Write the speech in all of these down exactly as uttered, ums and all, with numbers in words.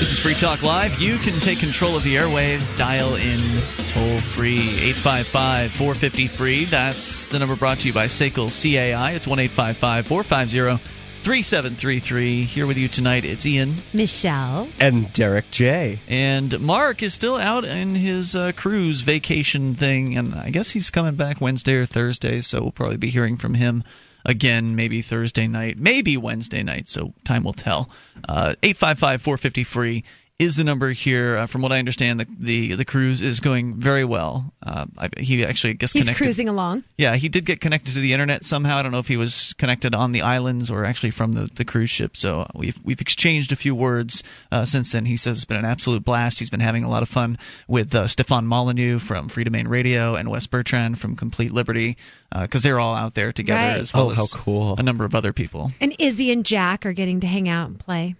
This is Free Talk Live. You can take control of the airwaves. Dial in toll-free, eight five five, four five zero, free. That's the number brought to you by S A C L C A I. It's one eight five five, four five zero, three seven three three. Here with you tonight, it's Ian, Michelle, and Derek J. And Mark is still out in his uh, cruise vacation thing, and I guess he's coming back Wednesday or Thursday, so we'll probably be hearing from him again, maybe Thursday night, maybe Wednesday night, so time will tell. Uh, eight five five, four five zero, free is the number here. Uh, from what I understand, the, the, the cruise is going very well. Uh, I, he actually gets connected. He's cruising along. Yeah, he did get connected to the internet somehow. I don't know if he was connected on the islands or actually from the, the cruise ship, so we've, we've exchanged a few words uh, since then. He says it's been an absolute blast. He's been having a lot of fun with uh, Stefan Molyneux from Free Domain Radio and Wes Bertrand from Complete Liberty. Because uh, they're all out there together, right, as well oh, as how cool. a number of other people. And Izzy and Jack are getting to hang out and play.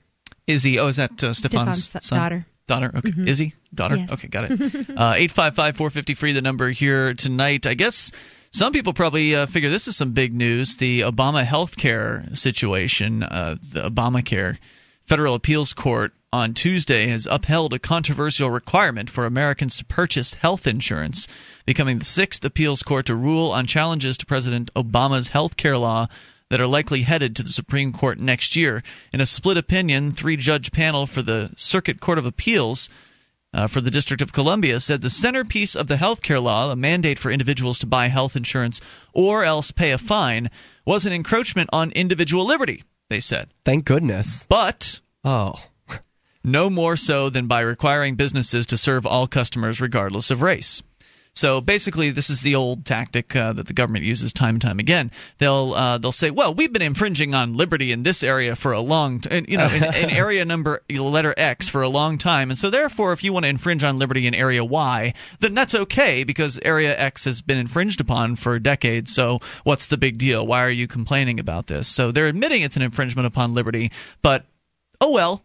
Izzy, oh, is that uh, Stefan's, Stefan's son? daughter? Daughter, okay. Mm-hmm. Izzy, daughter, yes. Okay, got it. uh, eight five five, four five zero, free, the number here tonight. I guess some people probably uh, figure this is some big news. The Obama healthcare situation, uh, the Obamacare Federal Appeals Court on Tuesday has upheld a controversial requirement for Americans to purchase health insurance, becoming the sixth appeals court to rule on challenges to President Obama's health care law that are likely headed to the Supreme Court next year. In a split opinion, three-judge panel for the Circuit Court of Appeals uh, for the District of Columbia said the centerpiece of the health care law, a mandate for individuals to buy health insurance or else pay a fine, was an encroachment on individual liberty, they said. Thank goodness. But... oh... no more so than by requiring businesses to serve all customers regardless of race. So basically, this is the old tactic uh, that the government uses time and time again. They'll uh, they'll say, "Well, we've been infringing on liberty in this area for a long, t- you know, in, in area number letter X for a long time, and so therefore, if you want to infringe on liberty in area Y, then that's okay because area X has been infringed upon for decades. So what's the big deal? Why are you complaining about this?" So they're admitting it's an infringement upon liberty, but oh well.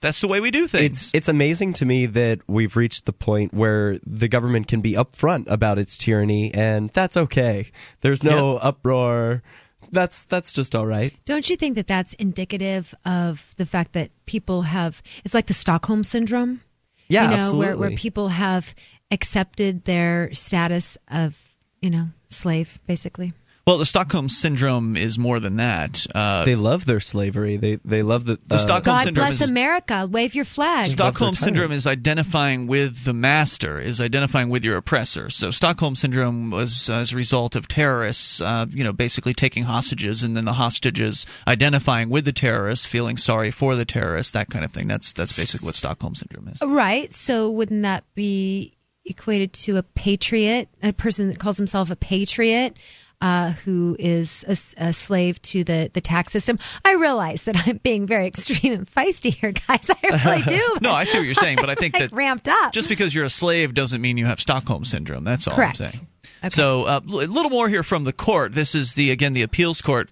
That's the way we do things. It's, it's amazing to me that we've reached the point where the government can be upfront about its tyranny, and that's okay. There's no yep. uproar. That's that's just all right. Don't you think that that's indicative of the fact that people have... it's like the Stockholm Syndrome. Yeah, you know, absolutely. Where, where people have accepted their status of, you know, slave, basically. Well, the Stockholm Syndrome is more than that. Uh, they love their slavery. They they love the, uh, the Stockholm God Syndrome bless is, America. Wave your flag. Stockholm Syndrome is identifying with the master, is identifying with your oppressor. So Stockholm Syndrome was uh, as a result of terrorists, uh, you know, basically taking hostages, and then the hostages identifying with the terrorists, feeling sorry for the terrorists, that kind of thing. That's that's basically what Stockholm Syndrome is. Right. So wouldn't that be equated to a patriot, a person that calls himself a patriot? Uh, who is a, a slave to the, the tax system. I realize that I'm being very extreme and feisty here, guys. I really do. No, I see what you're saying, but I think like that ramped up. Just because you're a slave doesn't mean you have Stockholm Syndrome. That's all Correct. I'm saying. Okay. So uh, a little more here from the court. This is, the again, the appeals court.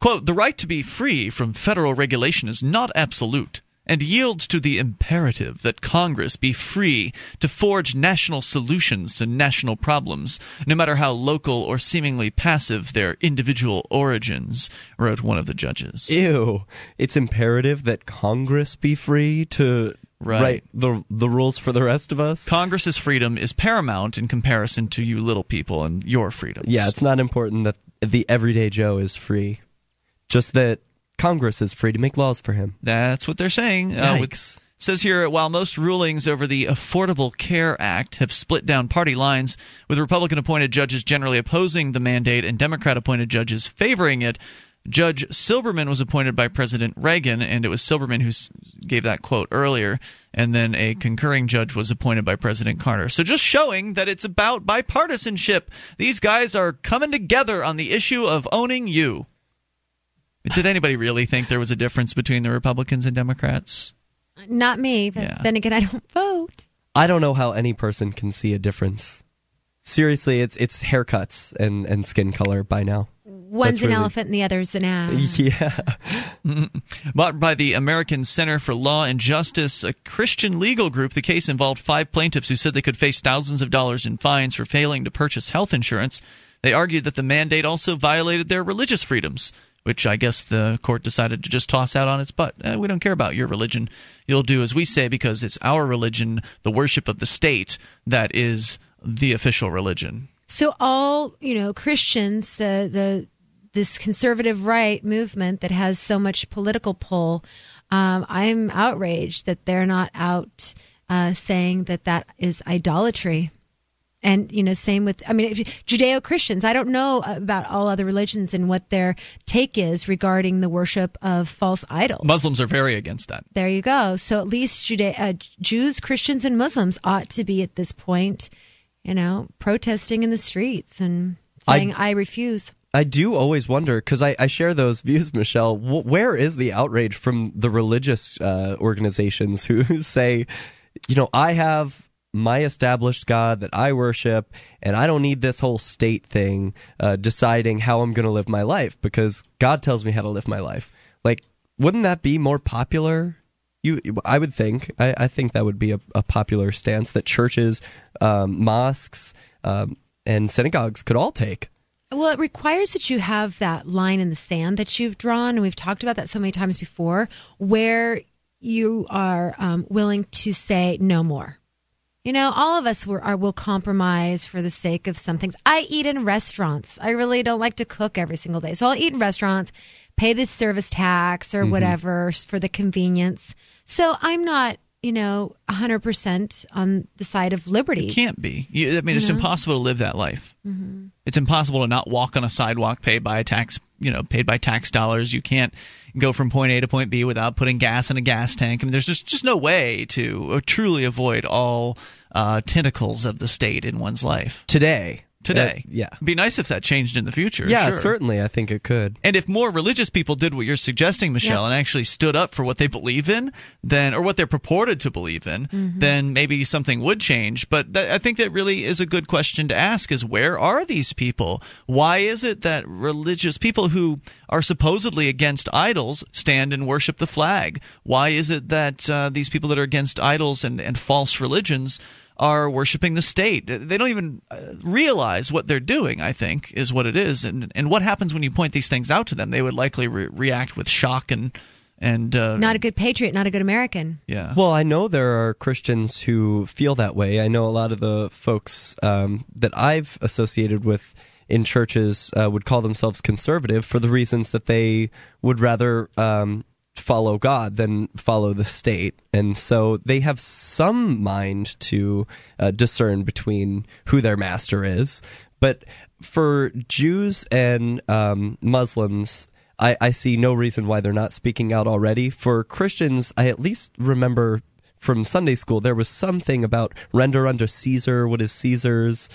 Quote, "The right to be free from federal regulation is not absolute and yields to the imperative that Congress be free to forge national solutions to national problems, no matter how local or seemingly passive their individual origins," wrote one of the judges. Ew. It's imperative that Congress be free to... Right. right. The the rules for the rest of us. Congress's freedom is paramount in comparison to you little people and your freedoms. Yeah, it's not important that the everyday Joe is free. Just that... Congress is free to make laws for him. That's what they're saying. Uh, with, says here, while most rulings over the Affordable Care Act have split down party lines, with Republican-appointed judges generally opposing the mandate and Democrat-appointed judges favoring it, Judge Silberman was appointed by President Reagan, and it was Silberman who gave that quote earlier, and then a concurring judge was appointed by President Carter. So just showing that it's about bipartisanship. These guys are coming together on the issue of owning you. Did anybody really think there was a difference between the Republicans and Democrats? Not me, but yeah. Then again, I don't vote. I don't know how any person can see a difference. Seriously, it's it's haircuts and, and skin color by now. One's That's an really... elephant and the other's an ass. Yeah. Bought by the American Center for Law and Justice, a Christian legal group, the case involved five plaintiffs who said they could face thousands of dollars in fines for failing to purchase health insurance. They argued that the mandate also violated their religious freedoms, which I guess the court decided to just toss out on its butt. Eh, we don't care about your religion. You'll do as we say because it's our religion, the worship of the state, that is the official religion. So all, you know, Christians, the the this conservative right movement that has so much political pull, um, I'm outraged that they're not out uh, saying that that is idolatry. And, you know, same with, I mean, Judeo-Christians. I don't know about all other religions and what their take is regarding the worship of false idols. Muslims are very against that. There you go. So at least Jude- uh, Jews, Christians, and Muslims ought to be at this point, you know, protesting in the streets and saying, I, I refuse. I do always wonder, because I, I share those views, Michelle, wh- where is the outrage from the religious uh, organizations who, who say, you know, I have my established God that I worship, and I don't need this whole state thing uh, deciding how I'm going to live my life because God tells me how to live my life. Like, wouldn't that be more popular? You, I would think. I, I think that would be a, a popular stance that churches, um, mosques, um, and synagogues could all take. Well, it requires that you have that line in the sand that you've drawn, and we've talked about that so many times before, where you are um, willing to say no more. You know, all of us were, are, will compromise for the sake of some things. I eat in restaurants. I really don't like to cook every single day. So I'll eat in restaurants, pay this service tax or mm-hmm. whatever for the convenience. So I'm not, you know, one hundred percent on the side of liberty. You can't be. You, I mean, it's you know? impossible to live that life. Mm-hmm. It's impossible to not walk on a sidewalk paid by a tax, you know, paid by tax dollars. You can't go from point A to point B without putting gas in a gas tank. I mean, there's just, just no way to truly avoid all uh, tentacles of the state in one's life. Today. Today. Uh, yeah. It'd be nice if that changed in the future. Yeah, sure. Certainly. I think it could. And if more religious people did what you're suggesting, Michelle, yeah. and actually stood up for what they believe in, then, or what they're purported to believe in, mm-hmm. then maybe something would change. But th- I think that really is a good question to ask is where are these people? Why is it that religious people who are supposedly against idols stand and worship the flag? Why is it that uh, these people that are against idols and, and false religions are worshiping the state? They don't even realize what they're doing, I think, is what it is. And and what happens when you point these things out to them? They would likely re- react with shock and... and uh, not a good patriot, not a good American. Yeah. Well, I know there are Christians who feel that way. I know a lot of the folks um, that I've associated with in churches uh, would call themselves conservative for the reasons that they would rather... Um, follow God than follow the state. And so they have some mind to uh, discern between who their master is. But for Jews and um, Muslims, I, I see no reason why they're not speaking out already. For Christians, I at least remember from Sunday school, there was something about render unto Caesar what is Caesar's.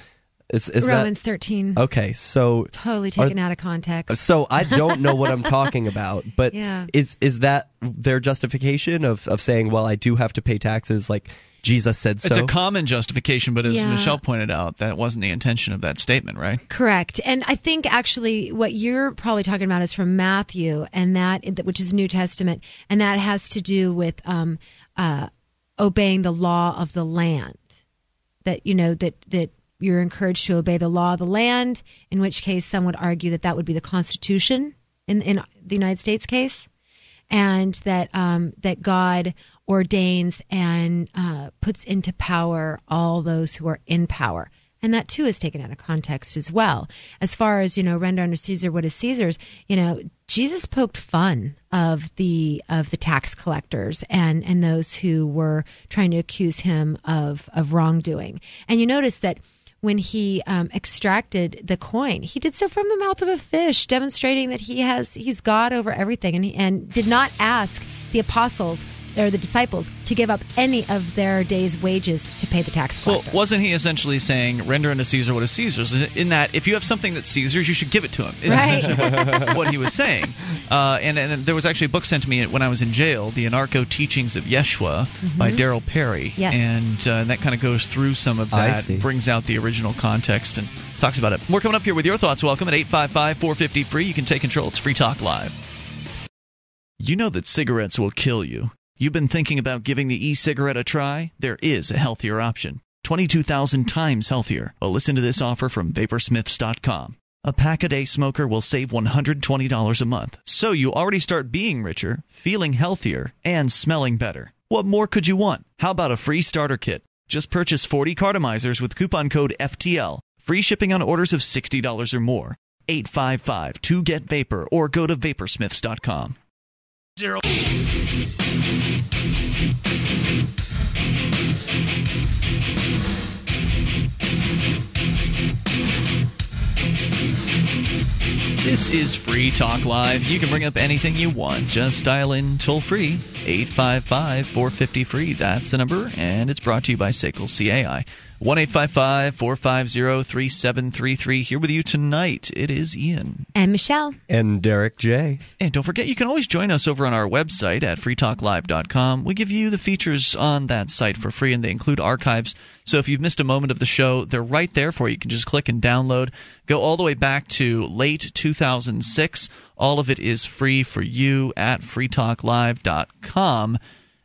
Is, is Romans that, thirteen. Okay, so... Totally taken are, out of context. So I don't know what I'm talking about, but yeah. is is that their justification of, of saying, well, I do have to pay taxes, like Jesus said so? It's a common justification, but as yeah. Michelle pointed out, that wasn't the intention of that statement, right? Correct. And I think actually what you're probably talking about is from Matthew, and that which is New Testament, and that has to do with um, uh, obeying the law of the land. That, you know, that... that you're encouraged to obey the law of the land, in which case some would argue that that would be the Constitution in, in the United States case, and that um, that God ordains and uh, puts into power all those who are in power. And that, too, is taken out of context as well. As far as, you know, render unto Caesar what is Caesar's, you know, Jesus poked fun of the of the tax collectors and, and those who were trying to accuse him of, of wrongdoing. And you notice that when he um, extracted the coin, he did so from the mouth of a fish, demonstrating that he has he's God over everything, and, and did not ask the apostles or the disciples to give up any of their day's wages to pay the tax collector. Well, wasn't he essentially saying, render unto Caesar what is Caesar's? In that, if you have something that's Caesar's, you should give it to him, is right. essentially what he was saying. Uh, and, and there was actually a book sent to me when I was in jail, The Anarcho Teachings of Yeshua mm-hmm. by Darrell Perry. Yes. And, uh, and that kind of goes through some of that, brings out the original context, and talks about it. More coming up here with your thoughts. Welcome at eight five five, four five zero, free. You can take control. It's Free Talk Live. You know that cigarettes will kill you. You've been thinking about giving the e-cigarette a try? There is a healthier option. twenty-two thousand times healthier. Well, listen to this offer from Vaporsmiths dot com. A pack-a-day smoker will save one hundred twenty dollars a month. So you already start being richer, feeling healthier, and smelling better. What more could you want? How about a free starter kit? Just purchase forty cartomizers with coupon code F T L. Free shipping on orders of sixty dollars or more. eight five five, two, get vapor or go to vaporsmiths dot com. Zero. This is Free Talk Live. You can bring up anything you want. Just dial in toll free, eight five five, four five zero, free. That's the number, and it's brought to you by S A C L C A I. one eight five five, four five zero, three seven three three. Here with you tonight, it is Ian. And Michelle. And Derek J. And don't forget, you can always join us over on our website at free talk live dot com. We give you the features on that site for free, and they include archives. So if you've missed a moment of the show, they're right there for you. You can just click and download. Go all the way back to late two thousand six. All of it is free for you at free talk live dot com.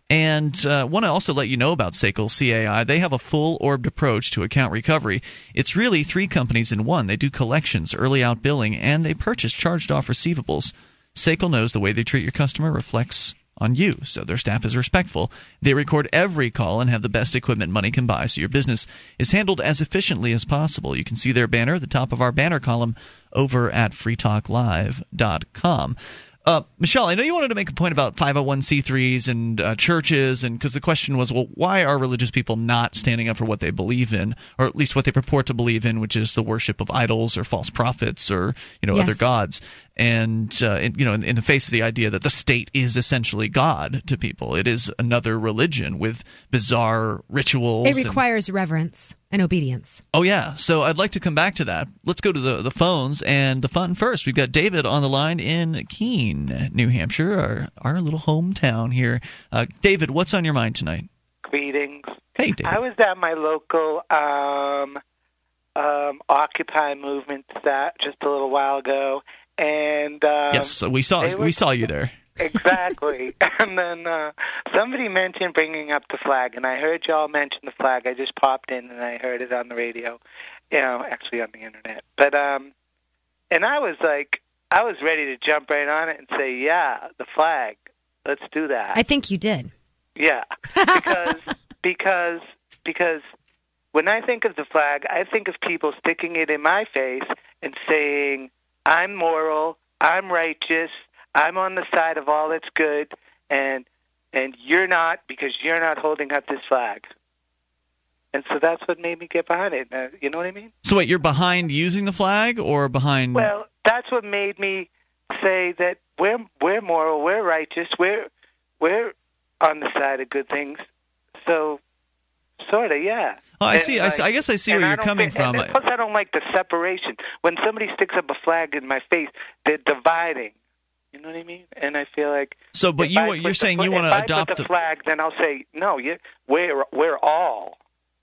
And I uh, want to also let you know about S A C L C A I. They have a full-orbed approach to account recovery. It's really three companies in one. They do collections, early outbilling, and they purchase charged-off receivables. S A C L knows the way they treat your customer reflects on you, so their staff is respectful. They record every call and have the best equipment money can buy, so your business is handled as efficiently as possible. You can see their banner at the top of our banner column over at free talk live dot com. Uh, Michelle, I know you wanted to make a point about five oh one c threes and uh, churches, and because the question was, well, why are religious people not standing up for what they believe in, or at least what they purport to believe in, which is the worship of idols or false prophets or you know yes. other gods, and uh, in, you know in, in the face of the idea that the state is essentially God to people, it is another religion with bizarre rituals. It requires and, reverence and obedience. Oh yeah, so I'd like to come back to that. Let's go to the the phones and the fun first. We've got David on the line in Keene, New Hampshire, our, our little hometown here. Uh, David, what's on your mind tonight? Greetings. Hey, David. I was at my local um, um, Occupy movement that just a little while ago, and um, yes, so we saw we were, saw you there. Exactly. And then uh, somebody mentioned bringing up the flag, and I heard y'all mention the flag. I just popped in and I heard it on the radio, you know, actually on the internet. But um, and I was like. I was ready to jump right on it and say, yeah, the flag, let's do that. I think you did. Yeah, because because because when I think of the flag, I think of people sticking it in my face and saying, I'm moral, I'm righteous, I'm on the side of all that's good, and and you're not because you're not holding up this flag. And so that's what made me get behind it. Uh, you know what I mean? So wait, you're behind using the flag or behind... Well, that's what made me say that we're we're moral, we're righteous, we're we're on the side of good things. So, sort of, yeah. Oh, I and, see. Like, I see. I guess I see where you're coming think, from. And plus, I don't like the separation. When somebody sticks up a flag in my face, they're dividing. You know what I mean? And I feel like so. But you, I, you're saying the, you want to adopt the flag? Then I'll say no. You, we're we're all.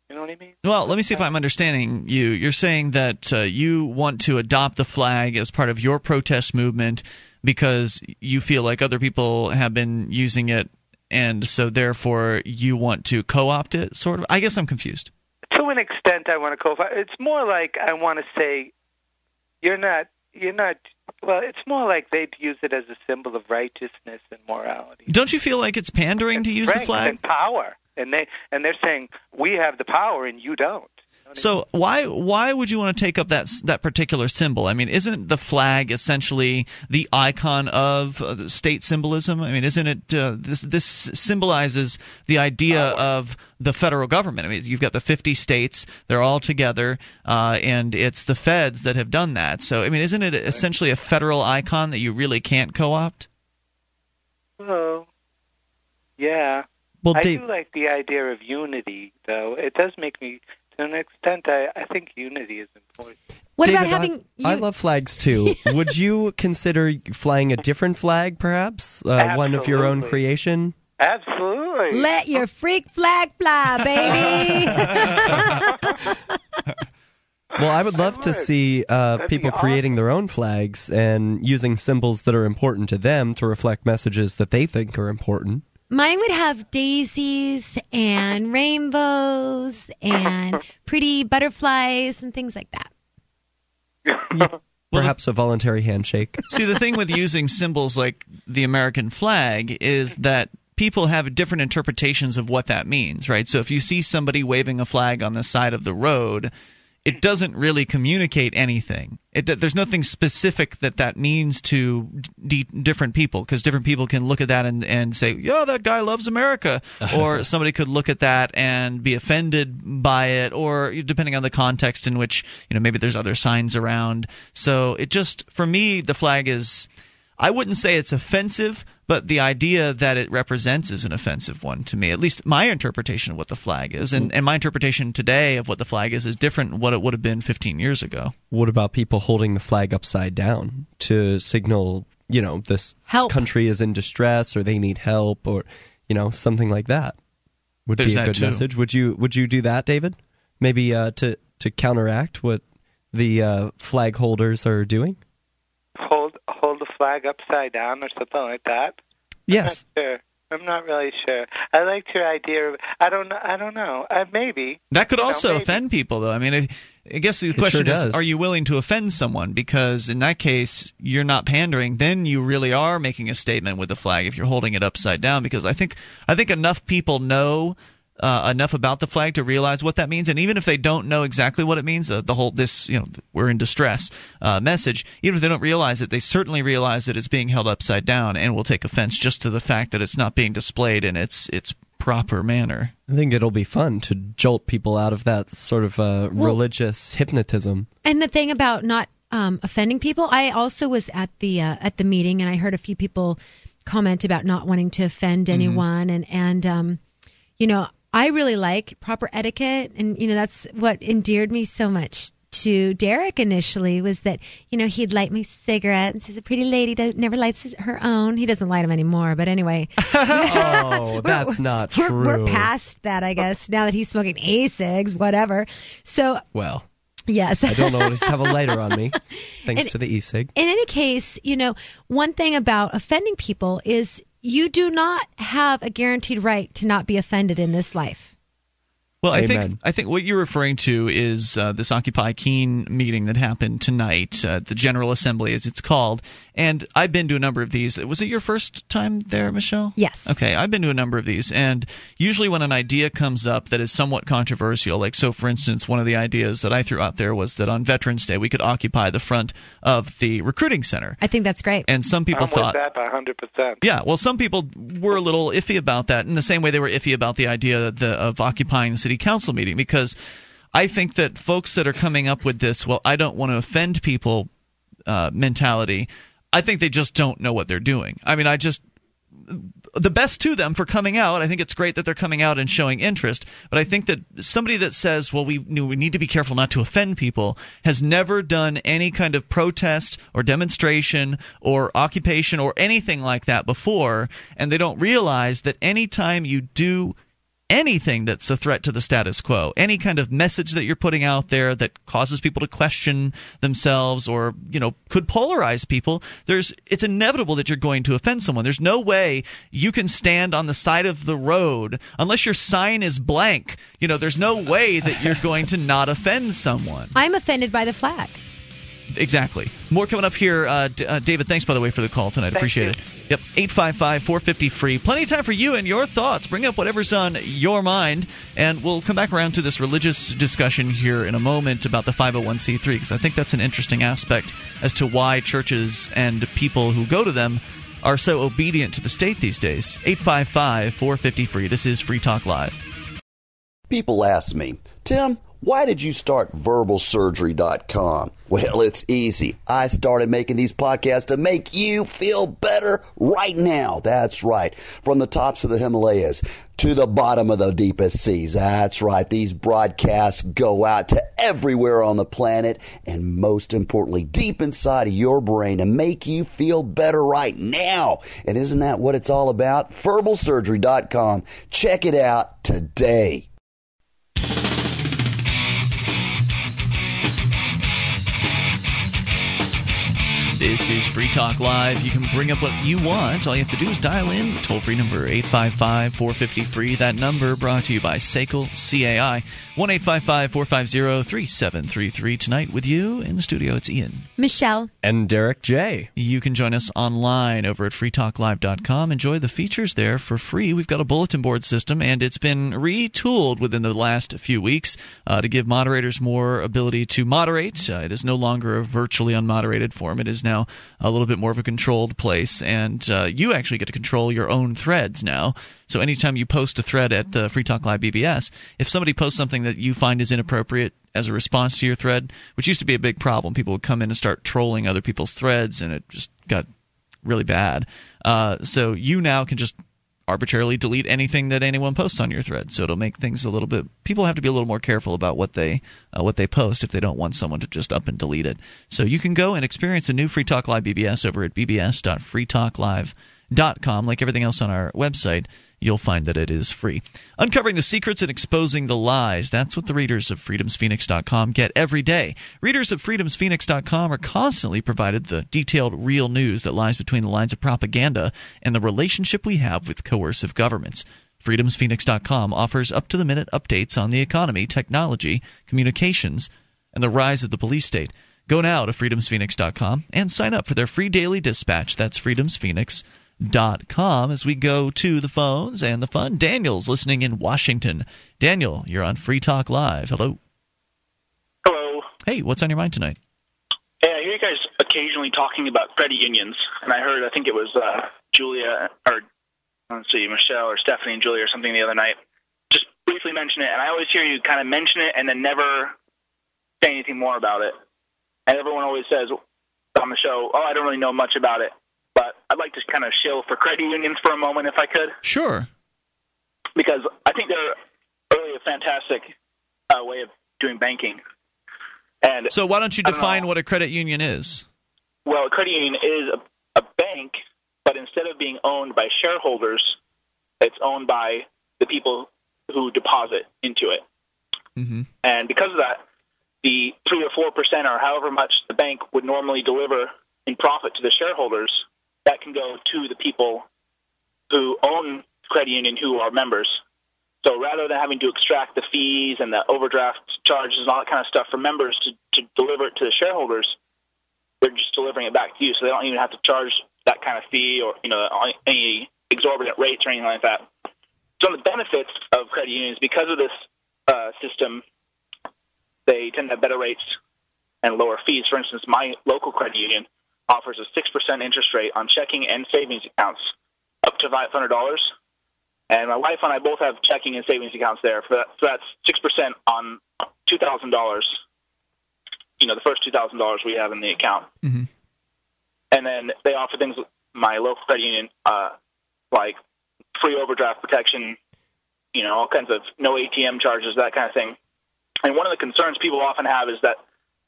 You know what I mean? Well, let me see if I'm understanding you. You're saying that uh, you want to adopt the flag as part of your protest movement because you feel like other people have been using it, and so therefore you want to co-opt it, sort of? I guess I'm confused. To an extent, I want to co-opt. It's more like I want to say you're not – you're not. Well, it's more like they'd use it as a symbol of righteousness and morality. Don't you feel like it's pandering it's to use the flag? And power. And they and they're saying we have the power and you don't. You know so I mean? why why would you want to take up that that particular symbol? I mean, isn't the flag essentially the icon of uh, state symbolism? I mean, isn't it uh, this this symbolizes the idea oh. of the federal government? I mean, you've got the fifty states; they're all together, uh, and it's the feds that have done that. So, I mean, isn't it essentially a federal icon that you really can't co-opt? Oh, yeah. Well, I Dave, do like the idea of unity, though. It does make me, to an extent, I, I think unity is important. What David, about having? I, I love flags too. Would you consider flying a different flag, perhaps uh, one of your own creation? Absolutely. Let your freak flag fly, baby. Well, I would love I would. to see uh, people awesome. creating their own flags and using symbols that are important to them to reflect messages that they think are important. Mine would have daisies and rainbows and pretty butterflies and things like that. Well, perhaps the, a voluntary handshake. See, the thing with using symbols like the American flag is that people have different interpretations of what that means, right? So if you see somebody waving a flag on the side of the road, it doesn't really communicate anything. It, there's nothing specific that that means to d- different people, because different people can look at that and, and say, yeah, that guy loves America. Or somebody could look at that and be offended by it, or depending on the context in which, you know, maybe there's other signs around. So it just, for me, the flag is, I wouldn't say it's offensive, but the idea that it represents is an offensive one to me, at least my interpretation of what the flag is. And, and my interpretation today of what the flag is is different than what it would have been fifteen years ago. What about people holding the flag upside down to signal, you know, this help. Country is in distress, or they need help, or, you know, something like that would There's be a good too. Message. Would you would you do that, David? Maybe uh, to, to counteract what the uh, flag holders are doing? Hold hold the flag upside down or something like that. Yes. I'm not sure. I'm not really sure. I liked your idea. Of, I don't. I don't know. Uh, maybe that could also know, offend people, though. I mean, I, I guess the it question sure is: does. Are you willing to offend someone? Because in that case, you're not pandering. Then you really are making a statement with the flag if you're holding it upside down. Because I think I think enough people know. Uh, enough about the flag to realize what that means, and even if they don't know exactly what it means, uh, the whole this you know we're in distress uh, message. Even if they don't realize it, they certainly realize that it's being held upside down, and will take offense just to the fact that it's not being displayed in its its proper manner. I think it'll be fun to jolt people out of that sort of uh, well, religious hypnotism. And the thing about not um, offending people, I also was at the uh, at the meeting, and I heard a few people comment about not wanting to offend anyone, mm-hmm. and and um, you know. I really like proper etiquette, and, you know, that's what endeared me so much to Derek initially, was that, you know, he'd light my cigarette, and says a pretty lady does, never lights his, her own. He doesn't light them anymore, but anyway. Oh, that's not true. We're, we're past that, I guess, now that he's smoking A-cigs, whatever. So, well, yes. I don't always have a lighter on me, thanks in, to the E-cig. In any case, you know, one thing about offending people is you do not have a guaranteed right to not be offended in this life. Well, I Amen. think I think what you're referring to is uh, this Occupy Keene meeting that happened tonight, uh, the General Assembly, as it's called. And I've been to a number of these. Was it your first time there, Michelle? Yes. Okay, I've been to a number of these. And usually when an idea comes up that is somewhat controversial, like so, for instance, one of the ideas that I threw out there was that on Veterans Day we could occupy the front of the recruiting center. I think that's great. And some people I'm thought with that by one hundred percent. Yeah. Well, some people were a little iffy about that, in the same way they were iffy about the idea of, the, of occupying the city council meeting, because I think that folks that are coming up with this, well, I don't want to offend people uh, mentality, I think they just don't know what they're doing. I mean, I just the best to them for coming out. I think it's great that they're coming out and showing interest, but I think that somebody that says, well, we we need to be careful not to offend people, has never done any kind of protest or demonstration or occupation or anything like that before, and they don't realize that anytime you do anything that's a threat to the status quo, any kind of message that you're putting out there that causes people to question themselves, or, you know, could polarize people, there's it's inevitable that you're going to offend someone. There's no way you can stand on the side of the road unless your sign is blank. You know, there's no way that you're going to not offend someone. I'm offended by the flag. Exactly. More coming up here. Uh, D- uh, David, thanks, by the way, for the call tonight. Thank Appreciate you. it. Yep, eight five five, four five zero, F R E E. Plenty of time for you and your thoughts. Bring up whatever's on your mind, and we'll come back around to this religious discussion here in a moment about the five oh one c three, because I think that's an interesting aspect as to why churches and people who go to them are so obedient to the state these days. eight five five, four five zero, F R E E. This is Free Talk Live. People ask me, Tim, why did you start verbal surgery dot com? Well, it's easy. I started making these podcasts to make you feel better right now. That's right. From the tops of the Himalayas to the bottom of the deepest seas. That's right. These broadcasts go out to everywhere on the planet, and most importantly, deep inside of your brain, to make you feel better right now. And isn't that what it's all about? verbal surgery dot com. Check it out today. This is Free Talk Live. You can bring up what you want. All you have to do is dial in. Toll-free number eight five five, four five zero, free. That number brought to you by S A C L C A I. one eight five five, four five zero, three seven three three. Tonight with you in the studio, it's Ian, Michelle, and Derek J. You can join us online over at free talk live dot com. Enjoy the features there for free. We've got a bulletin board system, and it's been retooled within the last few weeks uh, to give moderators more ability to moderate. Uh, it is no longer a virtually unmoderated form. It is now a little bit more of a controlled place, and uh, you actually get to control your own threads now. So anytime you post a thread at the Free Talk Live B B S, if somebody posts something that you find is inappropriate as a response to your thread, which used to be a big problem, people would come in and start trolling other people's threads, and it just got really bad. Uh, so you now can just arbitrarily delete anything that anyone posts on your thread. So it'll make things a little bit – people have to be a little more careful about what they uh, what they post if they don't want someone to just up and delete it. So you can go and experience a new Free Talk Live B B S over at b b s dot free talk live dot com. Like everything else on our website, you'll find that it is free. Uncovering the secrets and exposing the lies. That's what the readers of freedoms phoenix dot com get every day. Readers of freedoms phoenix dot com are constantly provided the detailed real news that lies between the lines of propaganda and the relationship we have with coercive governments. freedoms phoenix dot com offers up-to-the-minute updates on the economy, technology, communications, and the rise of the police state. Go now to freedoms phoenix dot com and sign up for their free daily dispatch. That's freedoms phoenix dot com. Dot com as we go to the phones and the fun. Daniel's listening in Washington. Daniel, you're on Free Talk Live. Hello. Hello. Hey, what's on your mind tonight? Hey, I hear you guys occasionally talking about credit unions, and I heard, I think it was uh, Julia, or let's see, Michelle or Stephanie and Julia or something the other night, just briefly mention it, and I always hear you kind of mention it and then never say anything more about it. And everyone always says on the show, oh, I don't really know much about it. But I'd like to kind of shill for credit unions for a moment, if I could. Sure. Because I think they're really a fantastic uh, way of doing banking. And so why don't you define don't what a credit union is? Well, a credit union is a, a bank, but instead of being owned by shareholders, it's owned by the people who deposit into it. Mm-hmm. And because of that, the three or four percent or however much the bank would normally deliver in profit to the shareholders, that can go to the people who own credit union who are members. So rather than having to extract the fees and the overdraft charges and all that kind of stuff for members to, to deliver it to the shareholders, they're just delivering it back to you. So they don't even have to charge that kind of fee or, you know, any exorbitant rates or anything like that. So the benefits of credit unions, because of this uh, system, they tend to have better rates and lower fees. For instance, my local credit union offers a six percent interest rate on checking and savings accounts up to five hundred dollars. And my wife and I both have checking and savings accounts there. For that, so that's six percent on two thousand dollars, you know, the first two thousand dollars we have in the account. Mm-hmm. And then they offer things, my local credit union, uh, like free overdraft protection, you know, all kinds of no A T M charges, that kind of thing. And one of the concerns people often have is that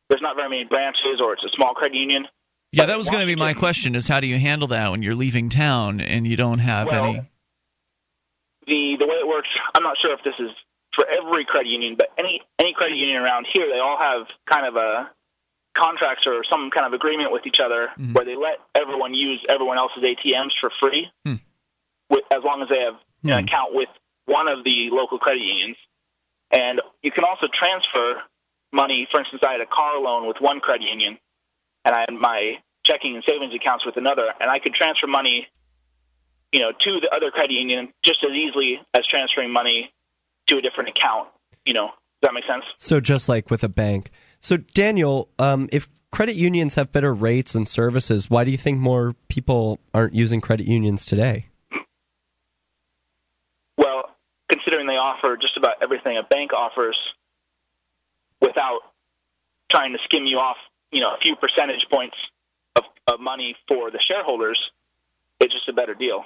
there's not very many branches or it's a small credit union. Yeah, that was going to be my question, is how do you handle that when you're leaving town and you don't have well, any? The the way it works, I'm not sure if this is for every credit union, but any, any credit union around here, they all have kind of a contracts or some kind of agreement with each other, mm-hmm, where they let everyone use everyone else's A T Ms for free, hmm, with, as long as they have hmm. an account with one of the local credit unions. And you can also transfer money. For instance, I had a car loan with one credit union, and I had my checking and savings accounts with another, and I could transfer money, you know, to the other credit union just as easily as transferring money to a different account, you know. Does that make sense? So just like with a bank. So, Daniel, um, if credit unions have better rates and services, why do you think more people aren't using credit unions today? Well, considering they offer just about everything a bank offers without trying to skim you off, you know, a few percentage points of, of money for the shareholders, it's just a better deal.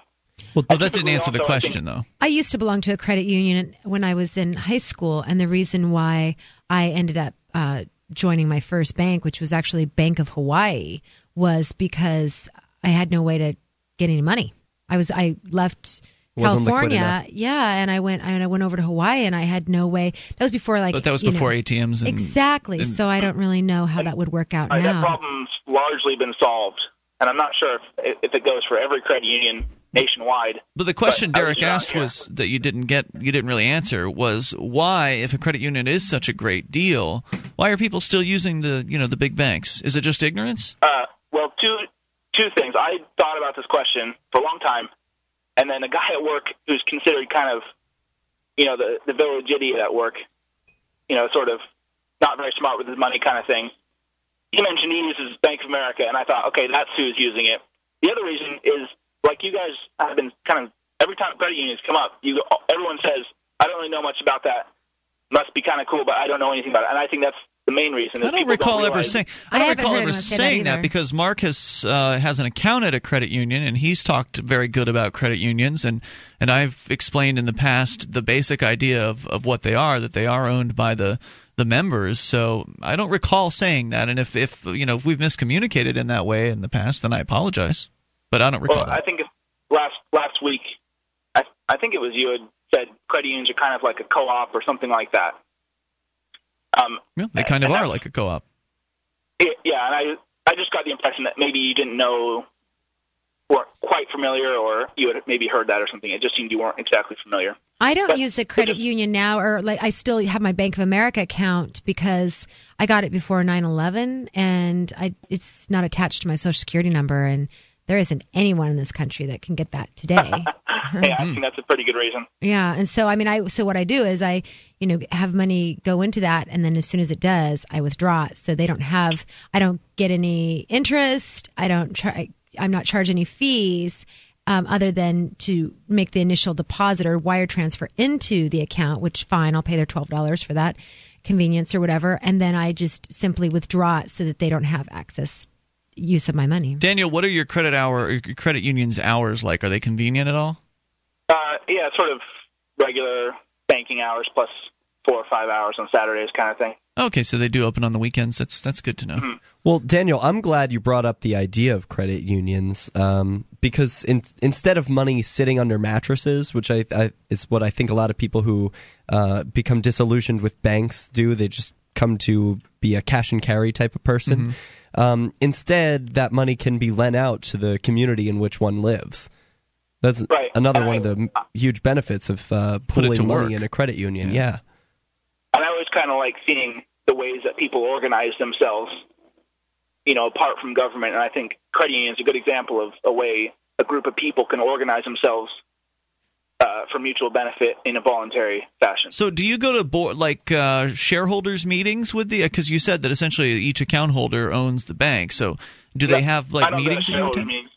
Well, well that didn't answer the question, though. I used to belong to a credit union when I was in high school, and the reason why I ended up uh, joining my first bank, which was actually Bank of Hawaii, was because I had no way to get any money. I was I left California, yeah, and I went and I went over to Hawaii, and I had no way. That was before, like, but that was before know, A T Ms, and, exactly. And, so I don't really know how that would work out uh, now. That problem's largely been solved, and I'm not sure if, if it goes for every credit union nationwide. But the question but Derek asked here. was that you didn't get, you didn't really answer was why, if a credit union is such a great deal, why are people still using the you know the big banks? Is it just ignorance? Uh, well, two two things. I thought about this question for a long time. And then a guy at work who's considered kind of, you know, the, the village idiot at work, you know, sort of not very smart with his money kind of thing. He mentioned he uses Bank of America, and I thought, okay, that's who's using it. The other reason is, like you guys have been kind of, every time credit unions come up, you everyone says, I don't really know much about that. Must be kind of cool, but I don't know anything about it. And I think that's the main reason. I don't recall don't ever saying. I don't I recall ever saying that, that because Mark has uh, has an account at a credit union, and he's talked very good about credit unions, and, and I've explained in the past the basic idea of, of what they are, that they are owned by the the members. So I don't recall saying that, and if if you know if we've miscommunicated in that way in the past, then I apologize. But I don't recall. Well, that. I think if last last week, I I think it was you had said credit unions are kind of like a co-op or something like that. Um, yeah, they kind of are like a co-op. It, yeah, and I I just got the impression that maybe you didn't know, weren't quite familiar, or you had maybe heard that or something. It just seemed you weren't exactly familiar. I don't but, use a credit just, union now, or like I still have my Bank of America account because I got it before nine eleven, and I it's not attached to my Social Security number, and there isn't anyone in this country that can get that today. Yeah, I think that's a pretty good reason. Yeah, and so I mean, I so what I do is I, you know, have money go into that, and then as soon as it does, I withdraw it. So they don't have, I don't get any interest. I don't try. I'm not charged any fees, um, other than to make the initial deposit or wire transfer into the account. Which fine, I'll pay their twelve dollars for that convenience or whatever, and then I just simply withdraw it so that they don't have access use of my money. Daniel, what are your credit hour, your credit union's hours like? Are they convenient at all? Uh, yeah, sort of regular banking hours plus four or five hours on Saturdays kind of thing. Okay, so they do open on the weekends. That's that's good to know. Mm-hmm. Well, Daniel, I'm glad you brought up the idea of credit unions um, because in, instead of money sitting under mattresses, which I, I is what I think a lot of people who uh, become disillusioned with banks do, they just come to be a cash and carry type of person. Mm-hmm. Um, instead, that money can be lent out to the community in which one lives. That's right. another and one I, of the uh, huge benefits of uh, putting money work. in a credit union. Yeah. yeah. And I always kind of like seeing the ways that people organize themselves, you know, apart from government. And I think credit union is a good example of a way a group of people can organize themselves Uh, for mutual benefit in a voluntary fashion. So do you go to board, like uh, shareholders meetings with the, because you said that essentially each account holder owns the bank. So do they have like meetings? Go to meetings?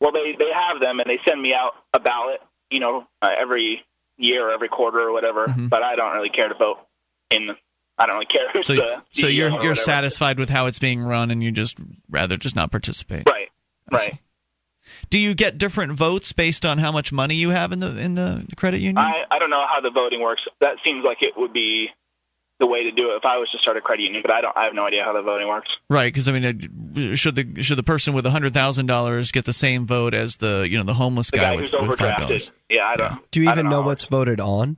Well, they, they have them and they send me out a ballot, you know, uh, every year or every quarter or whatever, mm-hmm. but I don't really care to vote in them. I don't really care. Who's so the so you're, you're satisfied with how it's being run and you just rather just not participate. Right. I right. See. Do you get different votes based on how much money you have in the in the credit union? I, I don't know how the voting works. That seems like it would be the way to do it if I was to start a credit union, but I don't. I have no idea how the voting works. Right, because I mean, should the should the person with one hundred thousand dollars get the same vote as the you know the homeless the guy, guy who's with, with five dollars? Yeah, I don't. Yeah. Do you even know, know what's voted on?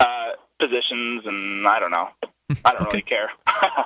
Uh, positions and I don't know. I don't okay. really care.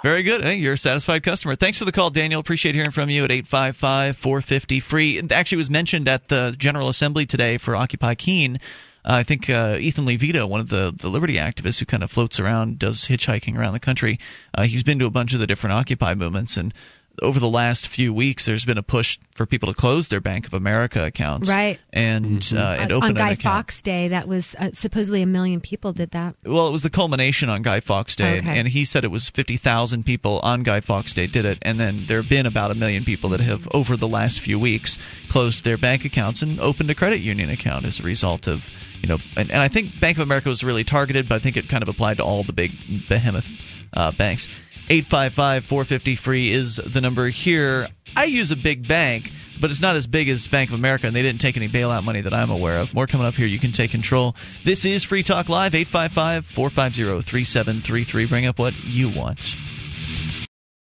Very good. Hey, you're a satisfied customer. Thanks for the call, Daniel. Appreciate hearing from you at eight five five, four five zero, free. It actually was mentioned at the General Assembly today for Occupy Keene. Uh, I think uh, Ethan Levita, one of the, the liberty activists who kind of floats around, does hitchhiking around the country. Uh, he's been to a bunch of the different Occupy movements, and over the last few weeks, there's been a push for people to close their Bank of America accounts, right? And mm-hmm. uh, and open on Guy Fawkes Day, that was uh, supposedly a million people did that. Well, it was the culmination on Guy Fawkes Day, oh, okay. and he said it was fifty thousand people on Guy Fawkes Day did it, and then there have been about a million people that have over the last few weeks closed their bank accounts and opened a credit union account as a result of you know, and, and I think Bank of America was really targeted, but I think it kind of applied to all the big behemoth uh, banks. eight five five, four five zero, free is the number here. I use a big bank, but it's not as big as Bank of America, and they didn't take any bailout money that I'm aware of. More coming up here. You can take control. This is Free Talk Live, eight five five, four five zero, three seven three three. Bring up what you want.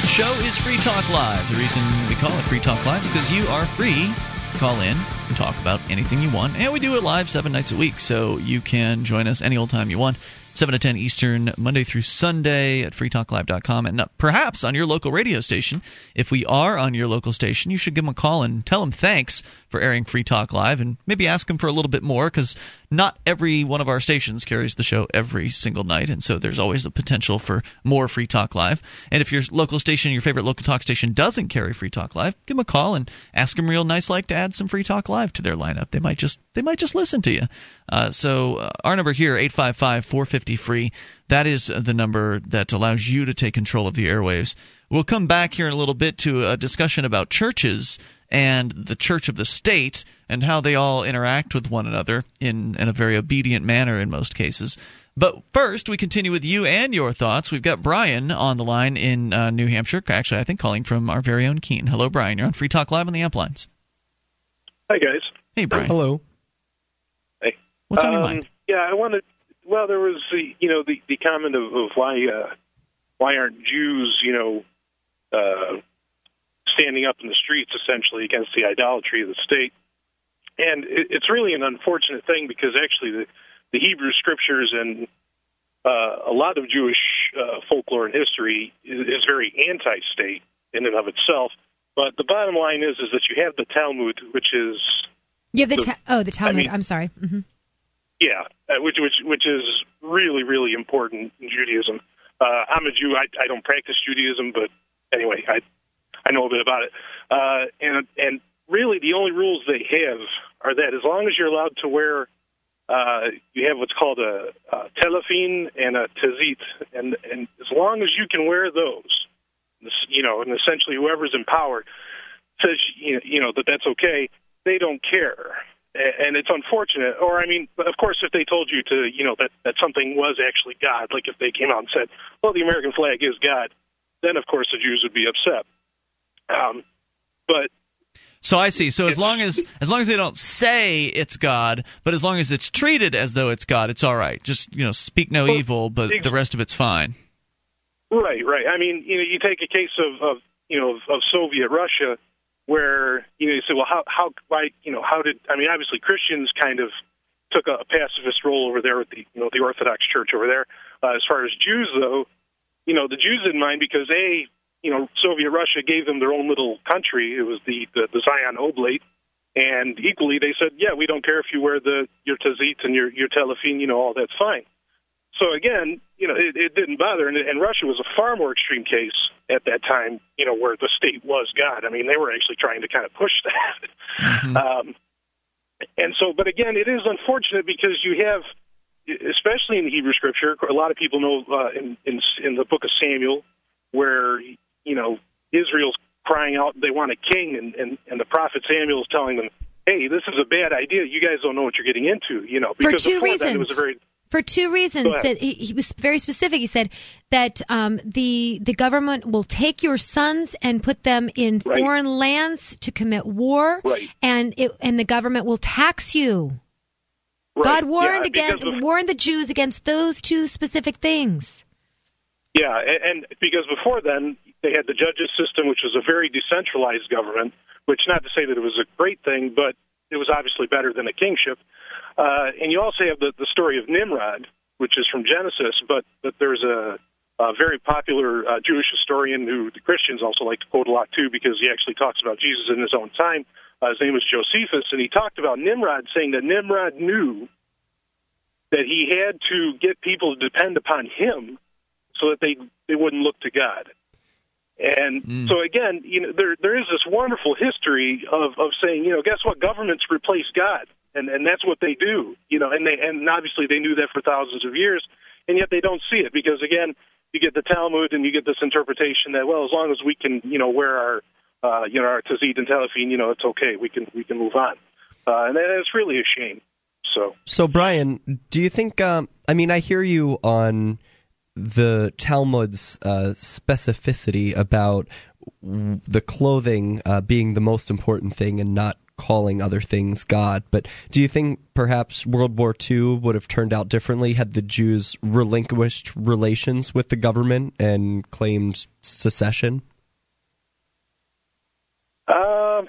The show is Free Talk Live. The reason we call it Free Talk Live is because you are free to call in and talk about anything you want. And we do it live seven nights a week, so you can join us any old time you want. seven to ten Eastern, Monday through Sunday at free talk live dot com. And perhaps on your local radio station, if we are on your local station, you should give them a call and tell them thanks for airing Free Talk Live. And maybe ask them for a little bit more, because not every one of our stations carries the show every single night. And so there's always the potential for more Free Talk Live. And if your local station, your favorite local talk station, doesn't carry Free Talk Live, give them a call and ask them real nice like to add some Free Talk Live to their lineup. They might just they might just listen to you. Uh, so uh, our number here, eight five five, four five zero, free. That is the number that allows you to take control of the airwaves. We'll come back here in a little bit to a discussion about churches and the church of the state and how they all interact with one another in, in a very obedient manner in most cases. But first, we continue with you and your thoughts. We've got Brian on the line in uh, New Hampshire, actually, I think calling from our very own Keene. Hello, Brian. You're on Free Talk Live on the Amp Lines. Hi, guys. Hey, Brian. Hello. Hey. What's um, on your mind? Yeah, I wanted. Well, there was the, you know, the, the comment of, of why uh, why aren't Jews, you know, uh, standing up in the streets essentially against the idolatry of the state, and it, it's really an unfortunate thing, because actually the, the Hebrew scriptures and uh, a lot of Jewish uh, folklore and history is, is very anti-state in and of itself. But the bottom line is is that you have the Talmud, which is you have the, the ta- oh the Talmud. I mean, I'm sorry. Mm-hmm. Yeah, which which which is really, really important in Judaism. Uh, I'm a Jew. I, I don't practice Judaism, but anyway, I I know a bit about it. Uh, and and really, the only rules they have are that as long as you're allowed to wear, uh, you have what's called a, a tefillin and a tzitzit, and and as long as you can wear those, you know, and essentially whoever's in power says you know that that's okay. They don't care. And it's unfortunate, or I mean, of course, if they told you to, you know, that, that something was actually God, like if they came out and said, well, the American flag is God, then, of course, the Jews would be upset. Um, but So I see. So as long as as long as they don't say it's God, but as long as it's treated as though it's God, it's all right. Just, you know, speak no well, evil, but ex- the rest of it's fine. Right, right. I mean, you know, you take a case of, of you know, of, of Soviet Russia, where, you know, you say, well, how, how, why, you know, how did, I mean, obviously Christians kind of took a, a pacifist role over there with the, you know, the Orthodox Church over there. Uh, as far as Jews, though, you know, the Jews didn't mind because, A, you know, Soviet Russia gave them their own little country. It was the, the, the Zion Oblate. And equally, they said, yeah, we don't care if you wear the your tzitzit and your, your tefillin, you know, all that's fine. So, again, you know, it, it didn't bother, and, and Russia was a far more extreme case at that time, you know, where the state was God. I mean, they were actually trying to kind of push that. Mm-hmm. Um, and so, but again, it is unfortunate because you have, especially in the Hebrew Scripture, a lot of people know uh, in, in, in the book of Samuel where, you know, Israel's crying out they want a king, and, and, and the prophet Samuel is telling them, hey, this is a bad idea. You guys don't know what you're getting into, you know. Because For two reasons. That, it was a very... For two reasons, that he, he was very specific. He said that um, the the government will take your sons and put them in right. foreign lands to commit war, right. and it, and the government will tax you. Right. God warned yeah, against warned the Jews against those two specific things. Yeah, and, and because before then they had the judges system, which was a very decentralized government. Which, not to say that it was a great thing, but it was obviously better than a kingship. Uh, and you also have the, the story of Nimrod, which is from Genesis, but, but there's a, a very popular uh, Jewish historian who the Christians also like to quote a lot, too, because he actually talks about Jesus in his own time. Uh, his name was Josephus, and he talked about Nimrod, saying that Nimrod knew that he had to get people to depend upon him so that they, they wouldn't look to God. And mm. so, again, you know, there there is this wonderful history of, of saying, you know, guess what? Governments replace God, and, and that's what they do. You know, and they and obviously they knew that for thousands of years, and yet they don't see it because, again, you get the Talmud and you get this interpretation that, well, as long as we can, you know, wear our, uh, you know, our tzitzit and tefillin, you know, it's okay. We can we can move on, uh, and that's really a shame. So, so Brian, do you think? Um, I mean, I hear you on the Talmud's uh, specificity about w- the clothing uh, being the most important thing and not calling other things God. But do you think perhaps World War Two would have turned out differently had the Jews relinquished relations with the government and claimed secession? Um.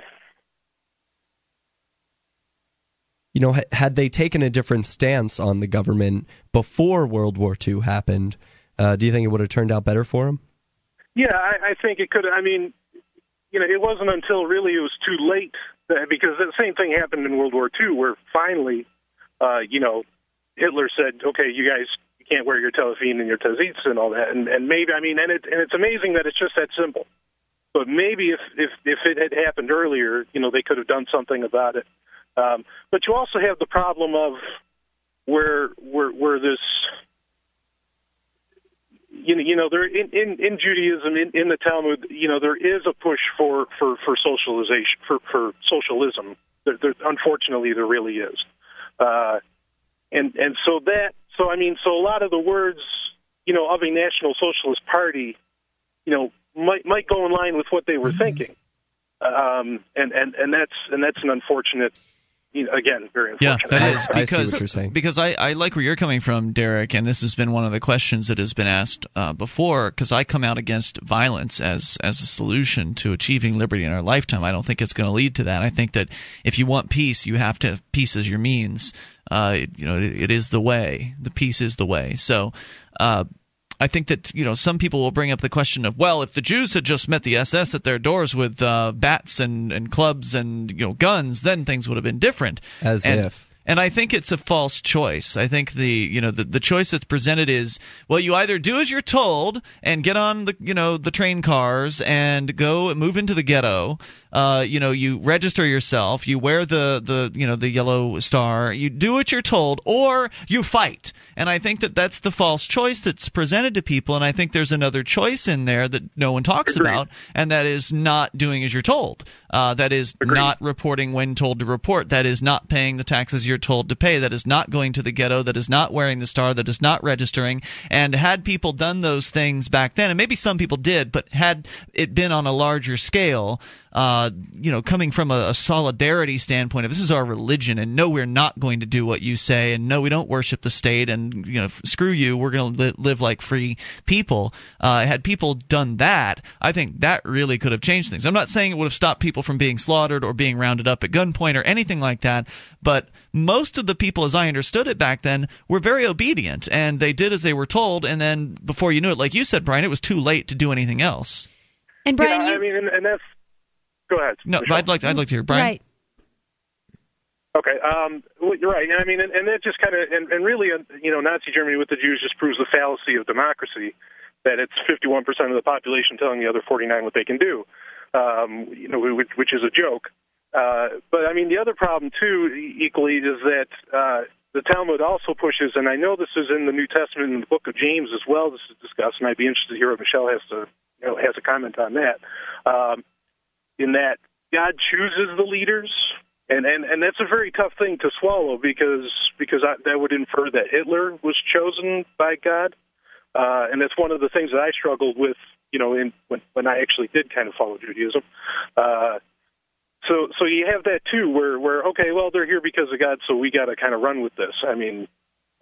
You know, had they taken a different stance on the government before World War Two happened, uh, do you think it would have turned out better for them? Yeah, I, I think it could. I mean, you know, it wasn't until really it was too late that, because the same thing happened in World War Two, where finally, uh, you know, Hitler said, "Okay, you guys can't wear your tefillin and your tzitzits and all that." And, and maybe, I mean, and it and it's amazing that it's just that simple. But maybe if if, if it had happened earlier, you know, they could have done something about it. Um, but you also have the problem of where where, where this, you know, you know there in, in, in Judaism, in, in the Talmud, you know, there is a push for, for, for socialization, for, for socialism. There, there, unfortunately, there really is, uh, and and so that so I mean so a lot of the words, you know, of a National Socialist Party, you know, might might go in line with what they were mm-hmm. thinking, um, and, and and that's and that's an unfortunate. You know, again, very unfortunate. Yeah, that is because I, you're saying. because I, I like where you're coming from, Derek, and this has been one of the questions that has been asked uh, before, because I come out against violence as, as a solution to achieving liberty in our lifetime. I don't think it's going to lead to that. I think that if you want peace, you have to have peace as your means. Uh, it, you know, it, it is the way. The peace is the way. So uh, I think that, you know, some people will bring up the question of, well, if the Jews had just met the S S at their doors with uh, bats and, and clubs and, you know, guns, then things would have been different. As and, if. And I think it's a false choice. I think the, you know, the, the choice that's presented is, well, you either do as you're told and get on the, you know, the train cars and go move into the ghetto. Uh, you know, you register yourself, you wear the, the, you know, the yellow star, you do what you're told, or you fight. And I think that that's the false choice that's presented to people. And I think there's another choice in there that no one talks Agreed. about, and that is not doing as you're told. Uh, that is Agreed. not reporting when told to report. That is not paying the taxes you're told to pay. That is not going to the ghetto. That is not wearing the star. That is not registering. And had people done those things back then, and maybe some people did, but had it been on a larger scale, Uh, you know, coming from a, a solidarity standpoint of this is our religion, and no, we're not going to do what you say, and no, we don't worship the state, and, you know, f- screw you, we're going li- to live like free people. Uh, had people done that, I think that really could have changed things. I'm not saying it would have stopped people from being slaughtered or being rounded up at gunpoint or anything like that, but most of the people, as I understood it back then, were very obedient, and they did as they were told, and then before you knew it, like you said, Brian, it was too late to do anything else. And Brian, yeah, you- I mean, and, and that's Go ahead. No, Michelle. I'd like to, I'd like to hear Brian. Right. Okay, um, well, you're right. I mean, and, and that just kind of, and, and really, you know, Nazi Germany with the Jews just proves the fallacy of democracy, that it's fifty-one percent of the population telling the other forty-nine what they can do, um, you know, which, which is a joke. Uh, but, I mean, the other problem, too, equally, is that uh, the Talmud also pushes, and I know this is in the New Testament, in the book of James as well, this is discussed, and I'd be interested to hear what Michelle has to, you know, has a comment on that. Um, in that God chooses the leaders, and, and, and that's a very tough thing to swallow because because I, that would infer that Hitler was chosen by God, uh, and that's one of the things that I struggled with, you know, in when, when I actually did kind of follow Judaism. Uh, so so you have that too, where where okay, well, they're here because of God, so we got to kind of run with this. I mean,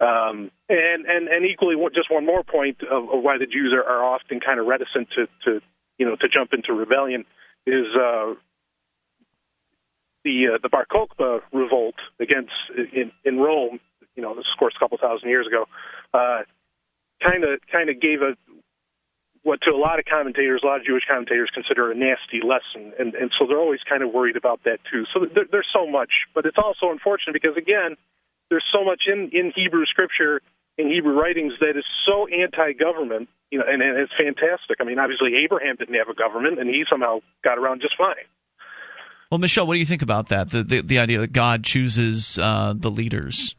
um, and and and equally, just one more point of, of why the Jews are, are often kind of reticent to, to you know to jump into rebellion. Is uh, the uh, the Bar Kokhba revolt against in, in Rome? You know, this of course a couple thousand years ago. Kind of kind of gave a what to a lot of commentators, a lot of Jewish commentators consider a nasty lesson, and, and so they're always kind of worried about that too. So there, there's so much, but it's also unfortunate because again, there's so much in, in Hebrew scripture in Hebrew writings that is so anti-government, you know, and, and it's fantastic. I mean, obviously, Abraham didn't have a government, and he somehow got around just fine. Well, Michelle, what do you think about that, the the, the idea that God chooses uh, the leaders?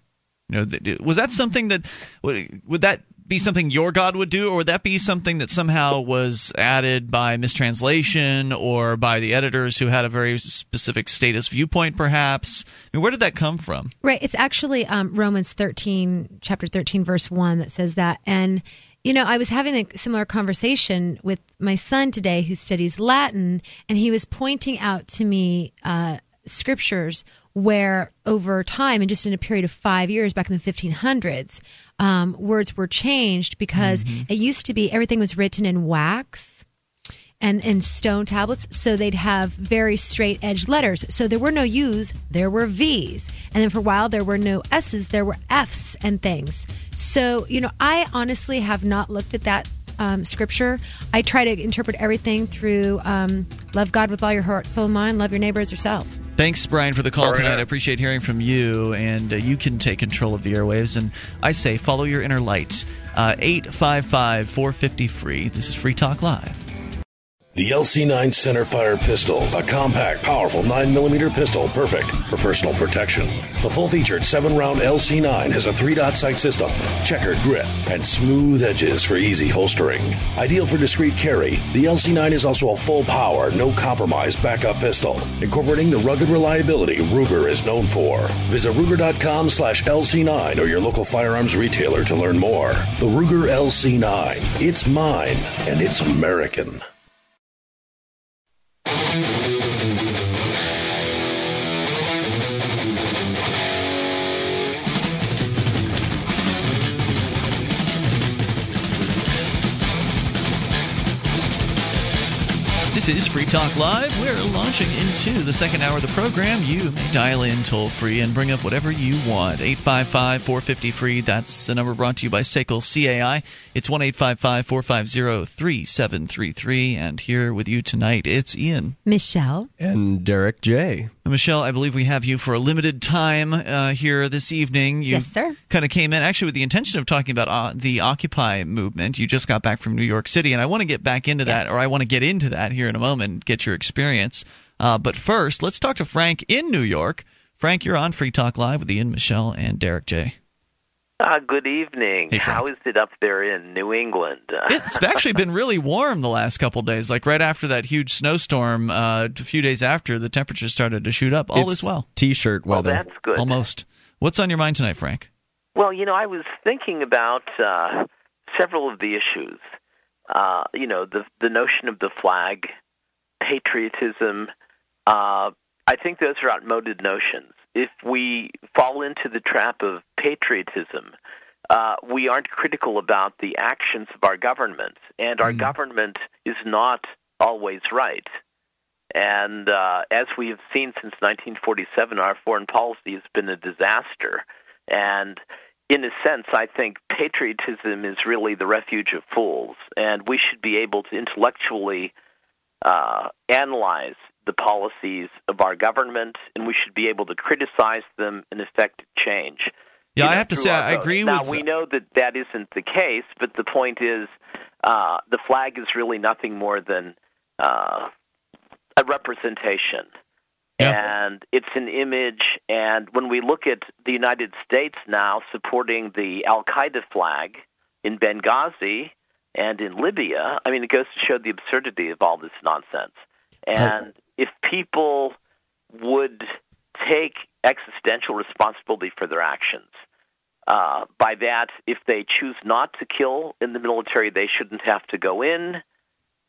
You know, th- was that something that – would that be something your God would do, or would that be something that somehow was added by mistranslation or by the editors who had a very specific status viewpoint, perhaps? I mean, where did that come from? Right. It's actually um, Romans thirteen, chapter thirteen, verse one that says that. And, you know, I was having a similar conversation with my son today who studies Latin, and he was pointing out to me uh, scriptures where over time, and just in a period of five years back in the fifteen hundreds, um, words were changed because mm-hmm. it used to be everything was written in wax and in stone tablets, so they'd have very straight edged letters. So there were no U's, there were V's. And then for a while, there were no S's, there were F's and things. So, you know, I honestly have not looked at that Um, scripture. I try to interpret everything through um, love God with all your heart, soul, and mind, love your neighbor as yourself. Thanks, Brian, for the call all tonight. Right. I appreciate hearing from you, and uh, you can take control of the airwaves. And I say, follow your inner light. Uh, eight five five, four five zero, F R E E. This is Free Talk Live. The L C nine Centerfire Pistol, a compact, powerful nine millimeter pistol perfect for personal protection. The full-featured seven round L C nine has a three dot sight system, checkered grip, and smooth edges for easy holstering. Ideal for discreet carry, the L C nine is also a full-power, no-compromise backup pistol, incorporating the rugged reliability Ruger is known for. Visit Ruger.com slash L C nine or your local firearms retailer to learn more. The Ruger L C nine. It's mine, and it's American. This is Free Talk Live. We're launching into the second hour of the program. You may dial in toll-free and bring up whatever you want. eight five five, four five zero, F R E E. That's the number brought to you by S A C L C A I. It's one eight five five, four five zero, three seven three three. And here with you tonight, it's Ian, Michelle, and Derek J. Michelle, I believe we have you for a limited time uh, here this evening. You yes, sir. Kind of came in actually with the intention of talking about uh, the Occupy movement. You just got back from New York City, and I want to get back into yes. that, or I want to get into that here in a moment, get your experience. Uh, but first, let's talk to Frank in New York. Frank, you're on Free Talk Live with Ian, Michelle, and Derek J. Uh, good evening. Hey, how is it up there in New England? It's actually been really warm the last couple of days. Like right after that huge snowstorm, uh, a few days after, the temperature started to shoot up. All it's is well. T-shirt weather. Well, that's good. Almost. What's on your mind tonight, Frank? Well, you know, I was thinking about uh, several of the issues. Uh, you know, the the notion of the flag, patriotism. Uh, I think those are outmoded notions. If we fall into the trap of patriotism, uh, we aren't critical about the actions of our government, and our mm. government is not always right. And uh, as we have seen since nineteen forty-seven, our foreign policy has been a disaster. And in a sense, I think patriotism is really the refuge of fools, and we should be able to intellectually uh, analyze the policies of our government, and we should be able to criticize them and effect change. Yeah, you know, I have to say I agree with that. Now, we know that that isn't the case, but the point is uh, the flag is really nothing more than uh, a representation. Yeah. And it's an image, and when we look at the United States now supporting the al-Qaeda flag in Benghazi and in Libya, I mean, it goes to show the absurdity of all this nonsense. And oh. if people would take existential responsibility for their actions, uh, by that, if they choose not to kill in the military, they shouldn't have to go in.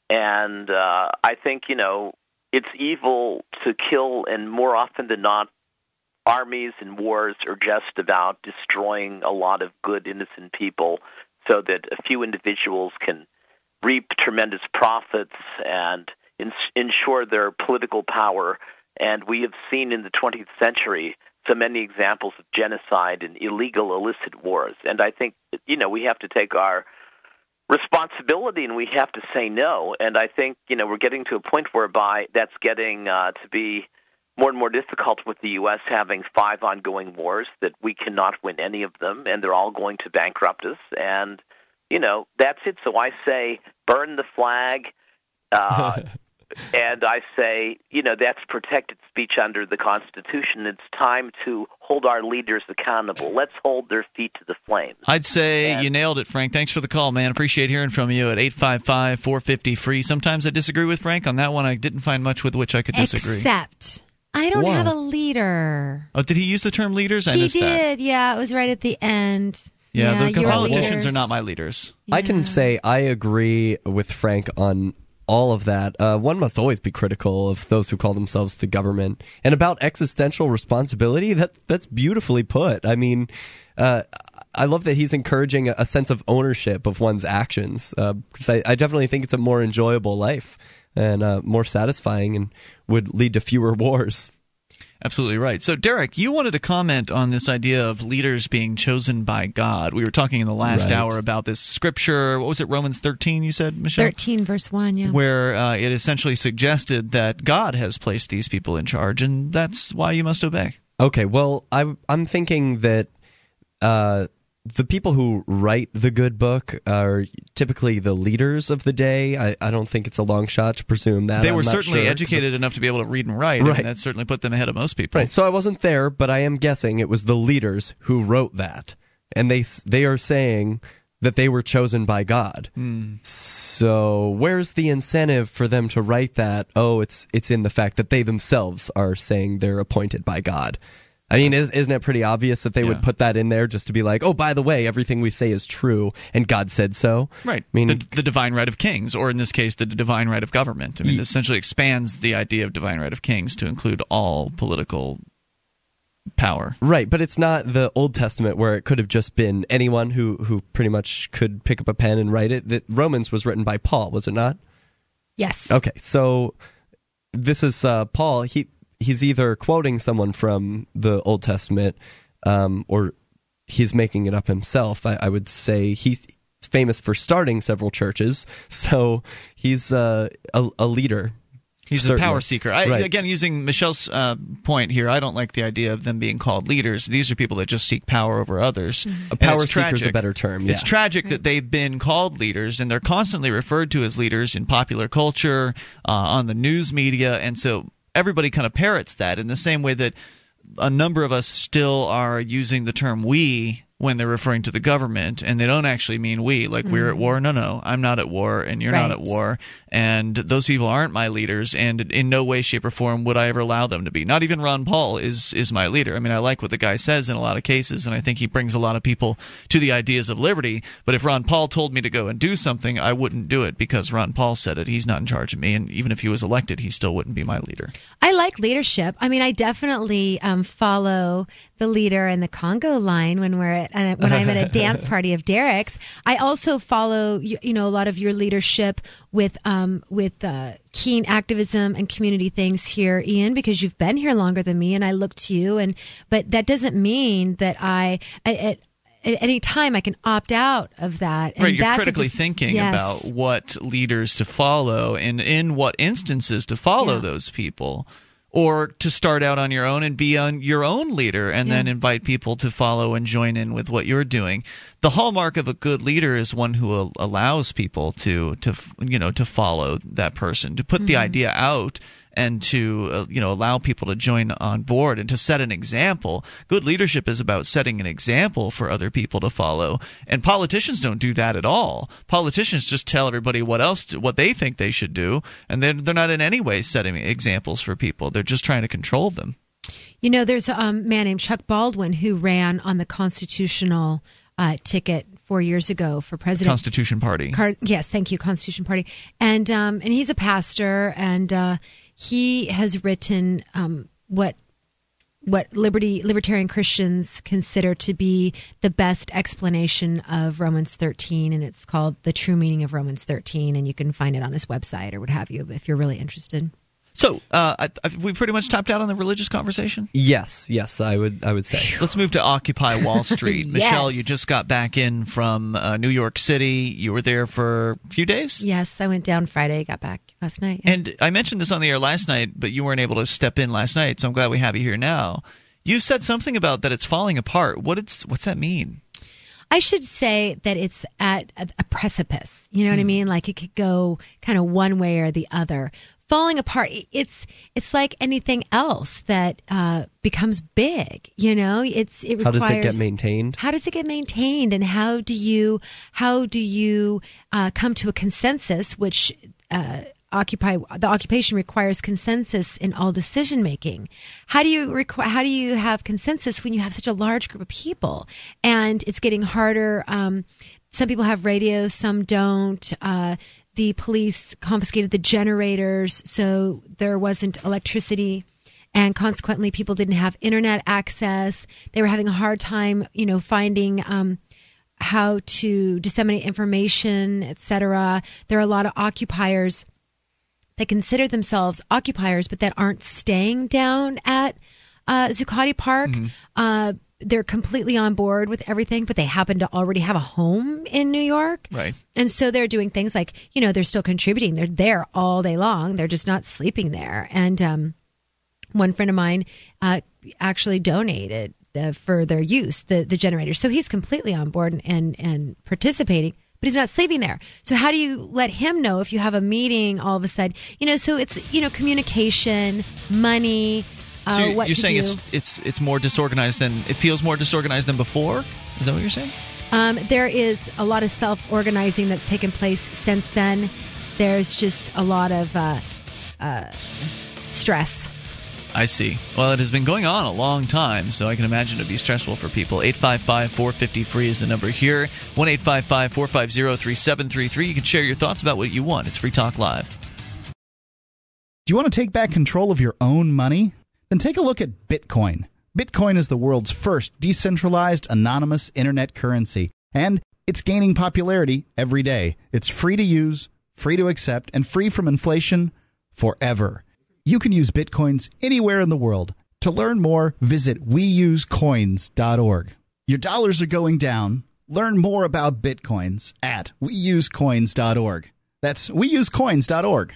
And uh, I think, you know, it's evil to kill, and more often than not, armies and wars are just about destroying a lot of good, innocent people so that a few individuals can reap tremendous profits and ensure their political power, and we have seen in the twentieth century so many examples of genocide and illegal, illicit wars. And I think, you know, we have to take our responsibility and we have to say no. And I think, you know, we're getting to a point whereby that's getting uh, to be more and more difficult with the U S having five ongoing wars that we cannot win any of them, and they're all going to bankrupt us. And, you know, that's it. So I say burn the flag, uh, and I say, you know, that's protected speech under the Constitution. It's time to hold our leaders accountable. Let's hold their feet to the flames. I'd say and, you nailed it, Frank. Thanks for the call, man. Appreciate hearing from you at eight five five, four five zero, free. Sometimes I disagree with Frank. On that one, I didn't find much with which I could disagree. Except... I don't Whoa. have a leader. Oh, did he use the term leaders? I he missed did. That. Yeah, it was right at the end. Yeah, yeah the politicians are not my leaders. Yeah. I can say I agree with Frank on all of that. Uh, one must always be critical of those who call themselves the government. And about existential responsibility, that's that's beautifully put. I mean, uh, I love that he's encouraging a, a sense of ownership of one's actions. Uh, 'cause I, I definitely think it's a more enjoyable life. And uh, more satisfying and would lead to fewer wars. Absolutely right. So, Derek, you wanted to comment on this idea of leaders being chosen by God. We were talking in the last right. hour about this scripture. What was it, Romans thirteen, you said, Michelle? thirteen, verse one, yeah. Where uh, it essentially suggested that God has placed these people in charge, and that's why you must obey. Okay, well, I, I'm thinking that... Uh, The people who write the good book are typically the leaders of the day. I, I don't think it's a long shot to presume that. They were certainly sure. educated enough to be able to read and write, right. and that certainly put them ahead of most people. Right. So I wasn't there, but I am guessing it was the leaders who wrote that. And they they are saying that they were chosen by God. Mm. So where's the incentive for them to write that? Oh, it's it's in the fact that they themselves are saying they're appointed by God. I mean, isn't it pretty obvious that they yeah. would put that in there just to be like, oh, by the way, everything we say is true, and God said so? Right. I mean, the, the divine right of kings, or in this case, the divine right of government. I mean, it essentially expands the idea of divine right of kings to include all political power. Right, but it's not the Old Testament where it could have just been anyone who, who pretty much could pick up a pen and write it. The Romans was written by Paul, was it not? Yes. Okay, so this is uh, Paul. He... He's either quoting someone from the Old Testament um, or he's making it up himself. I, I would say he's famous for starting several churches, so he's uh, a, a leader. He's certainly. a power seeker. I, right. Again, using Michelle's uh, point here, I don't like the idea of them being called leaders. These are people that just seek power over others. Mm-hmm. A power seeker is a better term. Yeah. It's tragic right. that they've been called leaders, and they're constantly referred to as leaders in popular culture, uh, on the news media, and so... Everybody kind of parrots that in the same way that a number of us still are using the term we when they're referring to the government, and they don't actually mean we. Like, mm-hmm. we're at war. No, no, I'm not at war, and you're right. not at war. And those people aren't my leaders, and in no way, shape, or form would I ever allow them to be. Not even Ron Paul is, is my leader. I mean, I like what the guy says in a lot of cases, and I think he brings a lot of people to the ideas of liberty. But if Ron Paul told me to go and do something, I wouldn't do it because Ron Paul said it. He's not in charge of me, and even if he was elected, he still wouldn't be my leader. I like leadership. I mean, I definitely um, follow the leader in the Congo line when we're at uh, when I'm at a dance party of Derek's. I also follow you, you know a lot of your leadership with um with uh, Keene activism and community things here, Ian, because you've been here longer than me, and I look to you. And but that doesn't mean that I at at any time I can opt out of that. And right, you're that's critically dis- thinking yes. about what leaders to follow and in what instances to follow yeah. those people. Or to start out on your own and be on your own leader and yeah. then invite people to follow and join in with what you're doing. The hallmark of a good leader is one who allows people to, to you know, to follow that person, to put mm-hmm. the idea out and to uh, you know allow people to join on board and to set an example. Good leadership is about setting an example for other people to follow, and politicians don't do that at all. Politicians just tell everybody what else to, what they think they should do, and they're, they're not in any way setting examples for people. They're just trying to control them. You know, there's a um, man named Chuck Baldwin who ran on the constitutional uh, ticket four years ago for president. Constitution Party. Car- yes, thank you, Constitution Party. And, um, and he's a pastor, and... Uh, He has written um, what what liberty libertarian Christians consider to be the best explanation of Romans thirteen, and it's called The True Meaning of Romans thirteen, and you can find it on his website or what have you if you're really interested. So uh, I, I, we pretty much topped out on the religious conversation? Yes, yes, I would I would say. Let's move to Occupy Wall Street. Yes. Michelle, you just got back in from uh, New York City. You were there for a few days? Yes, I went down Friday, got back last night. Yeah. And I mentioned this on the air last night, but you weren't able to step in last night, so I'm glad we have you here now. You said something about that it's falling apart. What it's, what's that mean? I should say that it's at a precipice. You know what mm. I mean? Like it could go kind of one way or the other. Falling apart, it's it's like anything else that uh, becomes big. You know, it's it requires. How does it get maintained? How does it get maintained, and how do you how do you uh, come to a consensus? Which uh, occupy the occupation requires consensus in all decision making. How do you requ- How do you have consensus when you have such a large group of people, and it's getting harder? Um, some people have radios, some don't. Uh, The police confiscated the generators, so there wasn't electricity, and consequently, people didn't have internet access. They were having a hard time, you know, finding um, how to disseminate information, et cetera. There are a lot of occupiers that consider themselves occupiers, but that aren't staying down at uh, Zuccotti Park. Mm-hmm. Uh, They're completely on board with everything, but they happen to already have a home in New York. Right. And so they're doing things like, you know, they're still contributing. They're there all day long. They're just not sleeping there. And um, one friend of mine uh, actually donated the, for their use, the, the generator. So he's completely on board and, and, and participating, but he's not sleeping there. So how do you let him know if you have a meeting all of a sudden? You know, so it's, you know, communication, money. So you're, uh, you're saying it's it's it's more disorganized than it feels more disorganized than before? Is that what you're saying? Um, there is a lot of self-organizing that's taken place since then. There's just a lot of uh, uh, stress. I see. Well, it has been going on a long time, so I can imagine it'd be stressful for people. eight five five, four five zero, F R E E is the number here. one eight five five, four five zero, three seven three three. You can share your thoughts about what you want. It's Free Talk Live. Do you want to take back control of your own money? Then take a look at Bitcoin. Bitcoin is the world's first decentralized, anonymous internet currency, and it's gaining popularity every day. It's free to use, free to accept, and free from inflation forever. You can use Bitcoins anywhere in the world. To learn more, visit we use coins dot org. Your dollars are going down. Learn more about Bitcoins at we use coins dot org. That's we use coins dot org.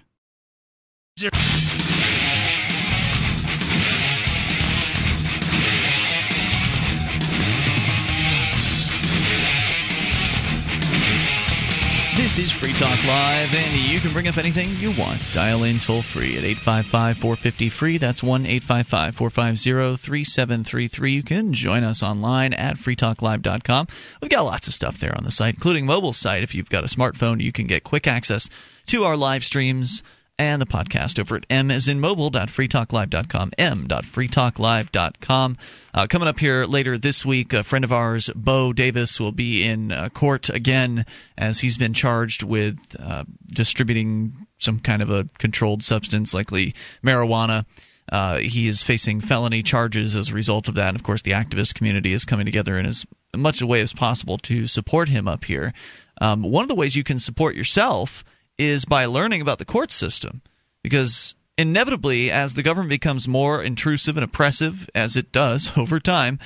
This is Free Talk Live, and you can bring up anything you want. Dial in toll-free at eight five five, four five zero, F R E E. That's one eight five five, four five zero, three seven three three. You can join us online at free talk live dot com. We've got lots of stuff there on the site, including mobile site. If you've got a smartphone, you can get quick access to our live streams and the podcast over at m as in mobile dot free talk live dot com, m dot free talk live dot com. Uh, coming up here later this week, a friend of ours, Bo Davis, will be in uh, court again as he's been charged with uh, distributing some kind of a controlled substance, likely marijuana. Uh, he is facing felony charges as a result of that. And of course, the activist community is coming together in as much a way as possible to support him up here. Um, one of the ways you can support yourself is by learning about the court system, because inevitably, as the government becomes more intrusive and oppressive, as it does over time,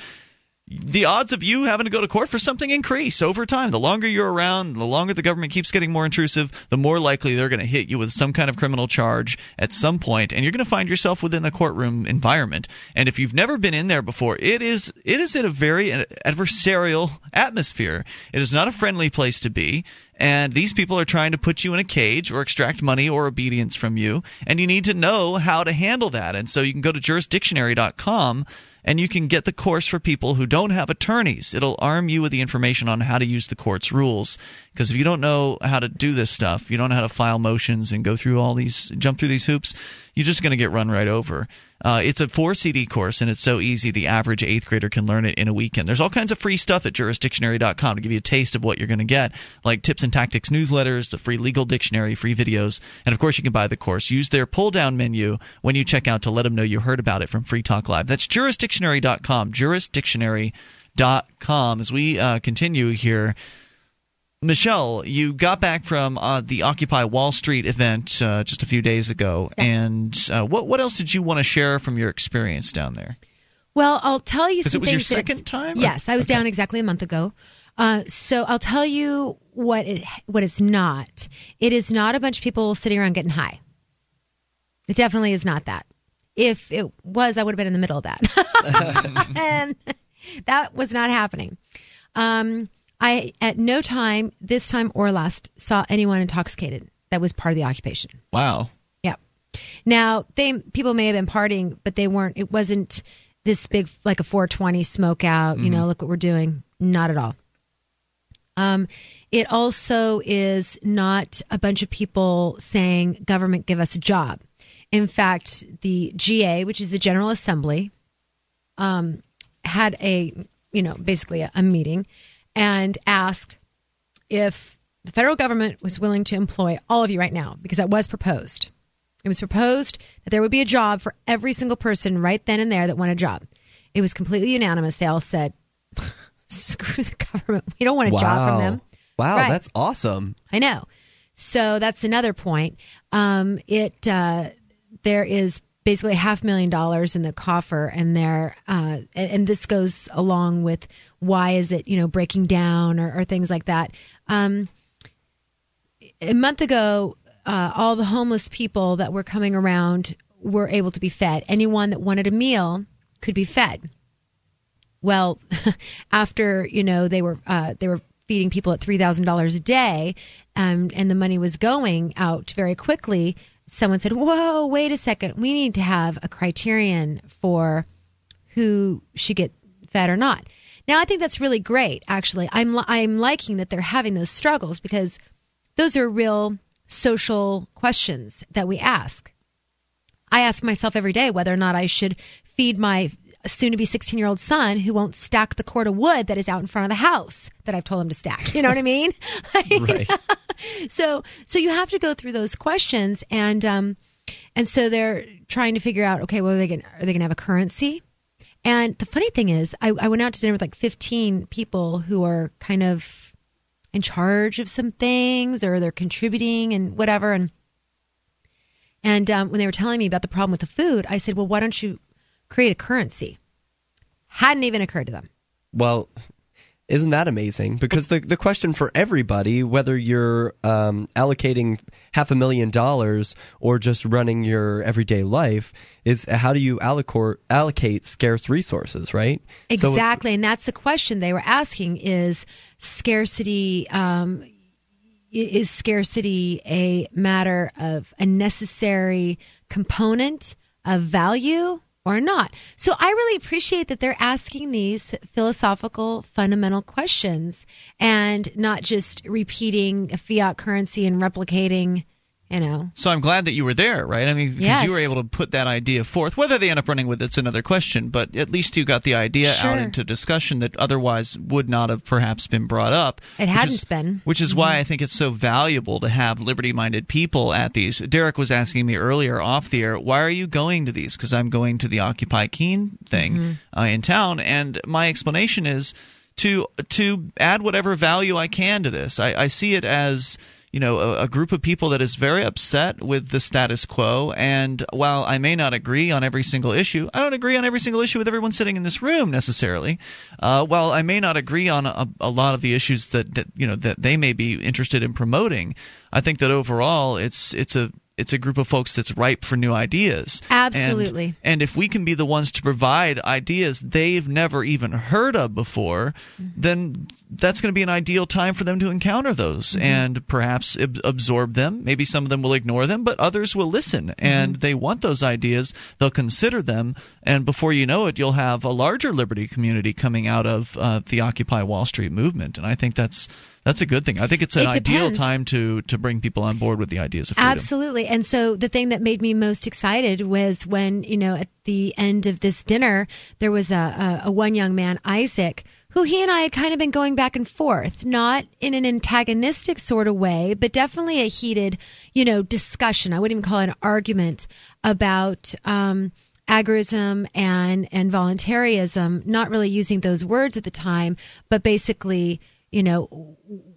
the odds of you having to go to court for something increase over time. The longer you're around, the longer the government keeps getting more intrusive, the more likely they're going to hit you with some kind of criminal charge at some point, and you're going to find yourself within the courtroom environment. And if you've never been in there before, it is it is in a very adversarial atmosphere. It is not a friendly place to be. And these people are trying to put you in a cage or extract money or obedience from you, and you need to know how to handle that. And so you can go to juris dictionary dot com, and you can get the course for people who don't have attorneys. It'll arm you with the information on how to use the court's rules, because if you don't know how to do this stuff, you don't know how to file motions and go through all these, jump through these hoops, you're just going to get run right over. Uh, it's a four C D course, and it's so easy the average eighth grader can learn it in a weekend. There's all kinds of free stuff at juris dictionary dot com to give you a taste of what you're going to get, like tips and tactics newsletters, the free legal dictionary, free videos, and of course you can buy the course. Use their pull-down menu when you check out to let them know you heard about it from Free Talk Live. That's juris dictionary dot com, juris dictionary dot com. As we uh, continue here, Michelle, you got back from uh, the Occupy Wall Street event uh, just a few days ago, yeah. and uh, what what else did you want to share from your experience down there? Well, I'll tell you some things. Because it was your second time? Or? Yes, I was okay. down exactly a month ago. Uh, so I'll tell you what it what it's not. It is not a bunch of people sitting around getting high. It definitely is not that. If it was, I would have been in the middle of that. And that was not happening. Um, I, at no time, this time or last, saw anyone intoxicated that was part of the occupation. Wow. Yeah. Now, they people may have been partying, but they weren't. It wasn't this big, like a four twenty smoke out, mm-hmm. you know, look what we're doing. Not at all. Um, it also is not a bunch of people saying, government, give us a job. In fact, the G A, which is the General Assembly, um, had a, you know, basically a, a meeting and asked if the federal government was willing to employ all of you right now, because that was proposed. It was proposed that there would be a job for every single person right then and there that wanted a job. It was completely unanimous. They all said, screw the government. We don't want a wow. job from them. Wow, right. That's awesome. I know. So that's another point. Um, it uh, there is basically half a million dollars in the coffer, and there uh, and this goes along with why is it you know breaking down or, or things like that. Um, a month ago, uh, all the homeless people that were coming around were able to be fed. Anyone that wanted a meal could be fed. Well, after, you know, they were uh, they were feeding people at three thousand dollars a day um, and the money was going out very quickly, someone said, whoa, wait a second. We need to have a criterion for who should get fed or not. Now, I think that's really great, actually. I'm, I'm liking that they're having those struggles because those are real social questions that we ask. I ask myself every day whether or not I should feed my a soon-to-be sixteen-year-old son who won't stack the cord of wood that is out in front of the house that I've told him to stack. You know what I mean? Right. so, so you have to go through those questions, and um, and so they're trying to figure out, okay, well, are they going to have a currency? And the funny thing is, I, I went out to dinner with like fifteen people who are kind of in charge of some things, or they're contributing and whatever. And and um, when they were telling me about the problem with the food, I said, well, why don't you create a currency? Hadn't even occurred to them. Well, isn't that amazing? Because the the question for everybody, whether you're um, allocating half a million dollars or just running your everyday life, is how do you allocate allocate scarce resources, right? Exactly, so, and that's the question they were asking: is scarcity um, is scarcity a matter of a necessary component of value? Or not. So I really appreciate that they're asking these philosophical, fundamental questions and not just repeating a fiat currency and replicating, you know. So I'm glad that you were there, right? I mean, because yes. you were able to put that idea forth. Whether they end up running with it's another question, but at least you got the idea sure. out into discussion that otherwise would not have perhaps been brought up. It hadn't is, been. Which is mm-hmm. why I think it's so valuable to have liberty-minded people at these. Derek was asking me earlier off the air, why are you going to these? Because I'm going to the Occupy Keene thing mm-hmm. uh, in town, and my explanation is to to add whatever value I can to this. I, I see it as... you know, a, a group of people that is very upset with the status quo. And while I may not agree on every single issue, I don't agree on every single issue with everyone sitting in this room necessarily. Uh, while I may not agree on a, a lot of the issues that, that, you know, that they may be interested in promoting, I think that overall it's it's a it's a group of folks that's ripe for new ideas. Absolutely. And, and if we can be the ones to provide ideas they've never even heard of before, mm-hmm. then that's going to be an ideal time for them to encounter those mm-hmm. and perhaps ab- absorb them. Maybe some of them will ignore them, but others will listen. Mm-hmm. And they want those ideas. They'll consider them. And before you know it, you'll have a larger liberty community coming out of uh, the Occupy Wall Street movement. And I think that's... that's a good thing. I think it's an it ideal time to, to bring people on board with the ideas of freedom. Absolutely. And so the thing that made me most excited was when, you know, at the end of this dinner, there was a, a, a one young man, Isaac, who he and I had kind of been going back and forth, not in an antagonistic sort of way, but definitely a heated, you know, discussion. I wouldn't even call it an argument about um, agorism and, and voluntarism, not really using those words at the time, but basically... you know,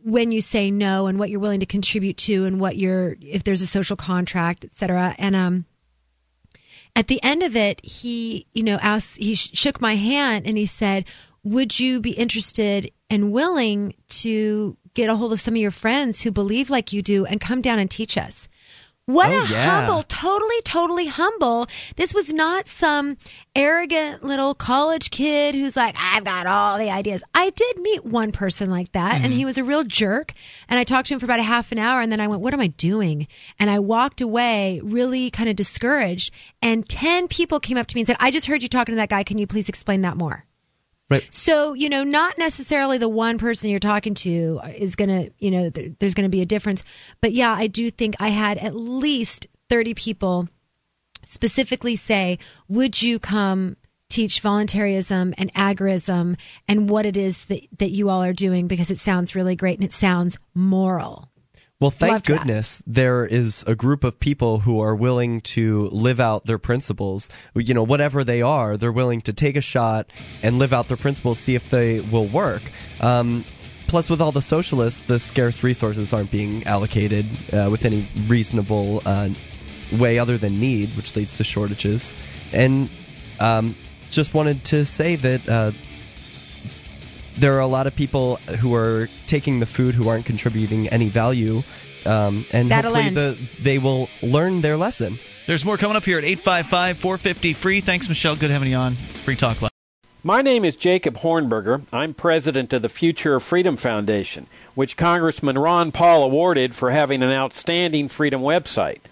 when you say no and what you're willing to contribute to and what you're, if there's a social contract, et cetera. And um, at the end of it, he, you know, asked, he sh- shook my hand and he said, would you be interested and willing to get a hold of some of your friends who believe like you do and come down and teach us? What oh, a yeah. humble, totally, totally humble. This was not some arrogant little college kid who's like, I've got all the ideas. I did meet one person like that, mm-hmm. and he was a real jerk. And I talked to him for about a half an hour, and then I went, what am I doing? And I walked away really kind of discouraged. And ten people came up to me and said, I just heard you talking to that guy. Can you please explain that more? Right. So, you know, not necessarily the one person you're talking to is going to, you know, th- there's going to be a difference. But yeah, I do think I had at least thirty people specifically say, would you come teach voluntarism and agorism and what it is that, that you all are doing? Because it sounds really great and it sounds moral. Well, thank Loved goodness that. There is a group of people who are willing to live out their principles. You know, whatever they are, they're willing to take a shot and live out their principles, see if they will work. Um, plus, with all the socialists, the scarce resources aren't being allocated uh, with any reasonable uh, way other than need, which leads to shortages. And um, just wanted to say that uh, there are a lot of people who are taking the food who aren't contributing any value, um, and That'll hopefully the, they will learn their lesson. There's more coming up here at eight five five, four five zero, F R E E. Thanks, Michelle. Good having you on Free Talk Live. My name is Jacob Hornberger. I'm president of the Future of Freedom Foundation, which Congressman Ron Paul awarded for having an outstanding freedom website.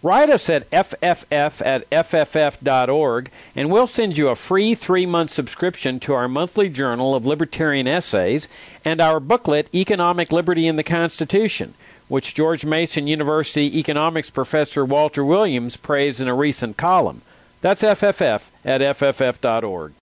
Write us at F F F at F F F dot org, and we'll send you a free three-month subscription to our monthly journal of libertarian essays and our booklet, Economic Liberty in the Constitution, which George Mason University economics professor Walter Williams praised in a recent column. That's F F F at F F F dot org.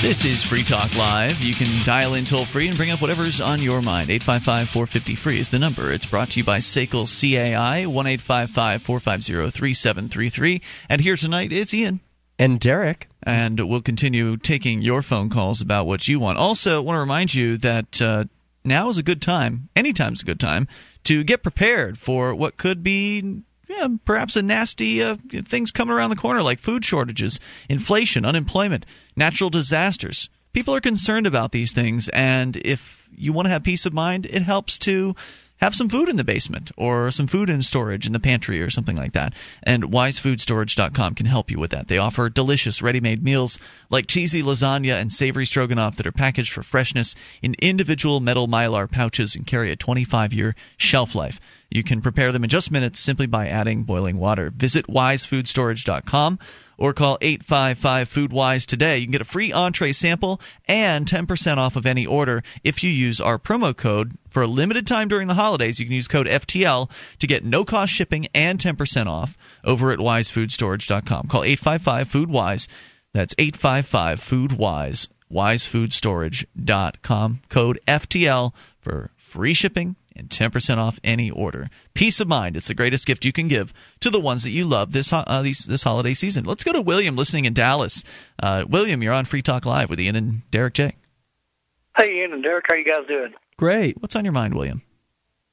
This is Free Talk Live. You can dial in toll-free and bring up whatever's on your mind. eight five five, four five zero, F R E E is the number. It's brought to you by S A C L C A I, one eight five five, four five zero, three seven three three. And here tonight, it's Ian. And Derek. And we'll continue taking your phone calls about what you want. Also, I want to remind you that uh, now is a good time, anytime's a good time, to get prepared for what could be... Yeah, perhaps a nasty uh, things coming around the corner, like food shortages, inflation, unemployment, natural disasters. People are concerned about these things, and if you want to have peace of mind, it helps to have some food in the basement or some food in storage in the pantry or something like that. And wise food storage dot com can help you with that. They offer delicious ready-made meals like cheesy lasagna and savory stroganoff that are packaged for freshness in individual metal Mylar pouches and carry a twenty-five year shelf life. You can prepare them in just minutes simply by adding boiling water. Visit wise food storage dot com or call eight five five, food wise today. You can get a free entree sample and ten percent off of any order if you use our promo code. For a limited time during the holidays, you can use code F T L to get no-cost shipping and ten percent off over at wise food storage dot com. Call eight five five, food wise. That's eight five five, food wise, wise food storage dot com. Code F T L for free shipping and ten percent off any order. Peace of mind. It's the greatest gift you can give to the ones that you love this uh, these, this holiday season. Let's go to William listening in Dallas. Uh, William, you're on Free Talk Live with Ian and Derek J. Hey, Ian and Derek. How you guys doing? Great. What's on your mind, William?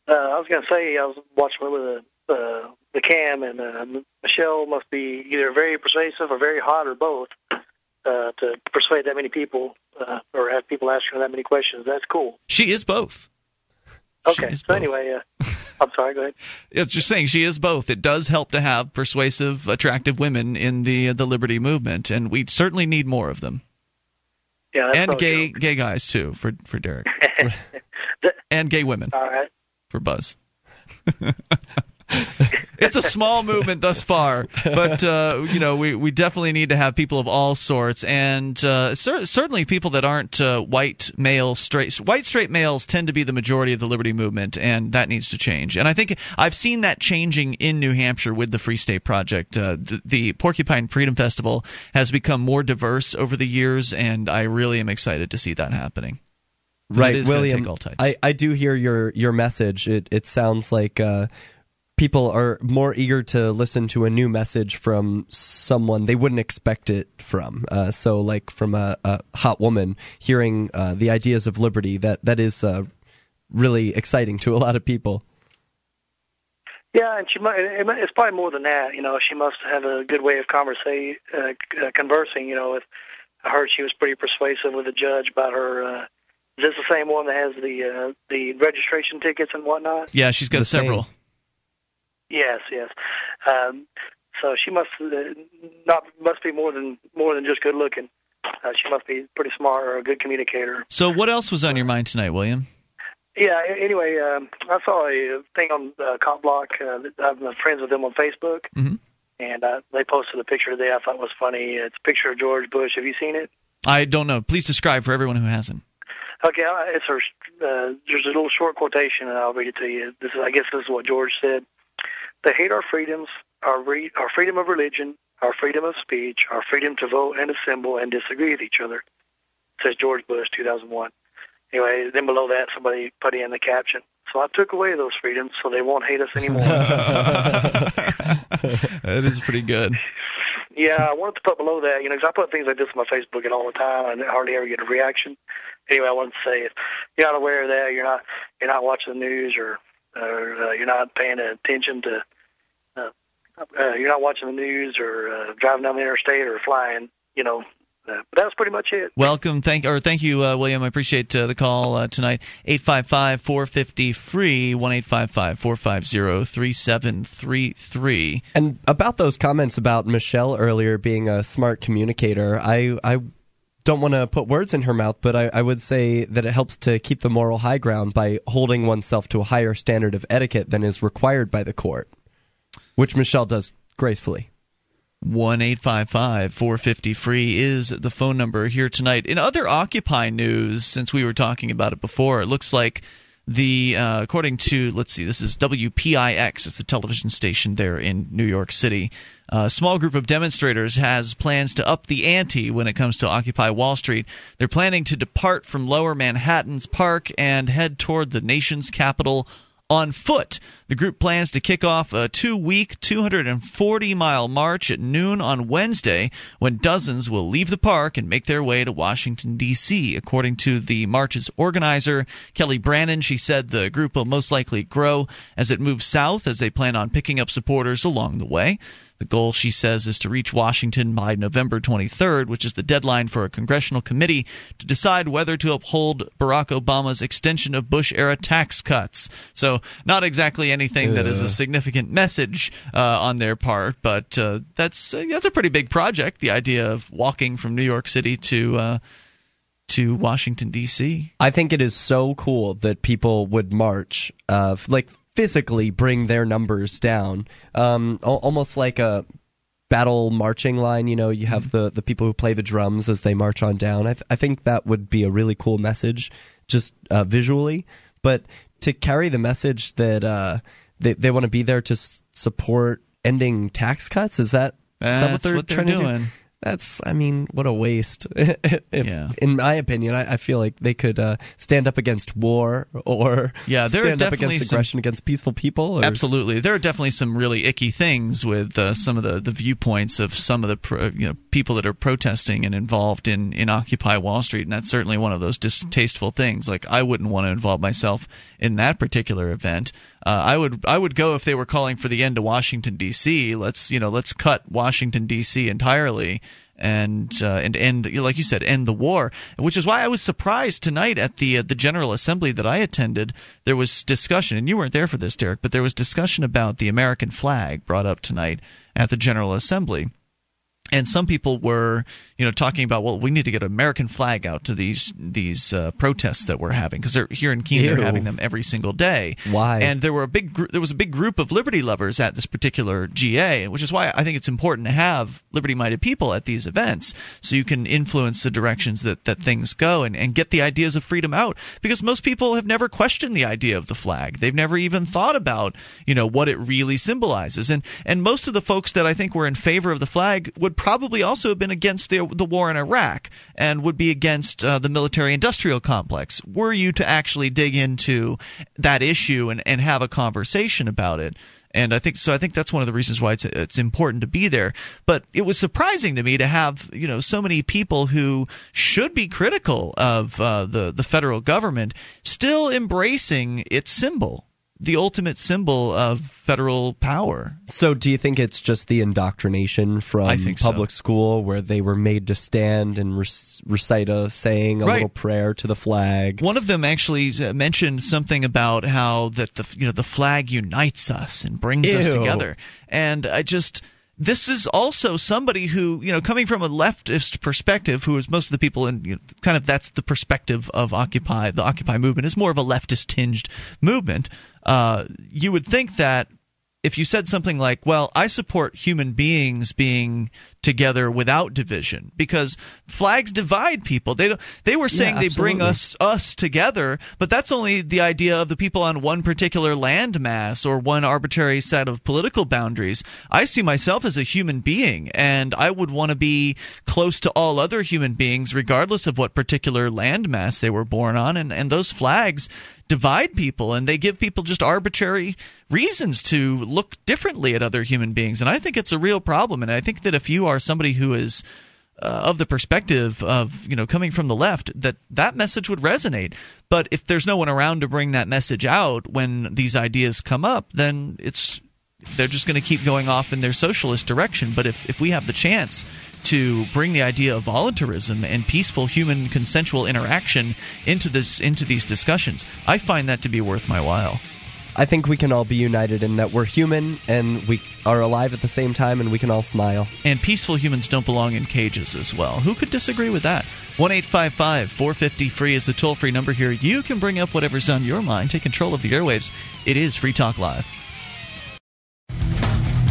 Uh, I was going to say, I was watching a little bit of uh, the cam, and uh, Michelle must be either very persuasive or very hot or both uh, to persuade that many people uh, or have people ask her that many questions. That's cool. She is both. Okay, so anyway, uh, I'm sorry, go ahead. It's just saying she is both. It does help to have persuasive, attractive women in the the liberty movement, and we certainly need more of them. Yeah, that's and gay true. Gay guys, too, for, for Derek. And gay women. All right. For Buzz. It's a small movement thus far, but uh, you know we, we definitely need to have people of all sorts, and uh, cer- certainly people that aren't uh, white male straight white straight males tend to be the majority of the liberty movement, and that needs to change. And I think I've seen that changing in New Hampshire with the Free State Project. Uh, the, the Porcupine Freedom Festival has become more diverse over the years, and I really am excited to see that happening. Right, it is William. Take all types. I, I do hear your your message. It it sounds like uh, people are more eager to listen to a new message from someone they wouldn't expect it from. Uh, so, like from a, a hot woman, hearing uh, the ideas of liberty that that is uh, really exciting to a lot of people. Yeah, and she might, it's probably more than that. You know, she must have a good way of conversa- uh, conversing. You know, with, I heard she was pretty persuasive with the judge about her. Uh, Is this the same one that has the uh, the registration tickets and whatnot? Yeah, she's got the several. Same. Yes, yes. Um, so she must uh, not must be more than more than just good looking. Uh, she must be pretty smart or a good communicator. So what else was on your mind tonight, William? Yeah. Anyway, um, I saw a thing on uh, CompBlock. Uh, I'm friends with them on Facebook, mm-hmm. and uh, they posted a picture today I thought was funny. It's a picture of George Bush. Have you seen it? I don't know. Please describe for everyone who hasn't. Okay, it's her, uh, there's a little short quotation, and I'll read it to you. This is, I guess this is what George said. They hate our freedoms, our, re- our freedom of religion, our freedom of speech, our freedom to vote and assemble and disagree with each other, says George Bush, two thousand one. Anyway, then below that, somebody put in the caption, so I took away those freedoms so they won't hate us anymore. That is pretty good. Yeah, I wanted to put below that, you know, because I put things like this on my Facebook and all the time, and I hardly ever get a reaction. Anyway, I wanted to say, if you're not aware of that, you're not you're not watching the news, or, or uh, you're not paying attention to, uh, uh, you're not watching the news, or uh, driving down the interstate, or flying, you know. Uh, but that's pretty much it. Welcome, thank or thank you, uh, William. I appreciate uh, the call uh, tonight. eight five five, four five zero, F R E E, one eight five five, four five zero, three seven three three. And about those comments about Michelle earlier being a smart communicator, I I don't want to put words in her mouth, but I, I would say that it helps to keep the moral high ground by holding oneself to a higher standard of etiquette than is required by the court, which Michelle does gracefully. one eight five five, four five zero, F R E E is the phone number here tonight. In other Occupy news, since we were talking about it before, it looks like the, uh, according to, let's see, this is W P I X, it's the television station there in New York City. A small group of demonstrators has plans to up the ante when it comes to Occupy Wall Street. They're planning to depart from Lower Manhattan's Park and head toward the nation's capital on foot. The group plans to kick off a two-week, two hundred forty mile march at noon on Wednesday, when dozens will leave the park and make their way to Washington, D C. According to the march's organizer, Kelly Brannon, she said the group will most likely grow as it moves south, as they plan on picking up supporters along the way. The goal, she says, is to reach Washington by November twenty-third, which is the deadline for a congressional committee to decide whether to uphold Barack Obama's extension of Bush-era tax cuts. So not exactly anything yeah. that is a significant message uh, on their part, but uh, that's uh, that's a pretty big project, the idea of walking from New York City to uh, to Washington, D C. I think it is so cool that people would march, uh, like – physically bring their numbers down, um, almost like a battle marching line. You know, you have the, the people who play the drums as they march on down. I, th- I think that would be a really cool message, just uh, visually. But to carry the message that uh, they, they want to be there to s- support ending tax cuts, is that, is that what they're, what they're trying doing. to do? That's, I mean, what a waste. if, yeah. In my opinion, I, I feel like they could uh, stand up against war or yeah, there stand are up against aggression some, against peaceful people. Or... Absolutely. There are definitely some really icky things with uh, some of the, the viewpoints of some of the pro, you know, people that are protesting and involved in, in Occupy Wall Street, and that's certainly one of those distasteful things. Like, I wouldn't want to involve myself in that particular event. Uh, I would I would go if they were calling for the end to Washington, D C. Let's, you know, let's cut Washington, D C entirely. And uh, and end, like you said, end the war, which is why I was surprised tonight at the uh, the General Assembly that I attended. There was discussion, and you weren't there for this, Derek, but there was discussion about the American flag brought up tonight at the General Assembly. And some people were, you know, talking about, well, we need to get an American flag out to these these uh, protests that we're having, because they're here in Keene. Ew. They're having them every single day. Why? And there were a big gr- there was a big group of liberty lovers at this particular G A, which is why I think it's important to have liberty-minded people at these events, so you can influence the directions that, that things go and, and get the ideas of freedom out. Because most people have never questioned the idea of the flag; they've never even thought about, you know, what it really symbolizes. And and most of the folks that I think were in favor of the flag would probably also have been against the, the war in Iraq and would be against uh, the military-industrial complex were you to actually dig into that issue and, and have a conversation about it. And I think so. I think that's one of the reasons why it's it's important to be there. But it was surprising to me to have you know so many people who should be critical of uh, the the federal government still embracing its symbol, the ultimate symbol of federal power. So, do you think it's just the indoctrination from I think public so. school, where they were made to stand and rec- recite a saying, a right. little prayer to the flag? One of them actually mentioned something about how that the you know the flag unites us and brings Ew. us together, and I just. This is also somebody who, you know, coming from a leftist perspective, who is most of the people in, you know, kind of that's the perspective of Occupy, the Occupy movement is more of a leftist-tinged movement. Uh, you would think that if you said something like, well, I support human beings being together without division because flags divide people. They don't, they were saying yeah, they bring us us together, but that's only the idea of the people on one particular land mass or one arbitrary set of political boundaries. I see myself as a human being, and I would want to be close to all other human beings regardless of what particular land mass they were born on, and, and those flags divide people, and they give people just arbitrary reasons to look differently at other human beings. And I think it's a real problem, and I think that if you are somebody who is uh, of the perspective of, you know, coming from the left, that that message would resonate. But if there's no one around to bring that message out when these ideas come up, then it's they're just going to keep going off in their socialist direction. But if, if we have the chance to bring the idea of voluntarism and peaceful human consensual interaction into this into these discussions, I find that to be worth my while. I think we can all be united in that we're human and we are alive at the same time and we can all smile. And peaceful humans don't belong in cages as well. Who could disagree with that? one eight five five, four five zero, free is the toll-free number here. You can bring up whatever's on your mind. Take control of the airwaves. It is Free Talk Live.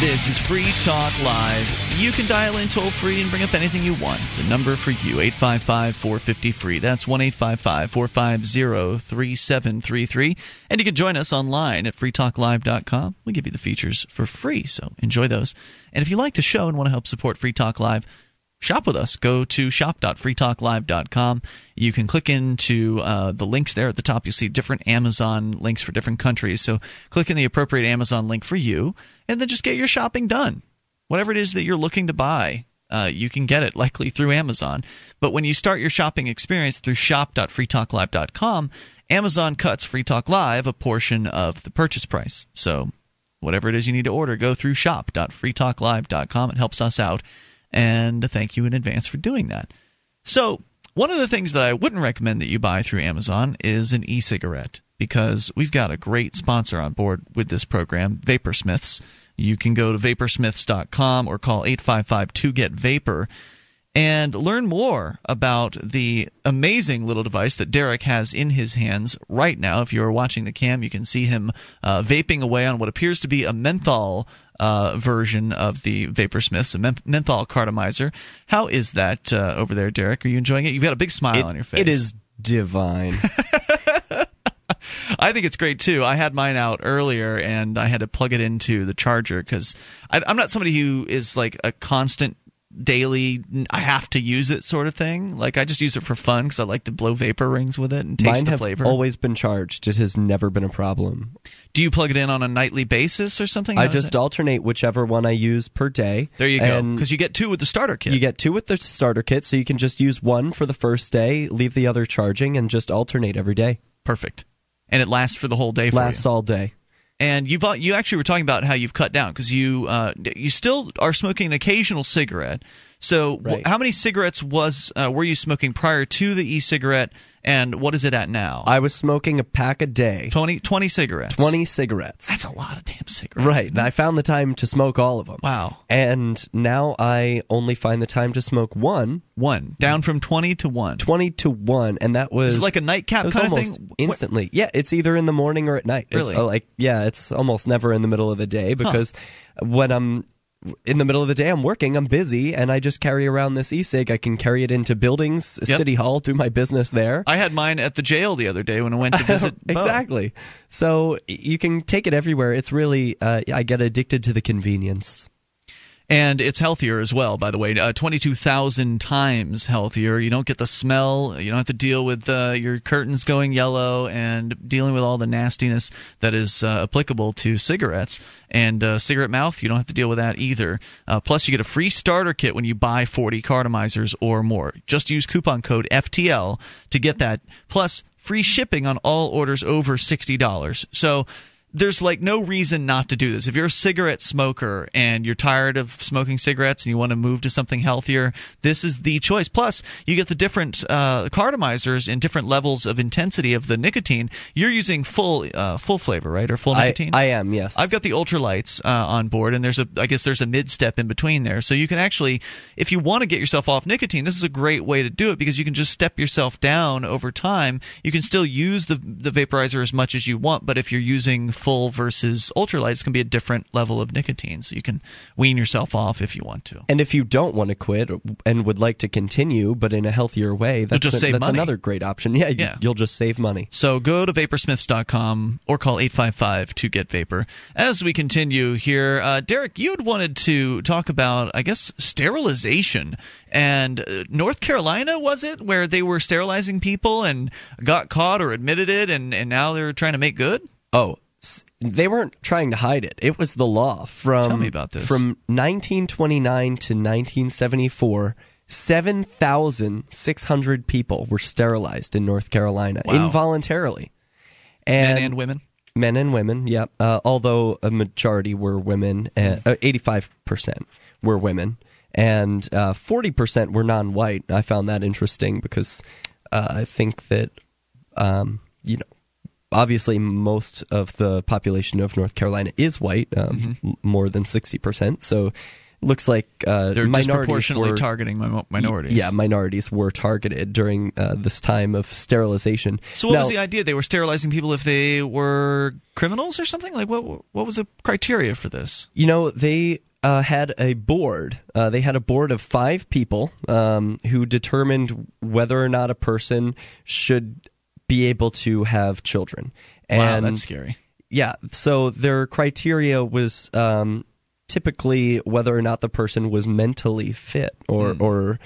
This is Free Talk Live. You can dial in toll-free and bring up anything you want. The number for you, eight five five, four five zero, free. That's one eight five five, four five zero, three seven three three. And you can join us online at free talk live dot com. We give you the features for free, so enjoy those. And if you like the show and want to help support Free Talk Live, shop with us. Go to shop dot free talk live dot com. You can click into uh, the links there at the top. You'll see different Amazon links for different countries. So click in the appropriate Amazon link for you, and then just get your shopping done. Whatever it is that you're looking to buy, uh, you can get it likely through Amazon. But when you start your shopping experience through shop dot free talk live dot com, Amazon cuts Free Talk Live a portion of the purchase price. So whatever it is you need to order, go through shop dot free talk live dot com. It helps us out. And thank you in advance for doing that. So one of the things that I wouldn't recommend that you buy through Amazon is an e-cigarette, because we've got a great sponsor on board with this program, Vaporsmiths. You can go to vaporsmiths dot com or call eight five five, two, get vapor and learn more about the amazing little device that Derek has in his hands right now. If you're watching the cam, you can see him uh, vaping away on what appears to be a menthol Uh, version of the Vaporsmiths, a menthol cartomizer. How is that uh, over there, Derek? Are you enjoying it? You've got a big smile it, on your face. It is divine. I think it's great, too. I had mine out earlier, and I had to plug it into the charger because I'm not somebody who is like a constant daily, I have to use it sort of thing. Like, I just use it for fun because I like to blow vapor rings with it and taste Mine the flavor. Mine have always been charged. It has never been a problem. Do you plug it in on a nightly basis or something? How I just alternate whichever one I use per day. There you go. Because you get two with the starter kit. You get two with the starter kit, so you can just use one for the first day, leave the other charging, and just alternate every day. Perfect. And it lasts for the whole day for you? Lasts all day. And you bought, you actually were talking about how you've cut down because you uh, you still are smoking an occasional cigarette. So right. how many cigarettes was uh, were you smoking prior to the e-cigarette, and what is it at now? I was smoking a pack a day. twenty, twenty cigarettes. twenty cigarettes. That's a lot of damn cigarettes. Right, and I found the time to smoke all of them. Wow. And now I only find the time to smoke one. One. Down from twenty to one. twenty to one, and that was... Is it like a nightcap kind of thing? Instantly. What? Yeah, it's either in the morning or at night. Really? It's like, yeah, it's almost never in the middle of the day because huh. when I'm... in the middle of the day, I'm working, I'm busy, and I just carry around this e-cig. I can carry it into buildings, yep. City Hall, do my business there. I had mine at the jail the other day when I went to visit Exactly. Bo. So you can take it everywhere. It's really, uh, I get addicted to the convenience. And it's healthier as well, by the way, uh, twenty-two thousand times healthier. You don't get the smell. You don't have to deal with uh, your curtains going yellow and dealing with all the nastiness that is uh, applicable to cigarettes. And uh, cigarette mouth, you don't have to deal with that either. Uh, plus, you get a free starter kit when you buy forty cartomizers or more. Just use coupon code F T L to get that. Plus, free shipping on all orders over sixty dollars. So... there's like no reason not to do this. If you're a cigarette smoker and you're tired of smoking cigarettes and you want to move to something healthier, this is the choice. Plus, you get the different uh, cartomizers in different levels of intensity of the nicotine. You're using full uh, full flavor, right, or full nicotine? I, I am, yes. I've got the ultralights uh, on board, and there's a I guess there's a mid step in between there. So you can actually, if you want to get yourself off nicotine, this is a great way to do it because you can just step yourself down over time. You can still use the the vaporizer as much as you want, but if you're using full versus ultralight, it's going to be a different level of nicotine, so you can wean yourself off if you want to. And if you don't want to quit and would like to continue, but in a healthier way, that's, just a, save that's money. Another great option. Yeah, yeah, you'll just save money. So go to Vaporsmiths dot com or call eight five five to get vapor. As we continue here, uh, Derek, you had wanted to talk about, I guess, sterilization. And uh, North Carolina, was it, where they were sterilizing people and got caught or admitted it, and, and now they're trying to make good? Oh, they weren't trying to hide it. It was the law from Tell me about this. From nineteen twenty-nine to nineteen seventy-four. seven thousand six hundred people were sterilized in North Carolina wow. involuntarily. And men and women. Men and women. Yeah. Uh, although a majority were women, uh, eighty-five percent were women, and uh, forty percent were non-white. I found that interesting because uh, I think that um, you know. Obviously, most of the population of North Carolina is white, um, mm-hmm. more than sixty percent. So, looks like uh, they're minorities disproportionately were, targeting mi- minorities. Yeah, minorities were targeted during uh, this time of sterilization. So, what now, was the idea? They were sterilizing people if they were criminals or something? Like, what what was the criteria for this? You know, they uh, had a board. Uh, they had a board of five people um, who determined whether or not a person should be able to have children. And wow, that's scary. Yeah, so their criteria was um, typically whether or not the person was mentally fit or, mm. or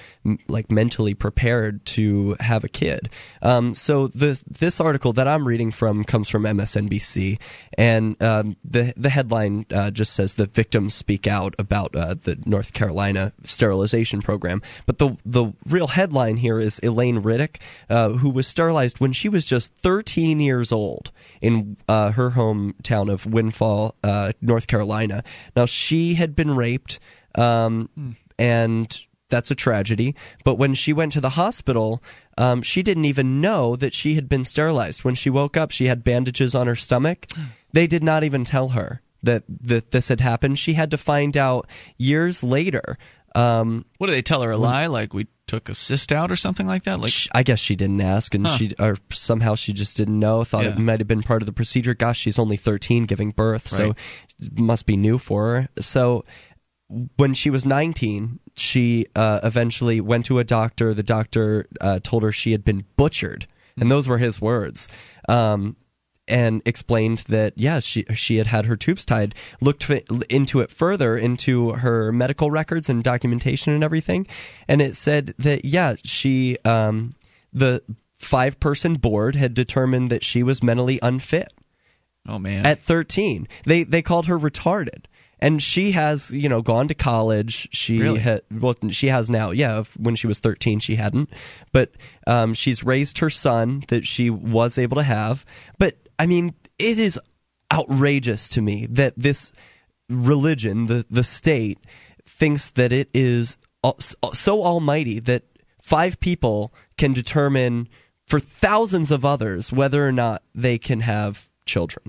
like mentally prepared to have a kid. Um, so this this article that I'm reading from comes from M S N B C, and um, the the headline uh, just says the victims speak out about uh, the North Carolina sterilization program. But the the real headline here is Elaine Riddick, uh, who was sterilized when she was just thirteen years old in uh, her hometown of Windfall, uh, North Carolina. Now she She had been raped, um, mm. and that's a tragedy. But when she went to the hospital, um, she didn't even know that she had been sterilized. When she woke up, she had bandages on her stomach. They did not even tell her that, that this had happened. She had to find out years later. Um, what did they tell her? A lie? Like, we took a cyst out or something like that? Like, I guess she didn't ask, and huh. she or somehow she just didn't know, thought yeah. it might have been part of the procedure. Gosh, she's only thirteen giving birth, right. so it must be new for her. So when she was nineteen, she uh, eventually went to a doctor. The doctor uh, told her she had been butchered, mm-hmm. and those were his words. Um And explained that, yeah, she she had had her tubes tied, looked f- into it further, into her medical records and documentation and everything. And it said that, yeah, she um, the five-person board had determined that she was mentally unfit. Oh, man. At thirteen. They, they called her retarded. And she has, you know, gone to college. She really? ha- well, she has now. Yeah, when she was thirteen, she hadn't. But um, she's raised her son that she was able to have. But I mean, it is outrageous to me that this religion, the, the state, thinks that it is so almighty that five people can determine for thousands of others whether or not they can have children.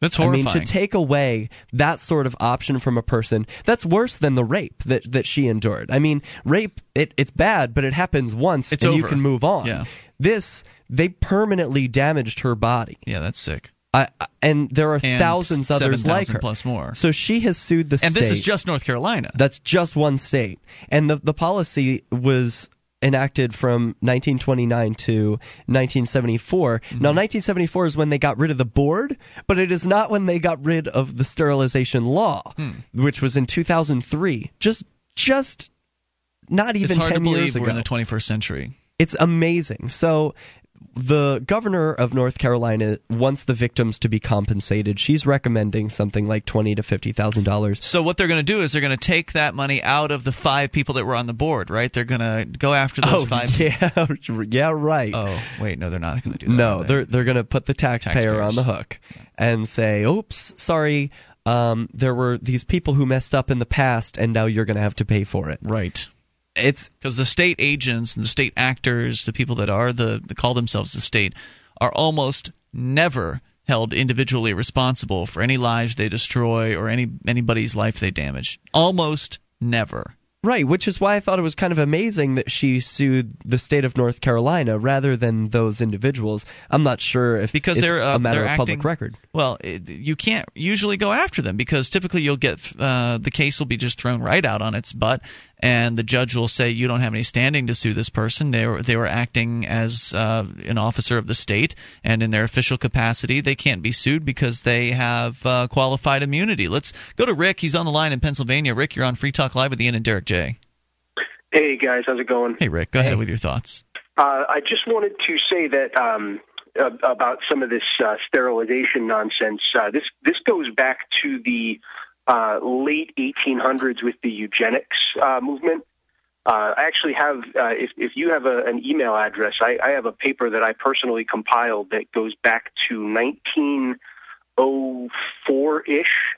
That's horrifying. I mean, to take away that sort of option from a person, that's worse than the rape that, that she endured. I mean, rape, it, it's bad, but it happens once it's and over. You can move on. Yeah. This, they permanently damaged her body. Yeah, that's sick. I, and there are and thousands seven, others like her. Plus more. So she has sued the and state. And this is just North Carolina. That's just one state. And the, the policy was enacted from nineteen twenty-nine to nineteen seventy-four. Mm-hmm. Now, nineteen seventy-four is when they got rid of the board, but it is not when they got rid of the sterilization law, hmm. which was in two thousand three. Just, just not even ten years ago. It's hard to believe we're in the twenty-first century. It's amazing. So the governor of North Carolina wants the victims to be compensated. She's recommending something like twenty thousand dollars to fifty thousand dollars. So what they're going to do is they're going to take that money out of the five people that were on the board, right? They're going to go after those oh, five yeah. people. Yeah, right. Oh, wait, no, they're not going to do that. No, they? they're, they're going to put the taxpayer Taxpayers. on the hook and say, oops, sorry, um, there were these people who messed up in the past, and now you're going to have to pay for it. Right. It's because the state agents and the state actors, the people that are the that call themselves the state, are almost never held individually responsible for any lives they destroy or any anybody's life they damage. Almost never. Right, which is why I thought it was kind of amazing that she sued the state of North Carolina rather than those individuals. I'm not sure if because it's they're, uh, a matter of acting, public record. Well, it, you can't usually go after them because typically you'll get uh, – the case will be just thrown right out on its butt and the judge will say you don't have any standing to sue this person. They were, they were acting as uh, an officer of the state and in their official capacity they can't be sued because they have uh, qualified immunity. Let's go to Rick. He's on the line in Pennsylvania. Rick, you're on Free Talk Live with Ian and Derek. Jay. Hey guys, how's it going? Hey Rick, go ahead hey. with your thoughts. Uh, I just wanted to say that um, about some of this uh, sterilization nonsense. Uh, this this goes back to the uh, late eighteen hundreds with the eugenics uh, movement. Uh, I actually have, uh, if if you have a, an email address, I, I have a paper that I personally compiled that goes back to nineteen oh four ish.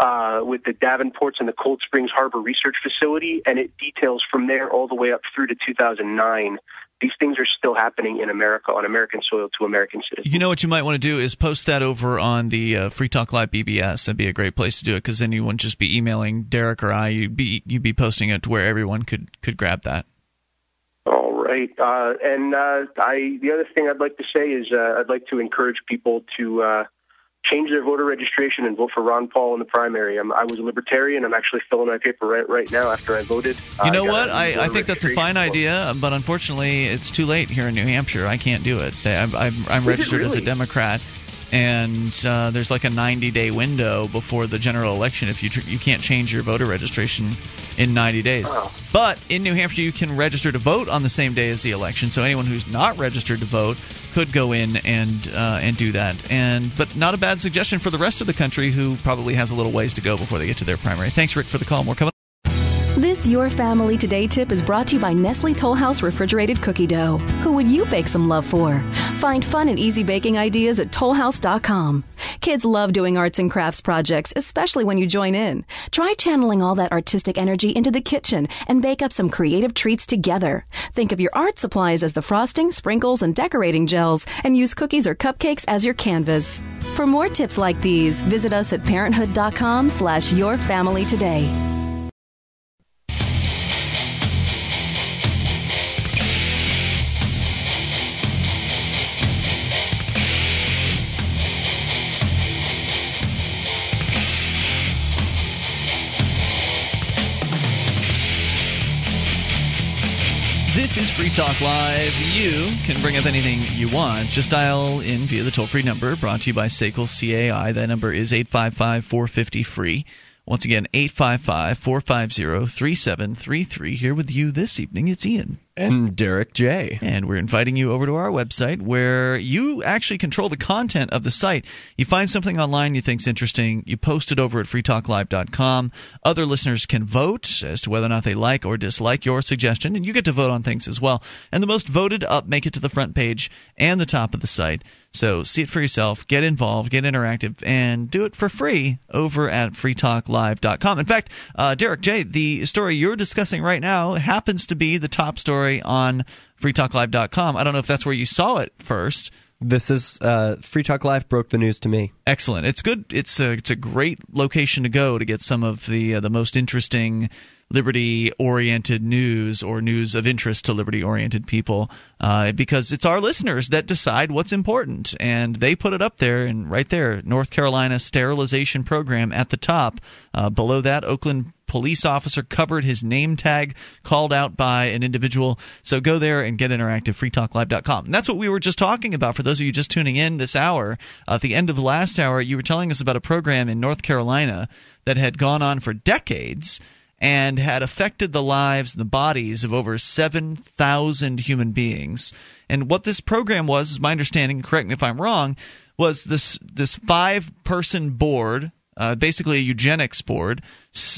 Uh, with the Davenports and the Cold Springs Harbor Research Facility, and it details from there all the way up through to two thousand nine. These things are still happening in America, on American soil, to American citizens. You know what you might want to do is post that over on the uh, Free Talk Live B B S. That'd be a great place to do it because then you wouldn't just be emailing Derek or I. You'd be you'd be posting it to where everyone could, could grab that. All right. Uh, and uh, I the other thing I'd like to say is uh, I'd like to encourage people to Uh, change their voter registration and vote for Ron Paul in the primary. I'm, I was a libertarian. I'm actually filling my paper right, right now after I voted. You know I what? I, I think that's a fine idea, but unfortunately it's too late here in New Hampshire. I can't do it. They, I'm, I'm, I'm registered really? as a Democrat, and uh, there's like a ninety-day window before the general election if you tr- you can't change your voter registration in ninety days. Oh. But in New Hampshire, you can register to vote on the same day as the election, so anyone who's not registered to vote could go in and uh, and do that. And but not a bad suggestion for the rest of the country who probably has a little ways to go before they get to their primary. Thanks, Rick, for the call. More coming up. This Your Family Today tip is brought to you by Nestle Tollhouse Refrigerated Cookie Dough. Who would you bake some love for? Find fun and easy baking ideas at tollhouse dot com. Kids love doing arts and crafts projects, especially when you join in. Try channeling all that artistic energy into the kitchen and bake up some creative treats together. Think of your art supplies as the frosting, sprinkles, and decorating gels, and use cookies or cupcakes as your canvas. For more tips like these, visit us at parenthood.com slash your family today. This is Free Talk Live. You can bring up anything you want. Just dial in via the toll-free number brought to you by S A C L C A I. That number is eight five five, four five zero, F R E E. Once again, eight five five, four five zero, three seven three three. Here with you this evening, it's Ian. And Derek J. And we're inviting you over to our website where you actually control the content of the site. You find something online you think's interesting, you post it over at free talk live dot com. Other listeners can vote as to whether or not they like or dislike your suggestion, and you get to vote on things as well. And the most voted up make it to the front page and the top of the site. So see it for yourself, get involved, get interactive, and do it for free over at free talk live dot com. In fact, uh, Derek J., the story you're discussing right now happens to be the top story on free talk live dot com. I don't know if that's where you saw it first. This is uh, Free Talk Live broke the news to me. Excellent. It's good. It's a it's a great location to go to get some of the uh, the most interesting liberty-oriented news or news of interest to liberty-oriented people, uh, because it's our listeners that decide what's important, and they put it up there, and right there, North Carolina sterilization program at the top. Uh, below that, Oakland police officer covered his name tag, called out by an individual. So go there and get interactive, free talk live dot com. And that's what we were just talking about. For those of you just tuning in this hour, uh, at the end of the last hour, you were telling us about a program in North Carolina that had gone on for decades and had affected the lives and the bodies of over seven thousand human beings. And what this program was, is my understanding, correct me if I'm wrong, was this this five-person board, uh, basically a eugenics board,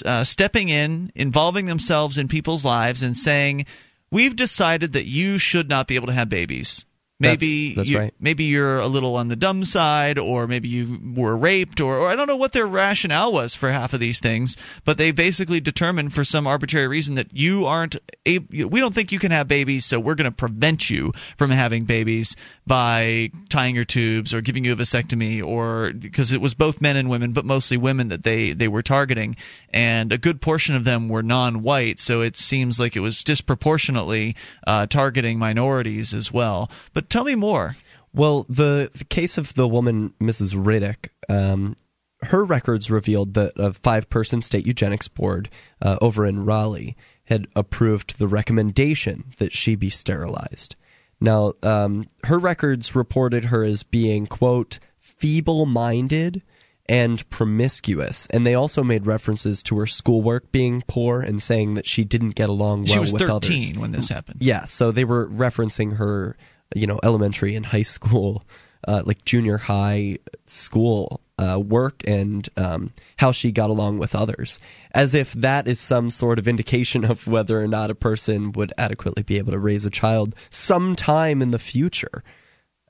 uh, stepping in, involving themselves in people's lives and saying, we've decided that you should not be able to have babies. Maybe that's, that's you, right. Maybe you're a little on the dumb side, or maybe you were raped, or, or I don't know what their rationale was for half of these things, but they basically determined for some arbitrary reason that you aren't able, we don't think you can have babies, so we're going to prevent you from having babies by tying your tubes or giving you a vasectomy, or because it was both men and women, but mostly women that they, they were targeting, and a good portion of them were non-white, so it seems like it was disproportionately uh, targeting minorities as well. But tell me more. Well, the, the case of the woman, Missus Riddick, um, her records revealed that a five-person state eugenics board uh, over in Raleigh had approved the recommendation that she be sterilized. Now, um, her records reported her as being, quote, feeble-minded and promiscuous. And they also made references to her schoolwork being poor and saying that she didn't get along well with others. She was thirteen when this happened. Yeah, so they were referencing her, you know, elementary and high school, uh, like junior high school uh, work, and um, how she got along with others, as if that is some sort of indication of whether or not a person would adequately be able to raise a child sometime in the future.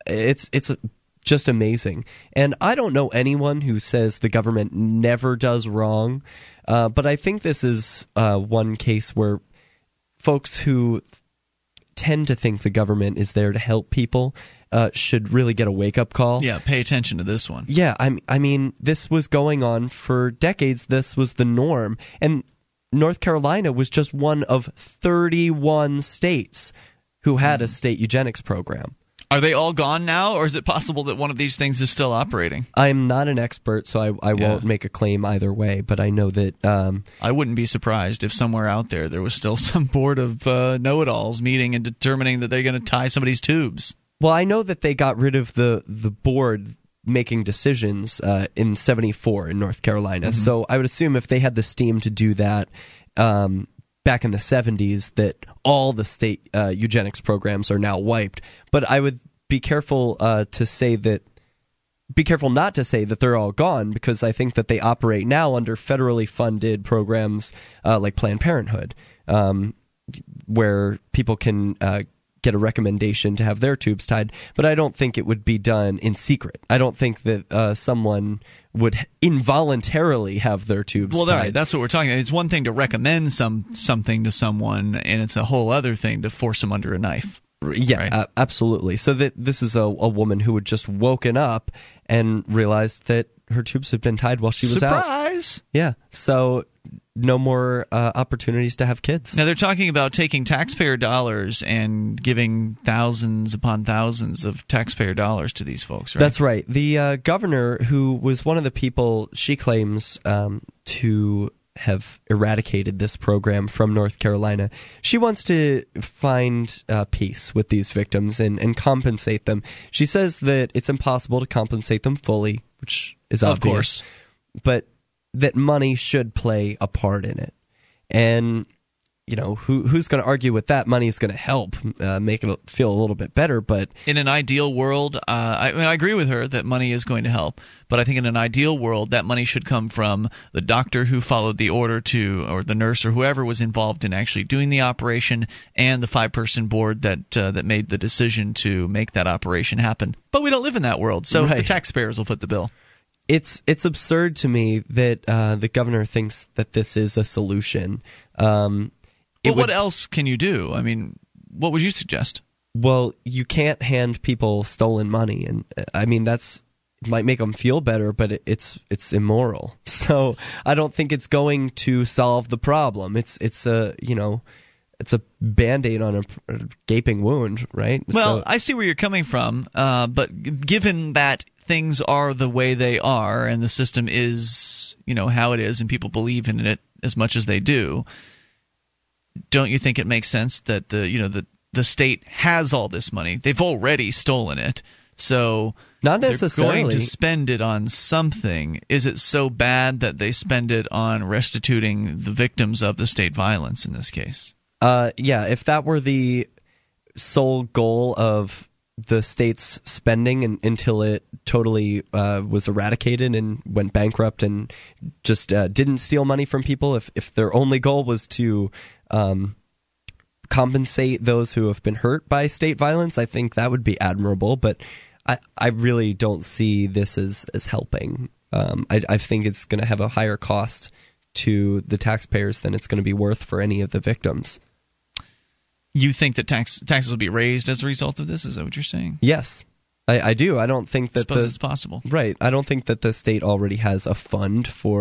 It's it's just amazing. And I don't know anyone who says the government never does wrong, uh, but I think this is uh, one case where folks who tend to think the government is there to help people uh, should really get a wake-up call. Yeah, pay attention to this one. Yeah, I I mean, this was going on for decades. This was the norm. And North Carolina was just one of thirty-one states who had a state eugenics program. Are they all gone now, or is it possible that one of these things is still operating? I'm not an expert, so I, I yeah. won't make a claim either way, but I know that... Um, I wouldn't be surprised if somewhere out there there was still some board of uh, know-it-alls meeting and determining that they're going to tie somebody's tubes. Well, I know that they got rid of the, the board making decisions uh, in seventy-four in North Carolina, mm-hmm. so I would assume if they had the steam to do that... Um, back in the seventies, that all the state uh, eugenics programs are now wiped. But I would be careful uh, to say that, be careful not to say that they're all gone, because I think that they operate now under federally funded programs uh, like Planned Parenthood, um, where people can uh, get a recommendation to have their tubes tied. But I don't think it would be done in secret. I don't think that uh, someone would involuntarily have their tubes well, tied. Well, right, that's what we're talking about. It's one thing to recommend some something to someone, and it's a whole other thing to force them under a knife. Yeah, right? uh, absolutely. So that this is a, a woman who had just woken up and realized that her tubes had been tied while she was Surprise! out. Surprise! Yeah, so... no more uh, opportunities to have kids. Now, they're talking about taking taxpayer dollars and giving thousands upon thousands of taxpayer dollars to these folks, right? That's right. The uh, governor, who was one of the people she claims um, to have eradicated this program from North Carolina, she wants to find uh, peace with these victims and, and compensate them. She says that it's impossible to compensate them fully, which is obvious. Of course. But... that money should play a part in it. And you know, who who's going to argue with that? Money is going to help uh, make it feel a little bit better. But in an ideal world, uh, I mean, I agree with her that money is going to help. But I think in an ideal world, that money should come from the doctor who followed the order to, or the nurse, or whoever was involved in actually doing the operation, and the five-person board that uh, that made the decision to make that operation happen. But we don't live in that world, so right. The taxpayers will foot the bill. It's it's absurd to me that uh, the governor thinks that this is a solution. Um, But would, what else can you do? I mean, what would you suggest? Well, you can't hand people stolen money, and I mean that's it might make them feel better, but it, it's it's immoral. So I don't think it's going to solve the problem. It's it's a you know, it's a Band-Aid on a, a gaping wound, right? Well, so, I see where you're coming from, uh, but given that things are the way they are, and the system is you know how it is, and people believe in it as much as they do. Don't you think it makes sense that the you know the, the state has all this money? They've already stolen it, so not necessarily. They're going to spend it on something. Is it so bad that they spend it on restituting the victims of the state violence in this case? Uh, yeah, if that were the sole goal of the state's spending and, until it totally uh, was eradicated and went bankrupt and just uh, didn't steal money from people, if if their only goal was to Um, compensate those who have been hurt by state violence, I think that would be admirable, but I, I really don't see this as, as helping. Um, I, I think it's going to have a higher cost to the taxpayers than it's going to be worth for any of the victims. You think that tax, taxes will be raised as a result of this? Is that what you're saying? Yes, I, I do. I don't think that I suppose the, it's possible. Right. I don't think that the state already has a fund for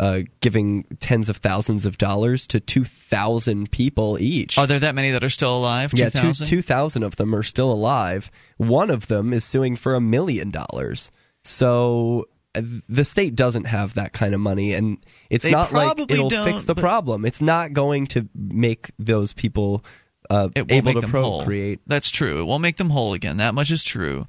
Uh, giving tens of thousands of dollars to two thousand people each. Are there that many that are still alive? two, yeah, two thousand of them are still alive. One of them is suing for a million dollars. So uh, the state doesn't have that kind of money, and it's they not like it'll fix the problem. It's not going to make those people uh, able to procreate. Whole. That's true. It won't make them whole again. That much is true.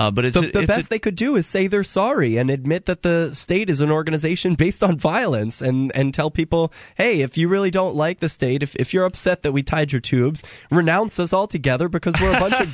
Uh, but it's the, the it's best a, they could do is say they're sorry and admit that the state is an organization based on violence, and, and tell people, hey, if you really don't like the state, if if you're upset that we tied your tubes, renounce us altogether because we're a bunch of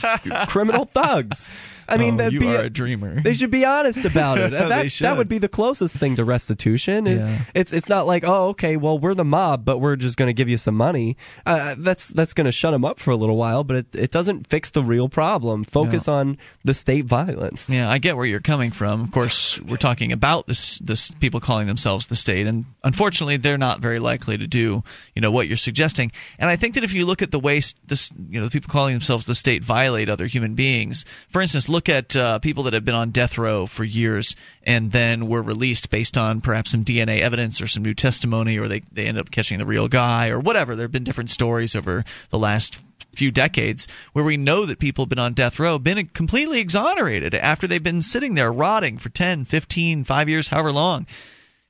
criminal thugs. I mean, oh, you be, are a dreamer. They should be honest about it. And that, that would be the closest thing to restitution. It, yeah. It's it's not like, oh, okay, well, we're the mob, but we're just going to give you some money. Uh, that's that's going to shut them up for a little while, but it, it doesn't fix the real problem. Focus yeah. on the state violence. Yeah, I get where you're coming from. Of course, we're talking about this, this people calling themselves the state, and unfortunately, they're not very likely to do you know what you're suggesting. And I think that if you look at the way this, you know, the people calling themselves the state violate other human beings, for instance, look at uh, people that have been on death row for years and then were released based on perhaps some D N A evidence or some new testimony, or they, they end up catching the real guy or whatever. There have been different stories over the last few decades where we know that people have been on death row, been completely exonerated after they've been sitting there rotting for ten, fifteen, five years, however long. I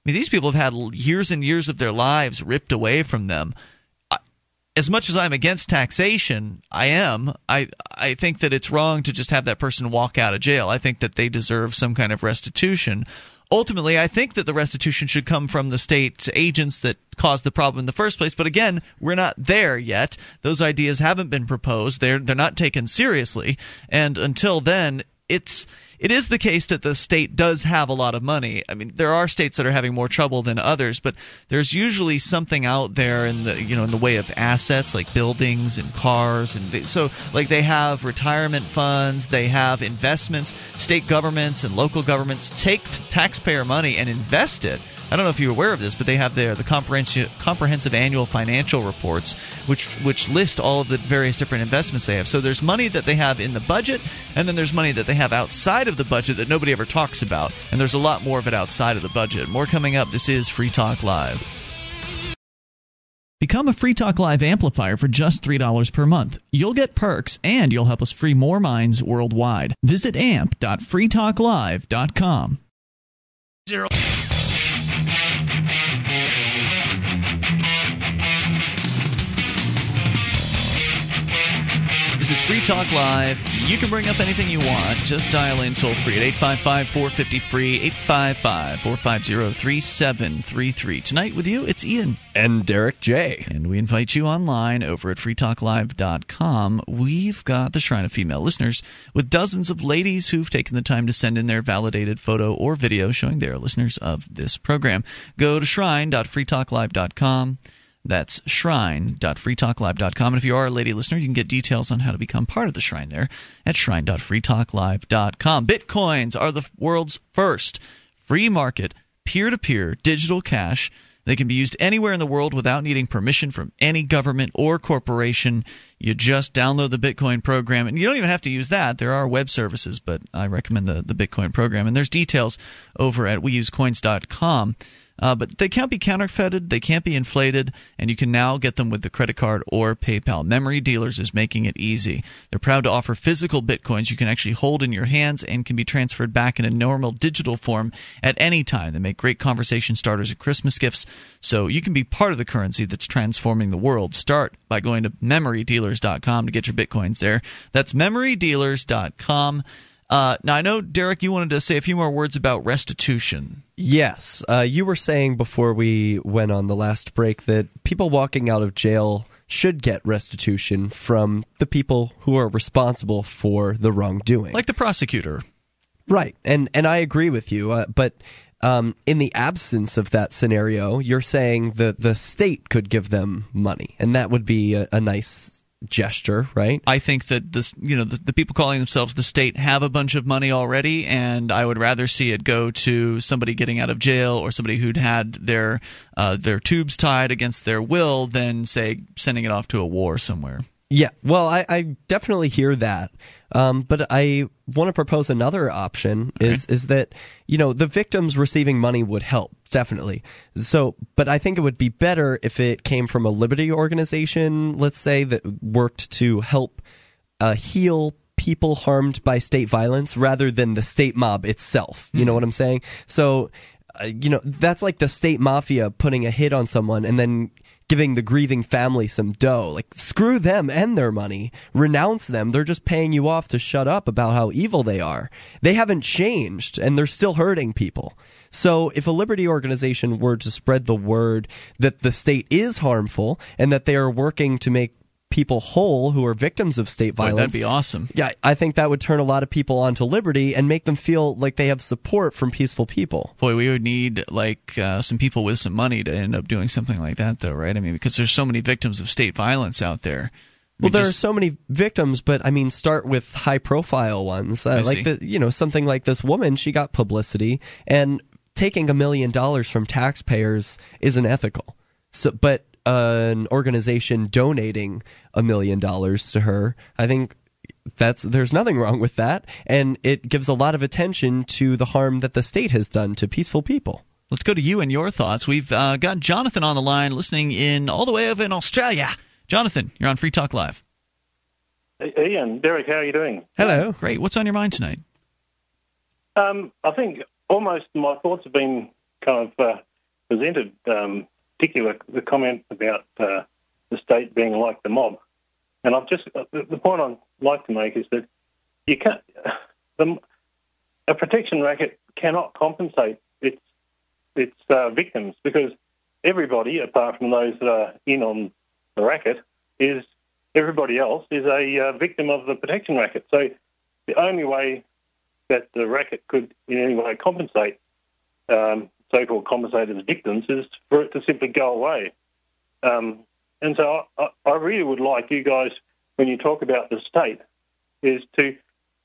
mean, these people have had years and years of their lives ripped away from them. As much as I'm against taxation, I am. I I think that it's wrong to just have that person walk out of jail. I think that they deserve some kind of restitution. Ultimately, I think that the restitution should come from the state agents that caused the problem in the first place. But again, we're not there yet. Those ideas haven't been proposed. They're they're not taken seriously. And until then, it's it is the case that the state does have a lot of money. I mean, there are states that are having more trouble than others, but there's usually something out there in the you know in the way of assets like buildings and cars, and they, so like they have retirement funds, they have investments. State governments and local governments take taxpayer money and invest it. I don't know if you're aware of this, but they have their the comprehensive, comprehensive annual financial reports, which which list all of the various different investments they have. So there's money that they have in the budget, and then there's money that they have outside of the budget that nobody ever talks about. And there's a lot more of it outside of the budget. More coming up. This is Free Talk Live. Become a Free Talk Live amplifier for just three dollars per month. You'll get perks, and you'll help us free more minds worldwide. Visit amp dot free talk live dot com. Zero. This is Free Talk Live. You can bring up anything you want. Just dial in toll-free at eight five five, four five zero, FREE, eight five five, four five zero, three seven three three. Tonight with you, it's Ian. And Derek J. And we invite you online over at free talk live dot com. We've got the Shrine of Female Listeners with dozens of ladies who've taken the time to send in their validated photo or video showing they're listeners of this program. Go to shrine dot free talk live dot com. That's shrine dot free talk live dot com. And if you are a lady listener, you can get details on how to become part of the Shrine there at shrine dot free talk live dot com. Bitcoins are the world's first free market, peer-to-peer digital cash. They can be used anywhere in the world without needing permission from any government or corporation. You just download the Bitcoin program, and you don't even have to use that. There are web services, but I recommend the, the Bitcoin program. And there's details over at we use coins dot com. Uh, but they can't be counterfeited, they can't be inflated, and you can now get them with the credit card or PayPal. Memory Dealers is making it easy. They're proud to offer physical Bitcoins you can actually hold in your hands and can be transferred back in a normal digital form at any time. They make great conversation starters and Christmas gifts, so you can be part of the currency that's transforming the world. Start by going to memory dealers dot com to get your Bitcoins there. That's memory dealers dot com. Uh, now, I know, Derek, you wanted to say a few more words about restitution. Yes. Uh, you were saying before we went on the last break that people walking out of jail should get restitution from the people who are responsible for the wrongdoing. Like the prosecutor. Right. And and I agree with you. Uh, but um, in the absence of that scenario, you're saying that the state could give them money. And that would be a, a nice gesture, right? I think that this, you know, the, the people calling themselves the state have a bunch of money already, and I would rather see it go to somebody getting out of jail or somebody who'd had their uh, their tubes tied against their will than, say, sending it off to a war somewhere. Yeah, well, I, I definitely hear that, um, but I want to propose another option is okay. is that, you know, the victims receiving money would help, definitely. So, but I think it would be better if it came from a liberty organization, let's say, that worked to help uh, heal people harmed by state violence rather than the state mob itself. You mm-hmm. know what I'm saying? So, uh, you know, that's like the state mafia putting a hit on someone and then giving the grieving family some dough. Like, screw them and their money. Renounce them. They're just paying you off to shut up about how evil they are. They haven't changed, and they're still hurting people. So if a liberty organization were to spread the word that the state is harmful and that they are working to make people whole who are victims of state violence. Boy, that'd be awesome. Yeah, I think that would turn a lot of people onto liberty and make them feel like they have support from peaceful people. Boy, we would need like uh, some people with some money to end up doing something like that, though, right? I mean, because there's so many victims of state violence out there. We well, there just... are so many victims, but I mean, start with high-profile ones, uh, like the, you know, something like this woman. She got publicity, and taking a million dollars from taxpayers isn't ethical. So, but. An organization donating a million dollars to her, I think that's there's nothing wrong with that, and it gives a lot of attention to the harm that the state has done to peaceful people. Let's go to you and your thoughts. We've uh, got Jonathan on the line, listening in all the way over in Australia. Jonathan, you're on Free Talk Live. Hey, Ian, Derek, how are you doing? Hello. Great. What's on your mind tonight? Um, I think almost my thoughts have been kind of uh, presented. Um, particular the comment about uh, the state being like the mob. And I've just the point I'd like to make is that you can't the, a protection racket cannot compensate its its uh, victims, because everybody apart from those that are in on the racket is everybody else is a uh, victim of the protection racket. So the only way that the racket could in any way compensate um so-called compensated victims is for it to simply go away. Um, and so I, I really would like you guys, when you talk about the state, is to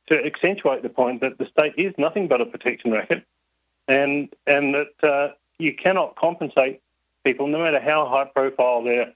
to accentuate the point that the state is nothing but a protection racket, and and that uh, you cannot compensate people, no matter how high-profile their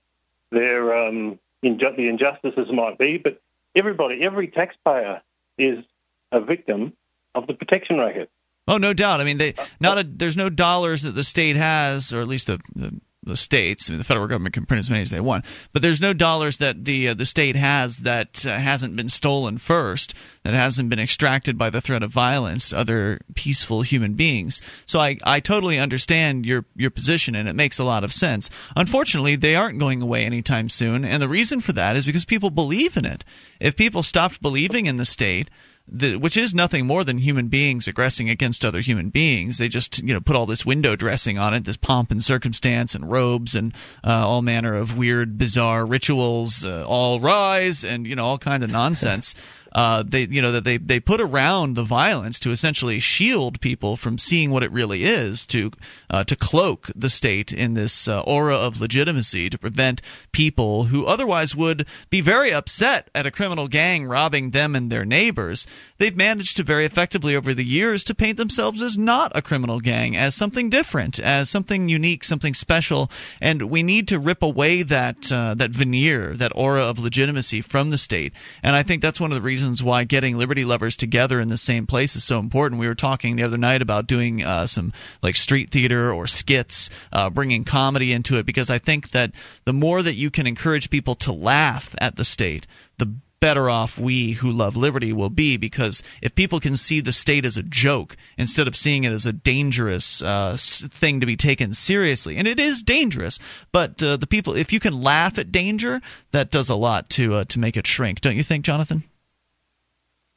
their um, inju- the injustices might be. But everybody, every taxpayer is a victim of the protection racket. Oh, no doubt. I mean, they not a, there's no dollars that the state has, or at least the, the the states. I mean, the federal government can print as many as they want, but there's no dollars that the uh, the state has that uh, hasn't been stolen first, that hasn't been extracted by the threat of violence to other peaceful human beings. So I, I totally understand your your position, and it makes a lot of sense. Unfortunately, they aren't going away anytime soon, and the reason for that is because people believe in it. If people stopped believing in the state, The, which is nothing more than human beings aggressing against other human beings. They just, you know, put all this window dressing on it, this pomp and circumstance and robes and uh, all manner of weird, bizarre rituals, uh, all rise, and, you know, all kinds of nonsense. Uh, they, you know, that they, they put around the violence to essentially shield people from seeing what it really is, to uh, to cloak the state in this uh, aura of legitimacy, to prevent people who otherwise would be very upset at a criminal gang robbing them and their neighbors. They've managed to very effectively over the years to paint themselves as not a criminal gang, as something different, as something unique, something special. And we need to rip away that uh, that veneer, that aura of legitimacy from the state. And I think that's one of the reasons why getting liberty lovers together in the same place is so important. We were talking the other night about doing uh, some like street theater or skits, uh, bringing comedy into it, because I think that the more that you can encourage people to laugh at the state, the better off we who love liberty will be. Because if people can see the state as a joke instead of seeing it as a dangerous uh, thing to be taken seriously, and it is dangerous, but uh, the people, if you can laugh at danger, that does a lot to uh, to make it shrink. Don't you think, Jonathan?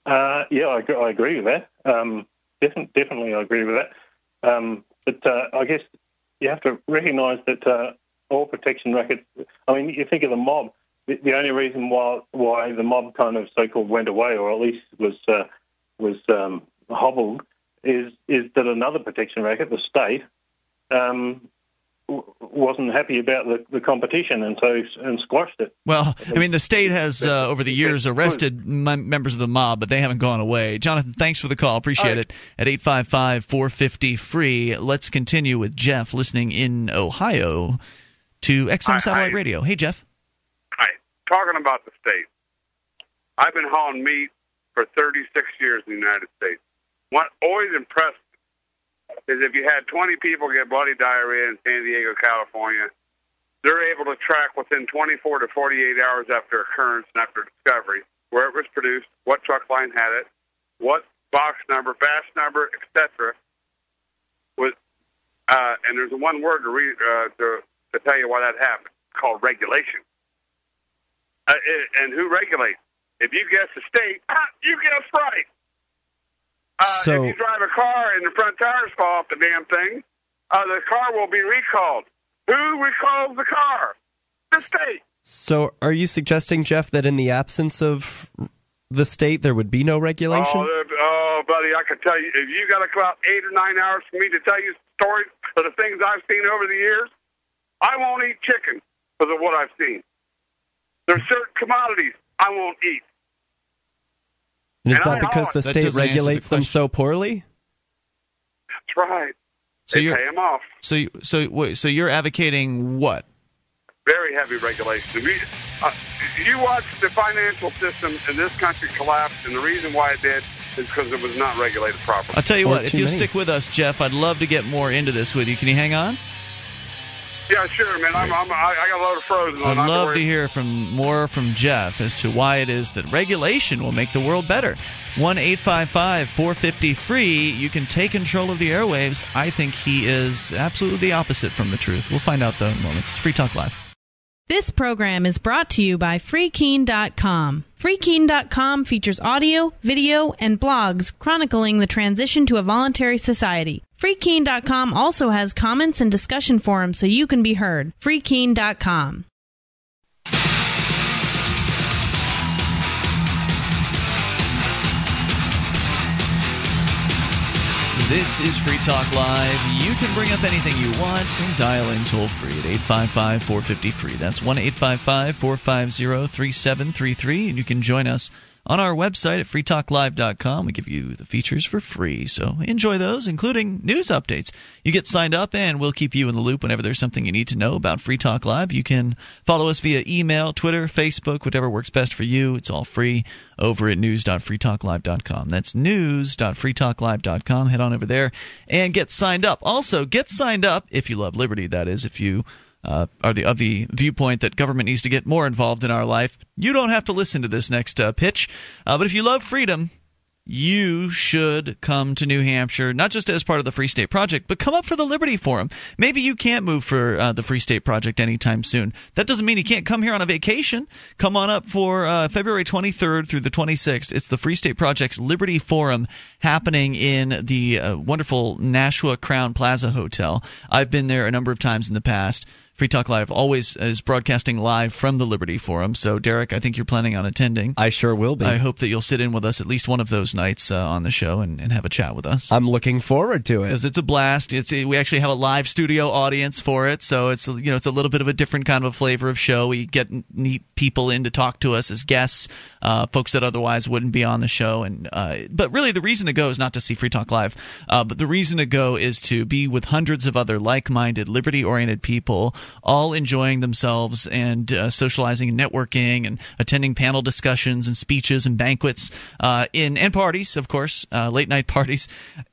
Uh, yeah, I, I agree with that. Um, definitely, definitely, I agree with that. Um, but uh, I guess you have to recognise that uh, all protection rackets. I mean, you think of the mob. The, the only reason why why the mob kind of so-called went away, or at least was uh, was um, hobbled, is is that another protection racket, the state, um, wasn't happy about the, the competition, and so and squashed it. Well, I mean, the state has uh, over the years arrested m- members of the mob, but they haven't gone away. Jonathan, thanks for the call. Appreciate it. At eight five five, four five zero, free. Let's continue with Jeff, listening in Ohio to X M hi, Satellite hi. Radio. Hey, Jeff. Hi. Talking about the state. I've been hauling meat for thirty-six years in the United States. What always impressed is if you had twenty people get bloody diarrhea in San Diego, California, they're able to track within twenty-four to forty-eight hours after occurrence and after discovery where it was produced, what truck line had it, what box number, batch number, et cetera. Was uh, and there's one word to, read, uh, to to tell you why that happened. It's called regulation. Uh, it, and who regulates? If you guess the state, ah, you guess right. Uh, so, if you drive a car and the front tires fall off the damn thing, uh, the car will be recalled. Who recalls the car? The state. So are you suggesting, Jeff, that in the absence of the state, there would be no regulation? Oh, oh buddy, I can tell you, if you got about eight or nine hours for me to tell you stories of the things I've seen over the years, I won't eat chicken because of what I've seen. There's certain commodities I won't eat. And is that because the state regulates them so poorly? That's right. They pay them off. So, you, so, wait, so you're advocating what? Very heavy regulation. We, uh, you watch the financial system in this country collapse, and the reason why it did is because it was not regulated properly. I'll tell you what, if you'll stick with us, Jeff, I'd love to get more into this with you. Can you hang on? Yeah, sure, man. I'm, I'm, I got a lot of frozen on. I'd love to hear from more from Jeff as to why it is that regulation will make the world better. one eight five five, four five zero, free. You can take control of the airwaves. I think he is absolutely the opposite from the truth. We'll find out, though, in moments. Free Talk Live. This program is brought to you by free keene dot com. free keene dot com features audio, video, and blogs chronicling the transition to a voluntary society. free keene dot com also has comments and discussion forums so you can be heard. free keene dot com. This is Free Talk Live. You can bring up anything you want and dial in toll-free at eight five five, four five zero, free. That's one eight five five, four five zero, three seven three three. And you can join us on our website at free talk live dot com. We give you the features for free, so enjoy those, including news updates. You get signed up, and we'll keep you in the loop whenever there's something you need to know about Free Talk Live. You can follow us via email, Twitter, Facebook, whatever works best for you. It's all free over at news dot free talk live dot com. That's news dot free talk live dot com. Head on over there and get signed up. Also, get signed up if you love liberty, that is, if you uh, are the of the viewpoint that government needs to get more involved in our life, you don't have to listen to this next uh, pitch. Uh, but if you love freedom, you should come to New Hampshire, not just as part of the Free State Project, but come up for the Liberty Forum. Maybe you can't move for uh, the Free State Project anytime soon. That doesn't mean you can't come here on a vacation. Come on up for uh, February twenty-third through the twenty-sixth. It's the Free State Project's Liberty Forum happening in the uh, wonderful Nashua Crown Plaza Hotel. I've been there a number of times in the past. Free Talk Live always is broadcasting live from the Liberty Forum. So, Derek, I think you're planning on attending. I sure will be. I hope that you'll sit in with us at least one of those nights uh, on the show and, and have a chat with us. I'm looking forward to it. Because it's a blast. It's we actually have a live studio audience for it. So, it's you know it's a little bit of a different kind of a flavor of show. We get neat people in to talk to us as guests, uh, folks that otherwise wouldn't be on the show. And uh, But really, the reason to go is not to see Free Talk Live. Uh, but the reason to go is to be with hundreds of other like-minded, liberty-oriented people, all enjoying themselves and uh, socializing and networking and attending panel discussions and speeches and banquets uh, in and parties, of course, uh, late night parties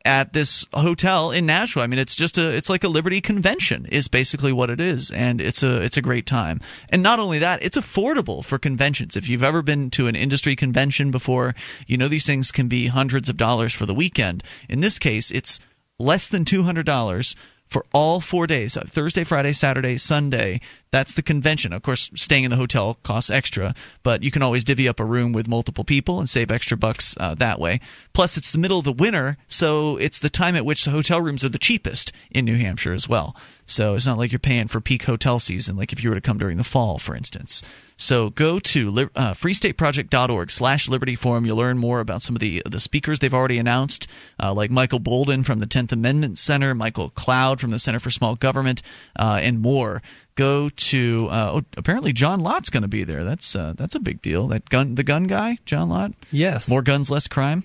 at this hotel in Nashua. I mean, it's just a it's like a Liberty convention is basically what it is, and it's a it's a great time. And not only that, it's affordable for conventions. If you've ever been to an industry convention before, you know these things can be hundreds of dollars for the weekend. In this case, it's less than two hundred dollars for all four days, Thursday, Friday, Saturday, Sunday. That's the convention. Of course, staying in the hotel costs extra, but you can always divvy up a room with multiple people and save extra bucks uh, that way. Plus, it's the middle of the winter, so it's the time at which the hotel rooms are the cheapest in New Hampshire as well. So it's not like you're paying for peak hotel season, like if you were to come during the fall, for instance. So go to uh, freestateproject.org slash Liberty Forum. You'll learn more about some of the, the speakers they've already announced, uh, like Michael Bolden from the tenth Amendment Center, Michael Cloud from the Center for Small Government, uh, and more. Go to uh, oh, apparently John Lott's going to be there. That's uh, that's a big deal. That gun, the gun guy, John Lott. Yes. More guns, less crime.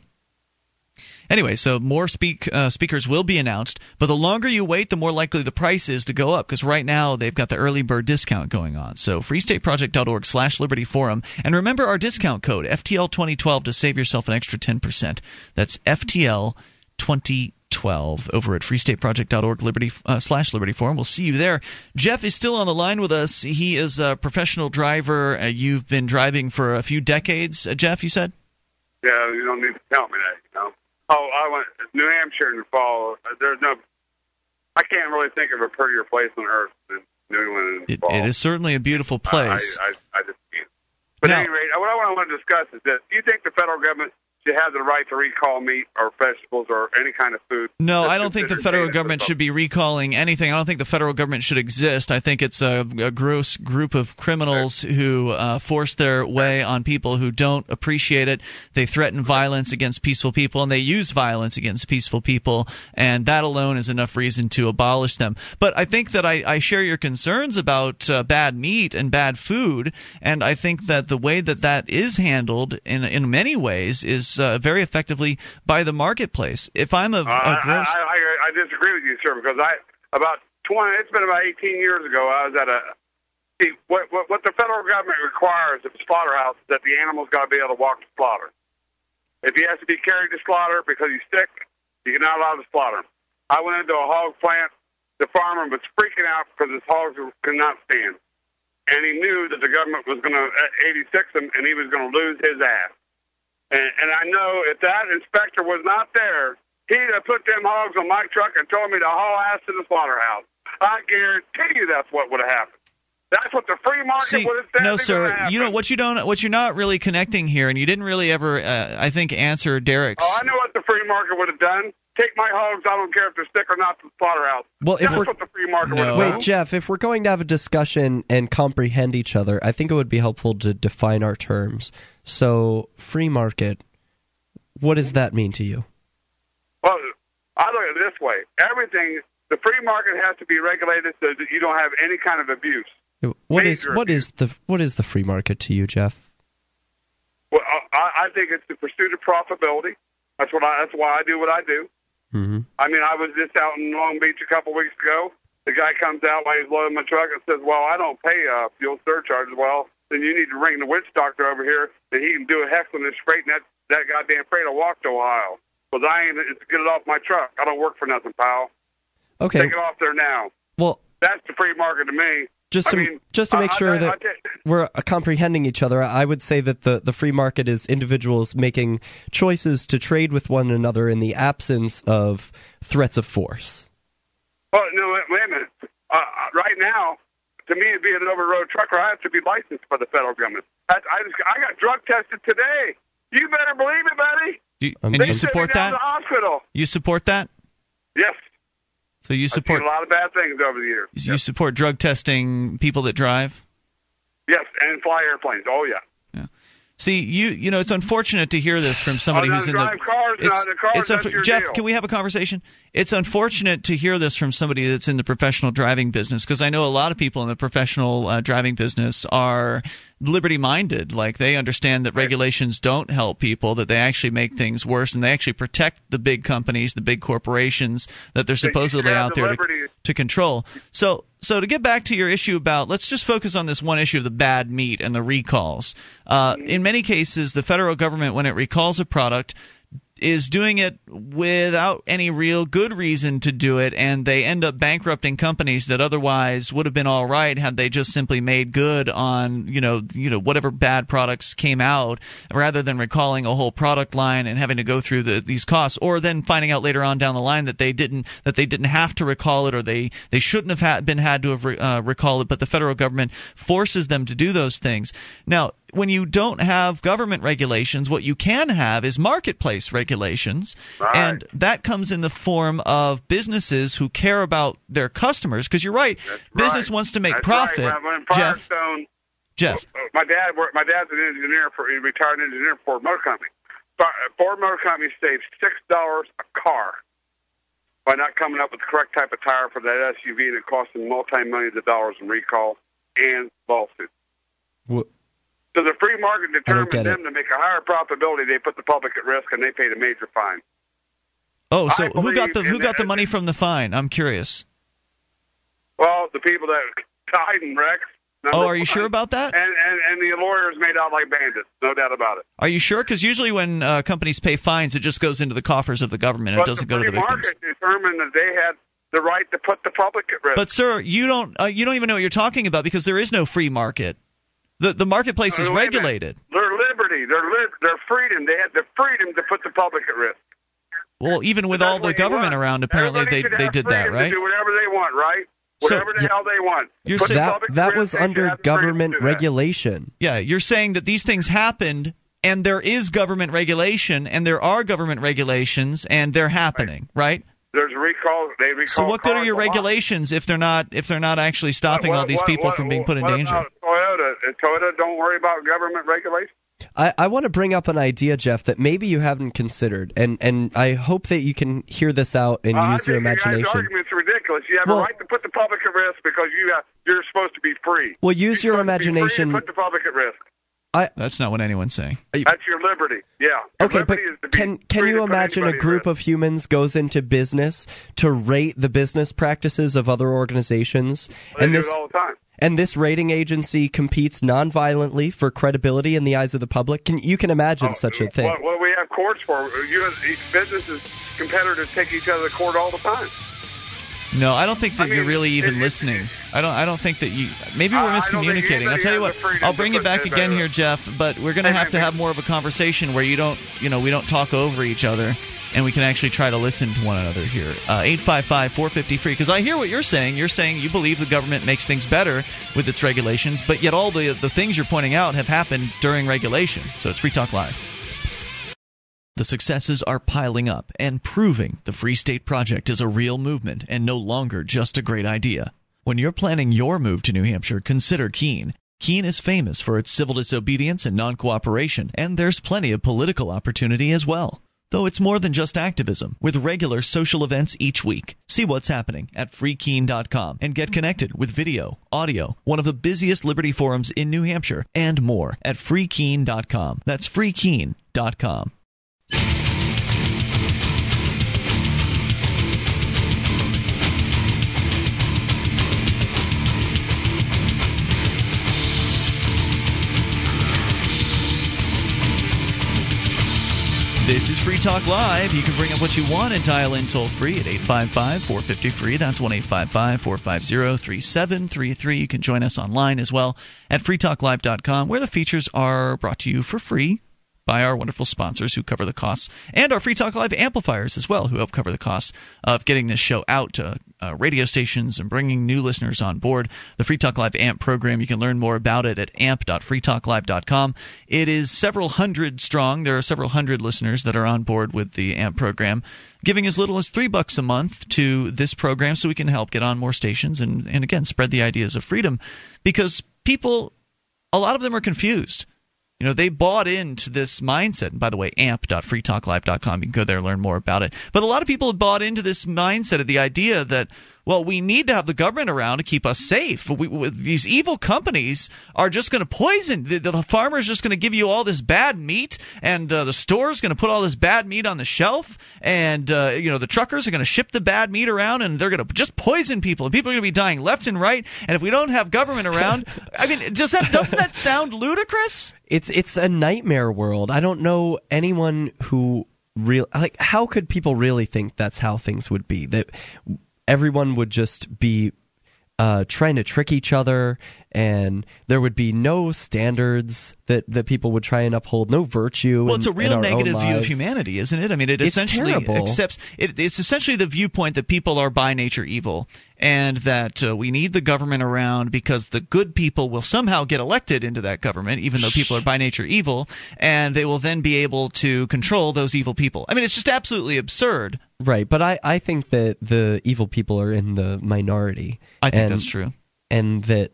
Anyway, so more speak uh, speakers will be announced, but the longer you wait, the more likely the price is to go up, because right now they've got the early bird discount going on. So freestateproject.org slash Liberty Forum. And remember our discount code, F T L twenty twelve, to save yourself an extra ten percent. That's F T L twenty twelve over at freestateproject.org Liberty uh, slash Liberty Forum. We'll see you there. Jeff is still on the line with us. He is a professional driver. Uh, you've been driving for a few decades, uh, Jeff, you said? Yeah, you don't need to tell me that, you know. Oh, I went to New Hampshire in the fall. There's no, I can't really think of a prettier place on earth than New England in the it, fall. It is certainly a beautiful place. I, I, I just can't. But at any rate, what I want to discuss is this. Do you think the federal government should have the right to recall meat or vegetables or any kind of food? No, I don't think the federal government should be recalling anything. I don't think the federal government should exist. I think it's a, a gross group of criminals who uh, force their way on people who don't appreciate it. They threaten violence against peaceful people, and they use violence against peaceful people, and that alone is enough reason to abolish them. But I think that I, I share your concerns about uh, bad meat and bad food, and I think that the way that that is handled in in many ways is Uh, very effectively by the marketplace. If I'm a, a uh, gross... I, I, I disagree with you, sir, because I about twenty. It's been about eighteen years ago. I was at a see what what, what the federal government requires of the slaughterhouse is that the animal's got to be able to walk to slaughter. If he has to be carried to slaughter because he's sick, you're not allowed to slaughter him. I went into a hog plant. The farmer was freaking out because his hogs could not stand, and he knew that the government was going to eighty-six him, and he was going to lose his ass. And, and I know if that inspector was not there, he'd have put them hogs on my truck and told me to haul ass to the slaughterhouse. I guarantee you that's what would have happened. That's what the free market See, would have done. No, sir. You know what you don't, what you're not really connecting here, and you didn't really ever, uh, I think, answer Derek's. Oh, I know what the free market would have done. Take my hogs. I don't care if they're sick or not, to the slaughterhouse. Well, if That's we're, what the free market no. would have Wait, Jeff, if we're going to have a discussion and comprehend each other, I think it would be helpful to define our terms. So, free market, what does that mean to you? Well, I look at it this way. Everything, the free market has to be regulated so that you don't have any kind of abuse. What is what abuse. is the what is the free market to you, Jeff? Well, I, I think it's the pursuit of profitability. That's what I, that's why I do what I do. Mm-hmm. I mean, I was just out in Long Beach a couple weeks ago. The guy comes out while he's loading my truck and says, well, I don't pay uh, fuel surcharges. Well, then you need to ring the witch doctor over here that he can do a heck on this freight, and that, that goddamn freight will walk to Ohio. Because I ain't it's get it off my truck. I don't work for nothing, pal. Okay. Take it off there now. Well, that's the free market to me. Just to, I mean, just to make sure I, I, that I, I, we're comprehending each other, I would say that the, the free market is individuals making choices to trade with one another in the absence of threats of force. Oh, no, wait, wait a minute. Uh, right now, to me, to be an over-the-road trucker, I have to be licensed by the federal government. I, I, just, I got drug tested today. You better believe it, buddy. You, and they you support that? The hospital. You support that? Yes. So you support I've seen a lot of bad things over the years. You yep. support drug testing people that drive? Yes, and fly airplanes. Oh yeah. Yeah. See, you you know it's unfortunate to hear this from somebody oh, no, who's in drive the cars, it's, no, the cars, it's that's un- your Jeff, deal. Can we have a conversation? It's unfortunate to hear this from somebody that's in the professional driving business, because I know a lot of people in the professional uh, driving business are liberty-minded. Like, they understand that regulations don't help people, that they actually make things worse, and they actually protect the big companies, the big corporations that they're supposedly out there to, to control. So so to get back to your issue about, let's just focus on this one issue of the bad meat and the recalls. Uh, in many cases, the federal government, when it recalls a product, is doing it without any real good reason to do it, and they end up bankrupting companies that otherwise would have been all right had they just simply made good on, you know, you know whatever bad products came out, rather than recalling a whole product line and having to go through the, these costs, or then finding out later on down the line that they didn't that they didn't have to recall it, or they, they shouldn't have ha- been had to have re- uh, recalled it, but the federal government forces them to do those things. Now, when you don't have government regulations, what you can have is marketplace regulations, right. And that comes in the form of businesses who care about their customers. Because you're right, That's business right. wants to make That's profit. Right. When Jeff, Jeff, my dad, my dad's an engineer for a retired engineer for Ford Motor Company. Ford Motor Company saves six dollars a car by not coming up with the correct type of tire for that S U V, and it costs them multi millions of dollars in recall and lawsuits. What? So the free market determines them it. to make a higher profitability. They put the public at risk, and they paid a major fine. Oh, so I who got the who got the, the money from the fine? I'm curious. Well, the people that died in wrecks. Oh, are you one. sure about that? And, and and the lawyers made out like bandits, no doubt about it. Are you sure? Because usually when uh, companies pay fines, it just goes into the coffers of the government. But it doesn't go to the victims. The free market determined that they had the right to put the public at risk. But sir, you don't uh, you don't even know what you're talking about, because there is no free market. The the marketplace is regulated. Their liberty, their li- their freedom. They had the freedom to put the public at risk. Well, even with all the government around, apparently they, they did that, right? Do whatever they want, right? Whatever the hell they want. That that was under government regulation. Yeah, you're saying that these things happened, and there is government regulation, and there are government regulations, and they're happening, right? There's recall. They recall. So what good are your regulations if they're not if they're not actually stopping what, what, all these people what, what, from being put in danger? About Toyota, Toyota, don't worry about government regulations. I, I want to bring up an idea, Jeff, that maybe you haven't considered, and, and I hope that you can hear this out and uh, use your imagination. Your argument's ridiculous. You have well, a right to put the public at risk because you have, you're supposed to be free. Well, use you're your imagination. Put the public at risk. I, That's not what anyone's saying. That's your liberty, yeah. Your okay, liberty but can can you imagine a group of humans goes into business to rate the business practices of other organizations? Well, and they this, do it all the time. And this rating agency competes nonviolently for credibility in the eyes of the public? Can You can imagine oh, such a thing. What, what we have courts for, you, businesses, competitors take each other to court all the time. No, I don't think that I mean, you're really even it, it, listening. I don't I don't think that you maybe we're miscommunicating. I'll tell you what. I'll bring it back again here, Jeff, but we're going to have to have more of a conversation where you don't, you know, we don't talk over each other, and we can actually try to listen to one another here. Uh eight five five, four five zero, free, because I hear what you're saying. You're saying you believe the government makes things better with its regulations, but yet all the the things you're pointing out have happened during regulation. So it's Free Talk Live. The successes are piling up and proving the Free State Project is a real movement and no longer just a great idea. When you're planning your move to New Hampshire, consider Keene. Keene is famous for its civil disobedience and non-cooperation, and there's plenty of political opportunity as well. Though it's more than just activism, with regular social events each week. See what's happening at free keene dot com and get connected with video, audio, one of the busiest liberty forums in New Hampshire, and more at free keene dot com. That's free keene dot com. This is Free Talk Live. You can bring up what you want and dial in toll-free at eight five five, four five zero, FREE. That's one eight five five, four five zero, three seven three three. You can join us online as well at free talk live dot com, where the features are brought to you for free by our wonderful sponsors who cover the costs, and our Free Talk Live amplifiers as well, who help cover the costs of getting this show out to uh, radio stations and bringing new listeners on board. The Free Talk Live A M P program, you can learn more about it at amp dot free talk live dot com. It is several hundred strong. There are several hundred listeners that are on board with the A M P program, giving as little as three bucks a month to this program so we can help get on more stations and, and again, spread the ideas of freedom, because people, a lot of them are confused. You know, they bought into this mindset. And by the way, amp dot free talk live dot com. You can go there and learn more about it. But a lot of people have bought into this mindset of the idea that, well, we need to have the government around to keep us safe. We, we, these evil companies are just going to poison. The, the farmer's just going to give you all this bad meat, and uh, the store's going to put all this bad meat on the shelf, and uh, you know, the truckers are going to ship the bad meat around, and they're going to just poison people, and people are going to be dying left and right. And if we don't have government around, I mean, does that, doesn't that sound ludicrous? It's it's a nightmare world. I don't know anyone who real like how could people really think that's how things would be, that everyone would just be uh, trying to trick each other, and there would be no standards that, that people would try and uphold, no virtue. Well, in, it's a real negative view of humanity, isn't it? I mean, it it's essentially terrible. accepts it, it's essentially the viewpoint that people are by nature evil, and that uh, we need the government around because the good people will somehow get elected into that government, even though people are by nature evil, and they will then be able to control those evil people. I mean, it's just absolutely absurd. Right, but I, I think that the evil people are in the minority. I think and, that's true. And that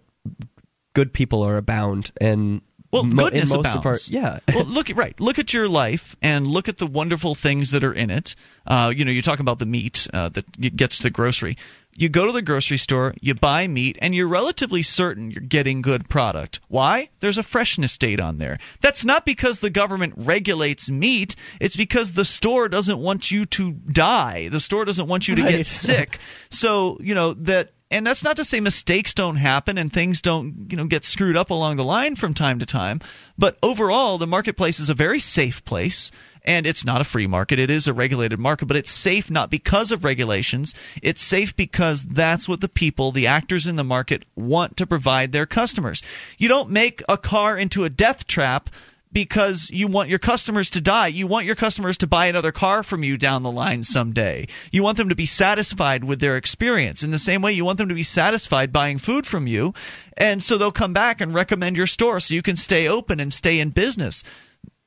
good people are abound, and well, mo- goodness in most abounds. Of our, yeah. Well, look at right. Look at your life, and look at the wonderful things that are in it. Uh, you know, you talk about the meat uh, that gets to the grocery. You go to the grocery store, you buy meat, and you're relatively certain you're getting good product. Why? There's a freshness date on there. That's not because the government regulates meat. It's because the store doesn't want you to die. The store doesn't want you to right. get sick. So, you know, that... And that's not to say mistakes don't happen and things don't, you know, get screwed up along the line from time to time. But overall, the marketplace is a very safe place, and it's not a free market. It is a regulated market, but it's safe not because of regulations. It's safe because that's what the people, the actors in the market, want to provide their customers. You don't make a car into a death trap because you want your customers to die. You want your customers to buy another car from you down the line someday. You want them to be satisfied with their experience. In the same way, you want them to be satisfied buying food from you. And so they'll come back and recommend your store so you can stay open and stay in business.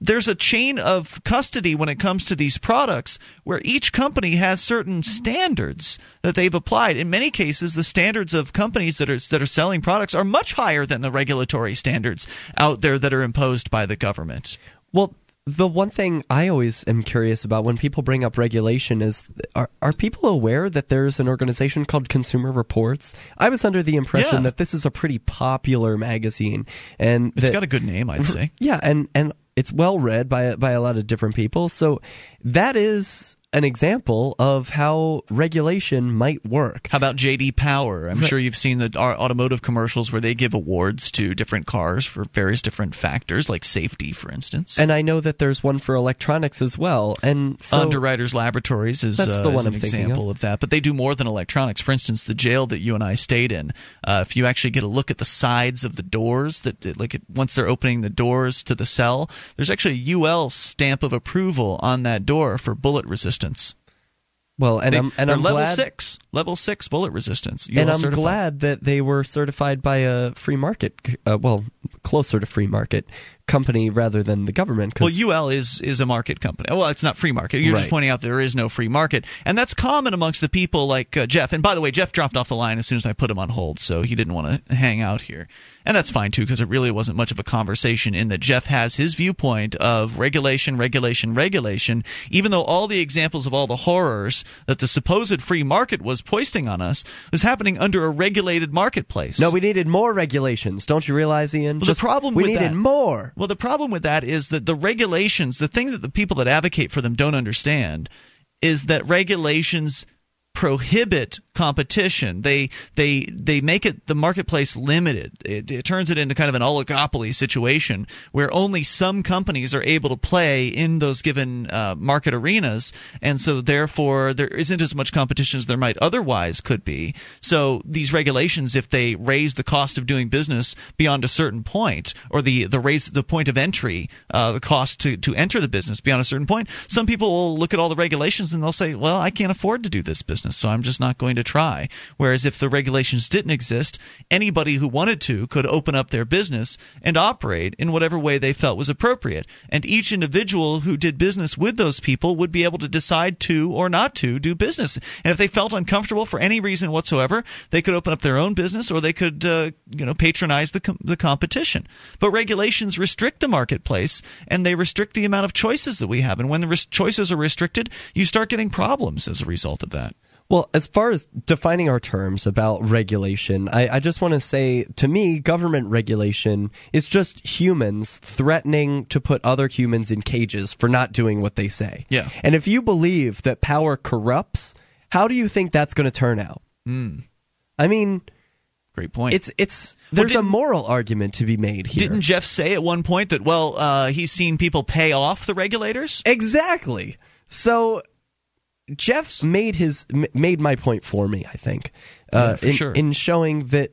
There's a chain of custody when it comes to these products where each company has certain standards that they've applied. In many cases, the standards of companies that are that are selling products are much higher than the regulatory standards out there that are imposed by the government. Well, the one thing I always am curious about when people bring up regulation is, are, are people aware that there's an organization called Consumer Reports? I was under the impression yeah. that this is a pretty popular magazine. And it's that, got a good name, I'd say. Yeah, and, and it's well read by, by a lot of different people. So that is an example of how regulation might work. How about J D Power? I'm right. sure you've seen the automotive commercials where they give awards to different cars for various different factors, like safety, for instance. And I know that there's one for electronics as well. And so Underwriters Laboratories is, that's the uh, one is I'm an example of. of that. But they do more than electronics. For instance, the jail that you and I stayed in, uh, if you actually get a look at the sides of the doors, that, that like it, once they're opening the doors to the cell, there's actually a U L stamp of approval on that door for bullet resistance. Well, and they, I'm and I'm level glad, six, level six bullet resistance. You and I'm certified. glad that they were certified by a free market, uh, well, closer to free market company rather than the government. Cause, well, U L is is a market company. Well, it's not free market. You're right. just pointing out there is no free market, and that's common amongst the people like uh, Jeff. And by the way, Jeff dropped off the line as soon as I put him on hold, so he didn't want to hang out here, and that's fine too, because it really wasn't much of a conversation. In that Jeff has his viewpoint of regulation, regulation, regulation, even though all the examples of all the horrors that the supposed free market was foisting on us was happening under a regulated marketplace. No, we needed more regulations. Don't you realize, Ian? Well, Just, the problem we with needed that, more. Well, the problem with that is that the regulations, the thing that the people that advocate for them don't understand, is that regulations prohibit competition. They they they make it the marketplace limited. It, it turns it into kind of an oligopoly situation where only some companies are able to play in those given uh, market arenas, and so therefore there isn't as much competition as there might otherwise could be. So these regulations, if they raise the cost of doing business beyond a certain point, or the the raise the point of entry, uh, the cost to to enter the business beyond a certain point, some people will look at all the regulations and they'll say, well, I can't afford to do this business, so I'm just not going to try. Whereas if the regulations didn't exist, anybody who wanted to could open up their business and operate in whatever way they felt was appropriate. And each individual who did business with those people would be able to decide to or not to do business. And if they felt uncomfortable for any reason whatsoever, they could open up their own business, or they could uh, you know, patronize the, com- the competition. But regulations restrict the marketplace, and they restrict the amount of choices that we have. And when the res- choices are restricted, you start getting problems as a result of that. Well, as far as defining our terms about regulation, I, I just want to say, to me, government regulation is just humans threatening to put other humans in cages for not doing what they say. Yeah. And if you believe that power corrupts, how do you think that's going to turn out? Mm. I mean... Great point. It's it's there's well, a moral argument to be made here. Didn't Jeff say at one point that, well, uh, he's seen people pay off the regulators? Exactly. So... Jeff's made his made my point for me, I think, uh, yeah, for in, sure. in showing that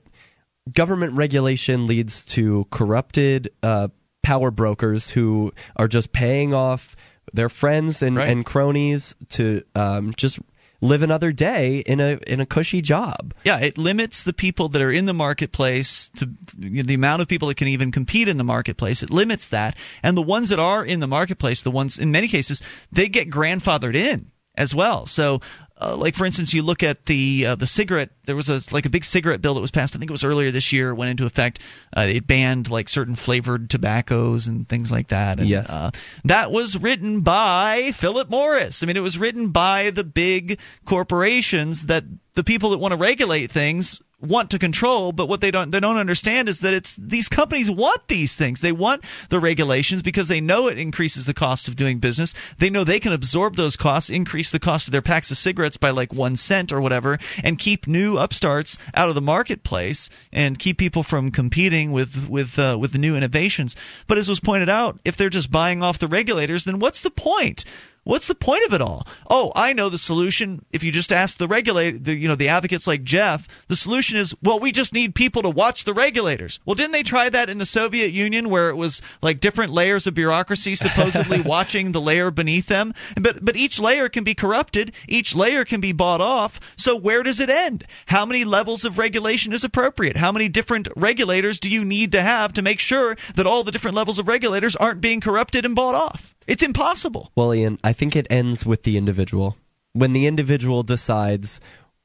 government regulation leads to corrupted uh, power brokers who are just paying off their friends and, right. and cronies to um, just live another day in a in a cushy job. Yeah, it limits the people that are in the marketplace to the amount of people that can even compete in the marketplace. It limits that, and the ones that are in the marketplace, the ones in many cases, they get grandfathered in as well. So uh, like, for instance, you look at the uh, the cigarette. There was a like a big cigarette bill that was passed. I think it was earlier this year, went into effect. Uh, it banned like certain flavored tobaccos and things like that. And, yes, uh, that was written by Philip Morris. I mean, it was written by the big corporations that the people that want to regulate things want to control, but what they don't they don't understand is that it's these companies want these things. They want the regulations because they know it increases the cost of doing business. They know they can absorb those costs, increase the cost of their packs of cigarettes by like one cent or whatever, and keep new upstarts out of the marketplace and keep people from competing with with uh, with the new innovations. But as was pointed out, if they're just buying off the regulators, then what's the point? What's the point of it all? Oh, I know the solution. If you just ask the regulator, the, you know, the advocates like Jeff, the solution is, well, we just need people to watch the regulators. Well, didn't they try that in the Soviet Union, where it was like different layers of bureaucracy supposedly watching the layer beneath them? But but each layer can be corrupted. Each layer can be bought off. So where does it end? How many levels of regulation is appropriate? How many different regulators do you need to have to make sure that all the different levels of regulators aren't being corrupted and bought off? It's impossible. Well, Ian, I think it ends with the individual. When the individual decides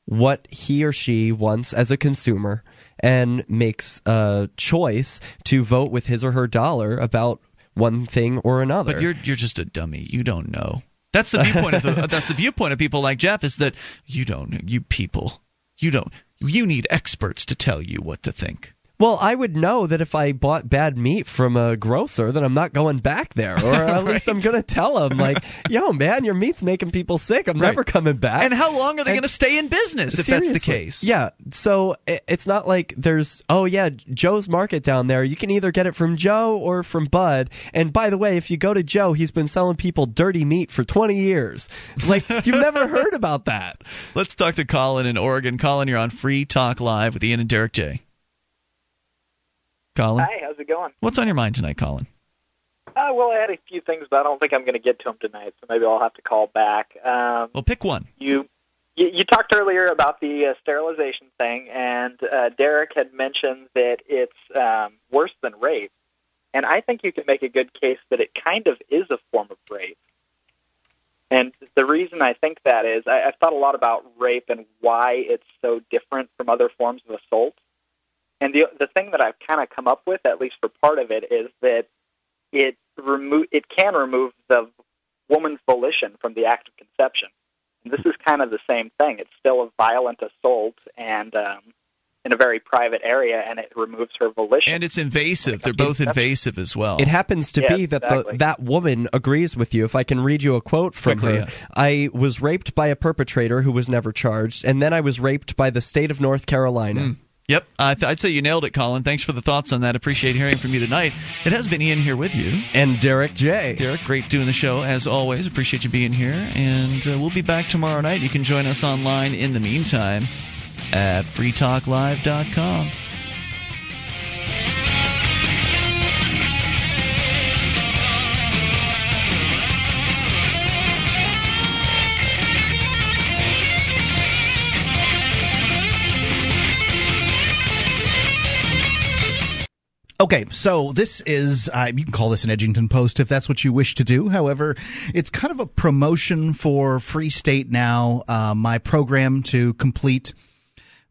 what he or she wants as a consumer and makes a choice to vote with his or her dollar about one thing or another. But you're you're just a dummy. You don't know. That's the viewpoint of the, that's the viewpoint of people like Jeff, is that you don't you people. You don't you need experts to tell you what to think. Well, I would know that if I bought bad meat from a grocer, that I'm not going back there. Or at right. least I'm going to tell them, like, yo, man, your meat's making people sick. I'm right. never coming back. And how long are they going to stay in business if seriously, that's the case? Yeah. So it's not like there's, oh, yeah, Joe's Market down there. You can either get it from Joe or from Bud. And by the way, if you go to Joe, he's been selling people dirty meat for twenty years. Like, you've never heard about that. Let's talk to Colin in Oregon. Colin, you're on Free Talk Live with Ian and Derek J. Colin. Hi, how's it going? What's on your mind tonight, Colin? Uh, well, I had a few things, but I don't think I'm going to get to them tonight, so maybe I'll have to call back. Um, well, pick one. You you, you talked earlier about the uh, sterilization thing, and uh, Derek had mentioned that it's um, worse than rape, and I think you can make a good case that it kind of is a form of rape. And the reason I think that is, I, I've thought a lot about rape and why it's so different from other forms of assault. And the the thing that I've kind of come up with, at least for part of it, is that it remo- it can remove the woman's volition from the act of conception. And this is kind of the same thing. It's still a violent assault, and um, in a very private area, and it removes her volition. And it's invasive. They're both invasive as well. It happens to yeah, be that exactly. the, that woman agrees with you. If I can read you a quote from Quickly, her, yes. I was raped by a perpetrator who was never charged, and then I was raped by the state of North Carolina. Mm. Yep. Uh, th- I'd say you nailed it, Colin. Thanks for the thoughts on that. Appreciate hearing from you tonight. It has been Ian here with you. And Derek J. Derek, great doing the show as always. Appreciate you being here. And uh, we'll be back tomorrow night. You can join us online in the meantime at free talk live dot com. Okay, so this is, uh, you can call this an Edgington Post if that's what you wish to do. However, it's kind of a promotion for Free State Now, uh, my program to complete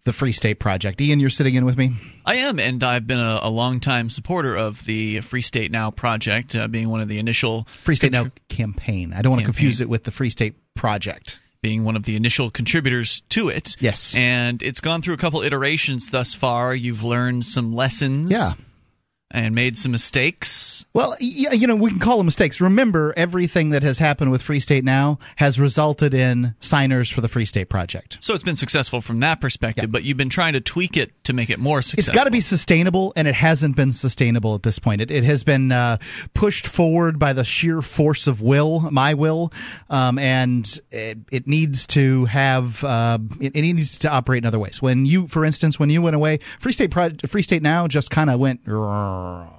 the Free State Project. Ian, you're sitting in with me? I am, and I've been a, a long-time supporter of the Free State Now Project, uh, being one of the initial... Free State contri- Now campaign. I don't want to confuse it with the Free State Project. Being one of the initial contributors to it. Yes. And it's gone through a couple iterations thus far. You've learned some lessons. Yeah. And made some mistakes. Well, yeah, you know, we can call them mistakes. Remember, everything that has happened with Free State Now has resulted in signers for the Free State Project. So it's been successful from that perspective, yeah. But you've been trying to tweak it to make it more successful. It's got to be sustainable, and it hasn't been sustainable at this point. It, it has been uh, pushed forward by the sheer force of will, my will, um, and it, it needs to have uh, it, it needs to operate in other ways. When you, for instance, when you went away, Free State Pro- Free State Now just kind of went.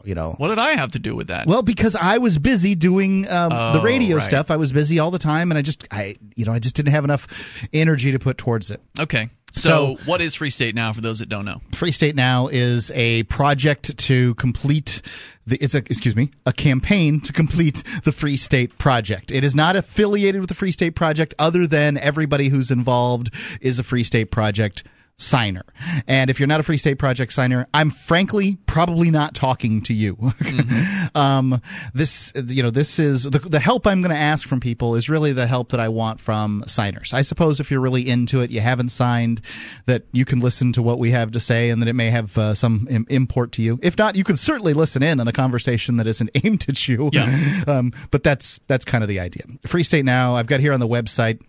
You know, what did I have to do with that? Well, because I was busy doing um, oh, the radio right. stuff. I was busy all the time, and I just, I, you know, I just didn't have enough energy to put towards it. Okay. So, so what is Free State Now for those that don't know? Free State Now is a project to complete the it's a excuse me, a campaign to complete the Free State Project. It is not affiliated with the Free State Project other than everybody who's involved is a Free State Project signer. And if you're not a Free State Project signer, I'm frankly probably not talking to you. Mm-hmm. um, this, you know, this is the, the help I'm going to ask from people is really the help that I want from signers. I suppose if you're really into it, you haven't signed, that you can listen to what we have to say and that it may have uh, some im- import to you. If not, you can certainly listen in on a conversation that isn't aimed at you. Yeah. Um, but that's, that's kind of the idea. Free State Now, I've got here on the website.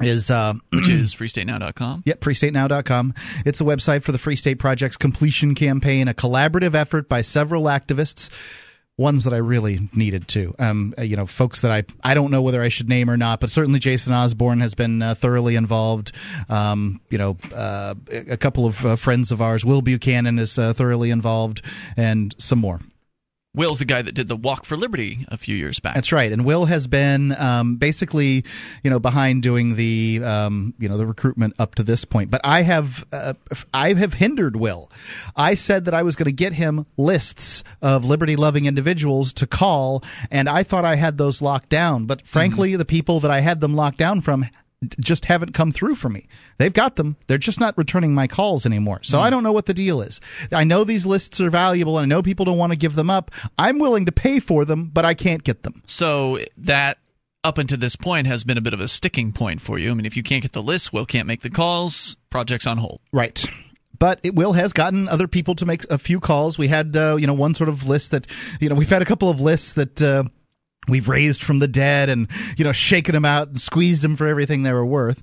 Is uh, Which is free state now dot com. Yep, free state now dot com. It's a website for the Free State Project's completion campaign, a collaborative effort by several activists, ones that I really needed to. Um, you know, folks that I, I don't know whether I should name or not, but certainly Jason Osborne has been uh, thoroughly involved. Um, you know, uh, a couple of uh, friends of ours, Will Buchanan is uh, thoroughly involved, and some more. Will's the guy that did the Walk for Liberty a few years back. That's right, and Will has been um, basically, you know, behind doing the, um, you know, the recruitment up to this point. But I have, uh, I have hindered Will. I said that I was going to get him lists of liberty-loving individuals to call, and I thought I had those locked down. But frankly, mm-hmm. the people that I had them locked down from just haven't come through for me. They've got them. They're just not returning my calls anymore. So mm. I don't know what the deal is. I know these lists are valuable, and I know people don't want to give them up. I'm willing to pay for them, but I can't get them. So that, up until this point, has been a bit of a sticking point for you. I mean, if you can't get the list, Will can't make the calls, project's on hold. Right. But it, Will has gotten other people to make a few calls. We had, uh, you know, one sort of list that, you know, we've had a couple of lists that... Uh, We've raised from the dead and, you know, shaken them out and squeezed them for everything they were worth.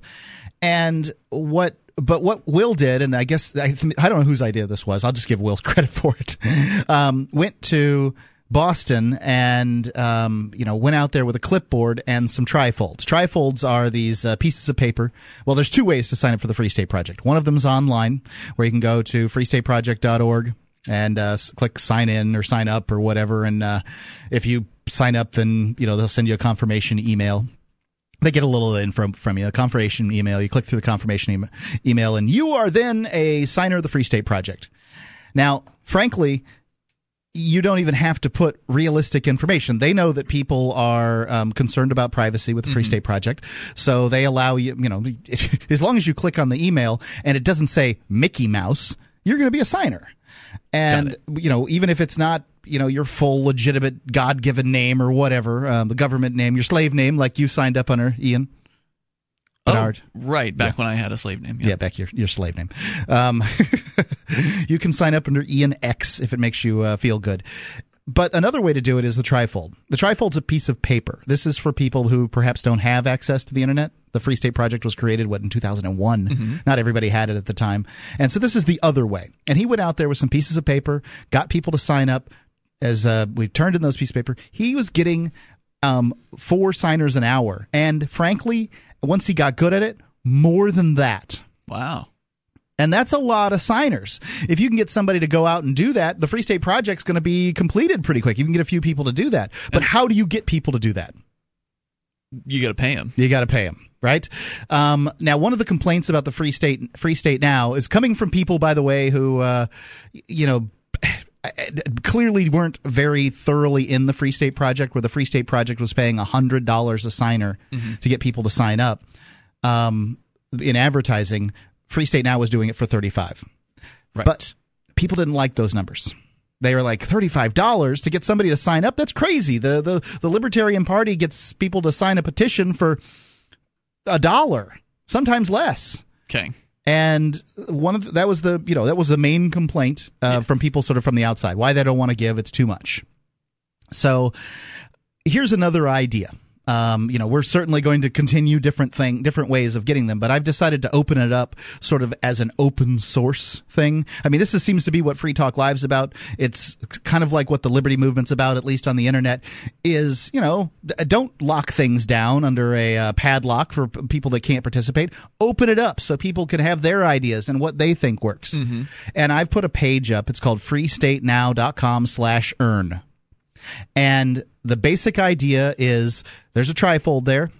And what but what Will did, and I guess I, I don't know whose idea this was. I'll just give Will credit for it. Um, went to Boston and, um, you know, went out there with a clipboard and some trifolds. Trifolds are these uh, pieces of paper. Well, there's two ways to sign up for the Free State Project. One of them is online, where you can go to free state project dot org and uh, click sign in or sign up or whatever. And uh, if you sign up, then you know they'll send you a confirmation email. They get a little info from you, a confirmation email. You click through the confirmation email, email, and you are then a signer of the Free State Project. Now, frankly, you don't even have to put realistic information. They know that people are um, concerned about privacy with the Free mm-hmm. State Project, so they allow you, you know, as long as you click on the email and it doesn't say Mickey Mouse, you're going to be a signer. And, you know, even if it's not, you know, your full legitimate God-given name or whatever, um, the government name, your slave name, like you signed up under, Ian. Bernard. Oh, right, back yeah. when I had a slave name. Yeah, yeah back your, your slave name. Um, you can sign up under Ian X if it makes you uh, feel good. But another way to do it is the trifold. The trifold's a piece of paper. This is for people who perhaps don't have access to the internet. The Free State Project was created, what, in two thousand one? Mm-hmm. Not everybody had it at the time. And so this is the other way. And he went out there with some pieces of paper, got people to sign up. As uh, we turned in those pieces of paper, he was getting um, four signers an hour. And frankly, once he got good at it, more than that. Wow. And that's a lot of signers. If you can get somebody to go out and do that, the Free State Project's going to be completed pretty quick. You can get a few people to do that. But and how do you get people to do that? You got to pay them. You got to pay them, right? Um, now, one of the complaints about the Free State Free State now is coming from people, by the way, who, uh, you know, clearly weren't very thoroughly in the Free State Project, where the Free State Project was paying one hundred dollars a signer mm-hmm. to get people to sign up um, in advertising. Free State Now was doing it for thirty-five dollars. Right. But people didn't like those numbers. They were like, thirty-five dollars to get somebody to sign up? That's crazy. The the the Libertarian Party gets people to sign a petition for a dollar, sometimes less. Okay. And one of the, that was the you know that was the main complaint uh, yeah. from people sort of from the outside, why they don't want to give, it's too much. So here's another idea. Um, you know, we're certainly going to continue different thing, different ways of getting them, but I've decided to open it up sort of as an open source thing. I mean, this is, seems to be what Free Talk Live's about. It's kind of like what the Liberty Movement's about, at least on the internet, is, you know, don't lock things down under a uh, padlock for p- people that can't participate. Open it up so people can have their ideas and what they think works. Mm-hmm. And I've put a page up. It's called free state now dot com slash earn. And the basic idea is there's a trifold there.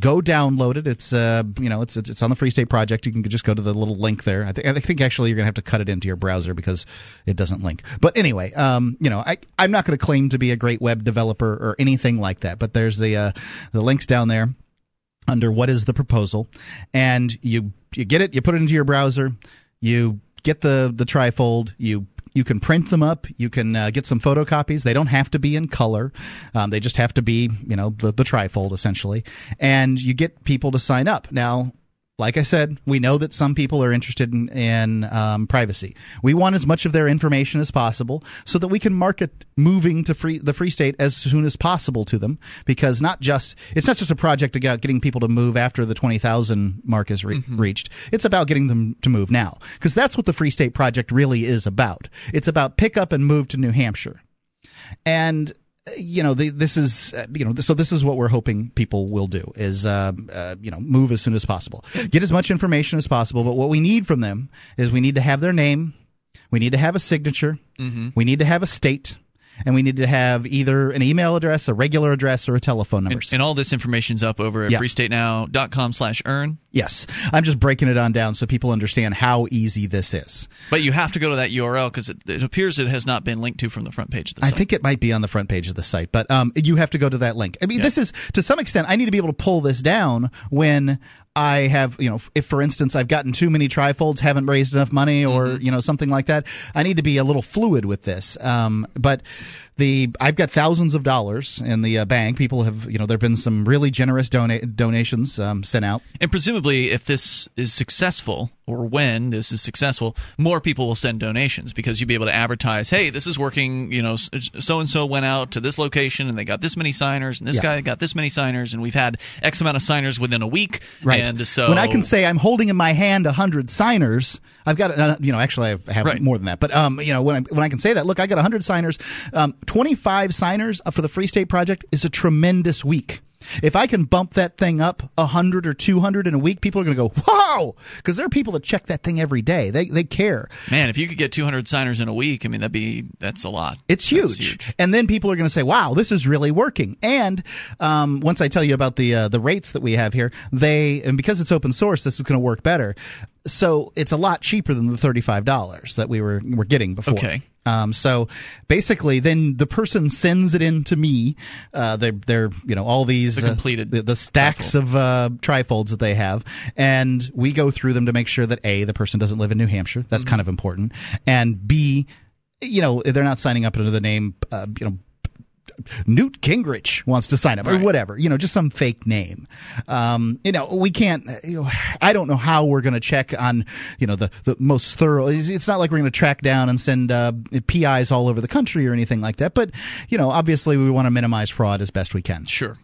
Go download it. It's uh, you know, it's, it's it's on the Free State Project. You can just go to the little link there. I think I think actually you're gonna have to cut it into your browser because it doesn't link. But anyway, um, you know, I I'm not gonna claim to be a great web developer or anything like that. But there's the uh, the links down there under what is the proposal, and you you get it. You put it into your browser. You get the the trifold. You. You can print them up. You can uh, get some photocopies. They don't have to be in color. Um, they just have to be, you know, the, the trifold essentially. And you get people to sign up. Now, like I said, we know that some people are interested in, in um, privacy. We want as much of their information as possible so that we can market moving to free, the Free State as soon as possible to them, because not just it's not just a project about getting people to move after the twenty thousand mark is re- mm-hmm. reached. It's about getting them to move now, because that's what the Free State Project really is about. It's about pick up and move to New Hampshire. And you know, the, this is, uh, you know, so this is what we're hoping people will do is, uh, uh, you know, move as soon as possible, get as much information as possible. But what we need from them is we need to have their name. We need to have a signature. Mm-hmm. We need to have a state. And we need to have either an email address, a regular address, or a telephone number. And, and all this information's up over at yeah. free state now dot com slash earn. Yes. I'm just breaking it on down so people understand how easy this is. But you have to go to that U R L because it, it appears it has not been linked to from the front page of the site. I think it might be on the front page of the site, but um, you have to go to that link. I mean, yeah. this is – to some extent, I need to be able to pull this down when – I have, you know, if, for instance, I've gotten too many trifolds, haven't raised enough money or, mm-hmm. you know, something like that. I need to be a little fluid with this. Um, but the I've got thousands of dollars in the uh, bank. People have, you know, there have been some really generous dona- donations um, sent out. And presumably if this is successful or when this is successful, more people will send donations because you'll be able to advertise, hey, this is working. You know, so-and-so went out to this location and they got this many signers and this yeah. guy got this many signers and we've had X amount of signers within a week. Right. And so, when I can say I'm holding in my hand one hundred signers, I've got, you know, actually I have right. more than that. But, um, you know, when I, when I can say that, look, I got one hundred signers, um, twenty-five signers for the Free State Project is a tremendous week. If I can bump that thing up one hundred or two hundred in a week, people are going to go, wow, because there are people that check that thing every day. They they care. Man, if you could get two hundred signers in a week, I mean, that'd be that's a lot. It's huge. huge. And then people are going to say, wow, this is really working. And um, once I tell you about the uh, the rates that we have here, they and because it's open source, this is going to work better. So it's a lot cheaper than the thirty-five dollars that we were were getting before. Okay. Um, so basically, then the person sends it in to me. Uh, they're, they're, you know, all these the completed uh, the, the stacks trifold. of uh, trifolds that they have, and we go through them to make sure that A, the person doesn't live in New Hampshire. That's mm-hmm. kind of important, and B, you know, they're not signing up under the name, uh, you know. Newt Gingrich wants to sign up, or right. whatever, you know, just some fake name. Um, you know, we can't, you know, I don't know how we're going to check on, you know, the, the most thorough. It's not like we're going to track down and send uh, P Is all over the country or anything like that. But, you know, obviously we want to minimize fraud as best we can. Sure.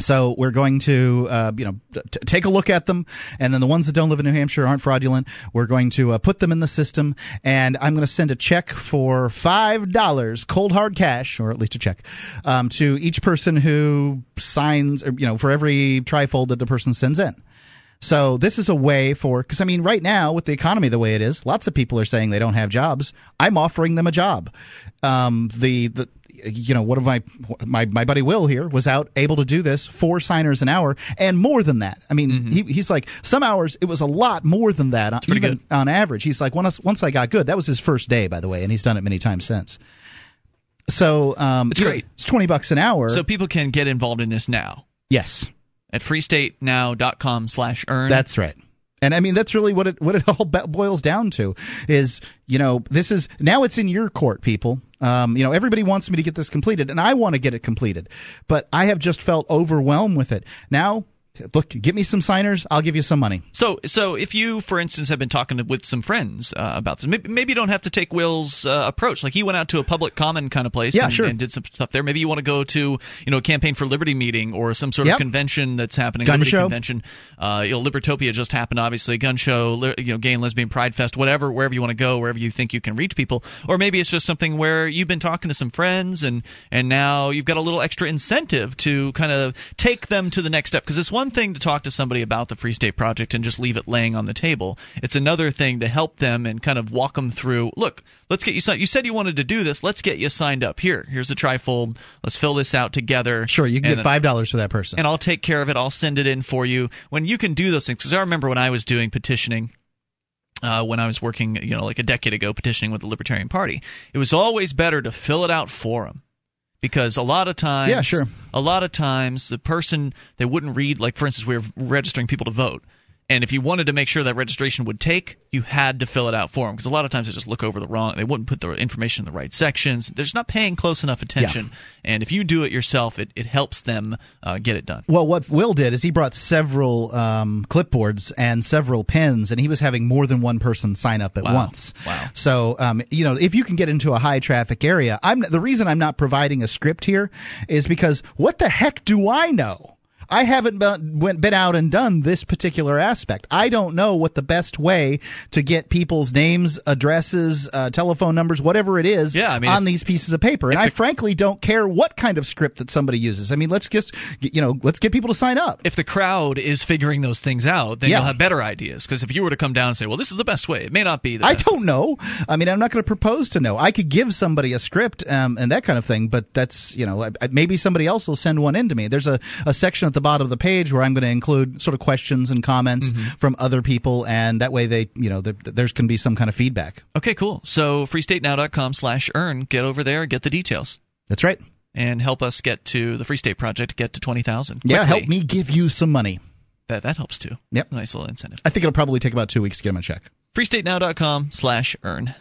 So we're going to, uh, you know, t- take a look at them, and then the ones that don't live in New Hampshire aren't fraudulent. We're going to uh, put them in the system, and I'm going to send a check for five dollars, cold hard cash, or at least a check, um, to each person who signs, you know, for every trifold that the person sends in. So this is a way for – because, I mean, right now with the economy the way it is, lots of people are saying they don't have jobs. I'm offering them a job. Um, the, the – You know, one of my, my my buddy Will here was out able to do this, four signers an hour, and more than that. I mean, mm-hmm. he, he's like, some hours it was a lot more than that, on, even good. on average. He's like, once, once I got good, that was his first day, by the way, and he's done it many times since. So um, it's great. Know, it's twenty bucks an hour. So people can get involved in this now. Yes. At freestatenow.com slash earn. That's right. And I mean, that's really what it what it all boils down to is, you know, this is now it's in your court, people. Um, you know, everybody wants me to get this completed, and I want to get it completed, but I have just felt overwhelmed with it. Now, look, give me some signers. I'll give you some money. So, so if you, for instance, have been talking to, with some friends uh, about this, maybe, maybe you don't have to take Will's uh, approach. Like he went out to a public common kind of place, yeah, and, sure. and did some stuff there. Maybe you want to go to, you know, a Campaign for Liberty meeting or some sort of yep. convention that's happening. Gun Liberty show. Convention. Uh, you know, Libertopia just happened, obviously. Gun show, li- you know, Gay and Lesbian Pride Fest, whatever, wherever you want to go, wherever you think you can reach people. Or maybe it's just something where you've been talking to some friends, and and now you've got a little extra incentive to kind of take them to the next step, because this one thing to talk to somebody about the Free State Project and just leave it laying on the table. It's another thing to help them and kind of walk them through, look, let's get you signed. You said you wanted to do this. Let's get you signed up. Here, here's a trifold. Let's fill this out together. Sure, you can and, get five dollars for that person. And I'll take care of it. I'll send it in for you. When you can do those things, because I remember when I was doing petitioning, Uh, when I was working, you know, like a decade ago, petitioning with the Libertarian Party, it was always better to fill it out for them. Because a lot of times, yeah, sure. a lot of times, the person they wouldn't read. Like for instance, we were registering people to vote, and if you wanted to make sure that registration would take, you had to fill it out for them. Because a lot of times they just look over the wrong. They wouldn't put the information in the right sections. They're just not paying close enough attention. Yeah. And if you do it yourself, it, it helps them uh, get it done. Well, what Will did is he brought several um, clipboards and several pens, and he was having more than one person sign up at wow. once. Wow. So, um, you know, if you can get into a high traffic area, I'm the reason I'm not providing a script here is because what the heck do I know? I haven't been out and done this particular aspect. I don't know what the best way to get people's names, addresses, uh, telephone numbers, whatever it is, yeah, I mean, on if, these pieces of paper. And I the, frankly don't care what kind of script that somebody uses. I mean, let's just, you know, let's get people to sign up. If the crowd is figuring those things out, then yeah. you'll have better ideas. Because if you were to come down and say, well, this is the best way, it may not be the I best don't way. know. I mean, I'm not going to propose to know. I could give somebody a script um, and that kind of thing, but that's, you know, maybe somebody else will send one in to me. There's a, a section at the bottom of the page where I'm going to include sort of questions and comments mm-hmm. from other people, and that way they, you know, th- th- there's can be some kind of feedback. Okay, cool. So freestatenow.com slash earn. Get over there, get the details. That's right. And help us get to the Free State Project, get to twenty thousand. Yeah, help me give you some money. That that helps too. Yep. Nice little incentive. I think it'll probably take about two weeks to get them a check. freestatenow.com slash earn.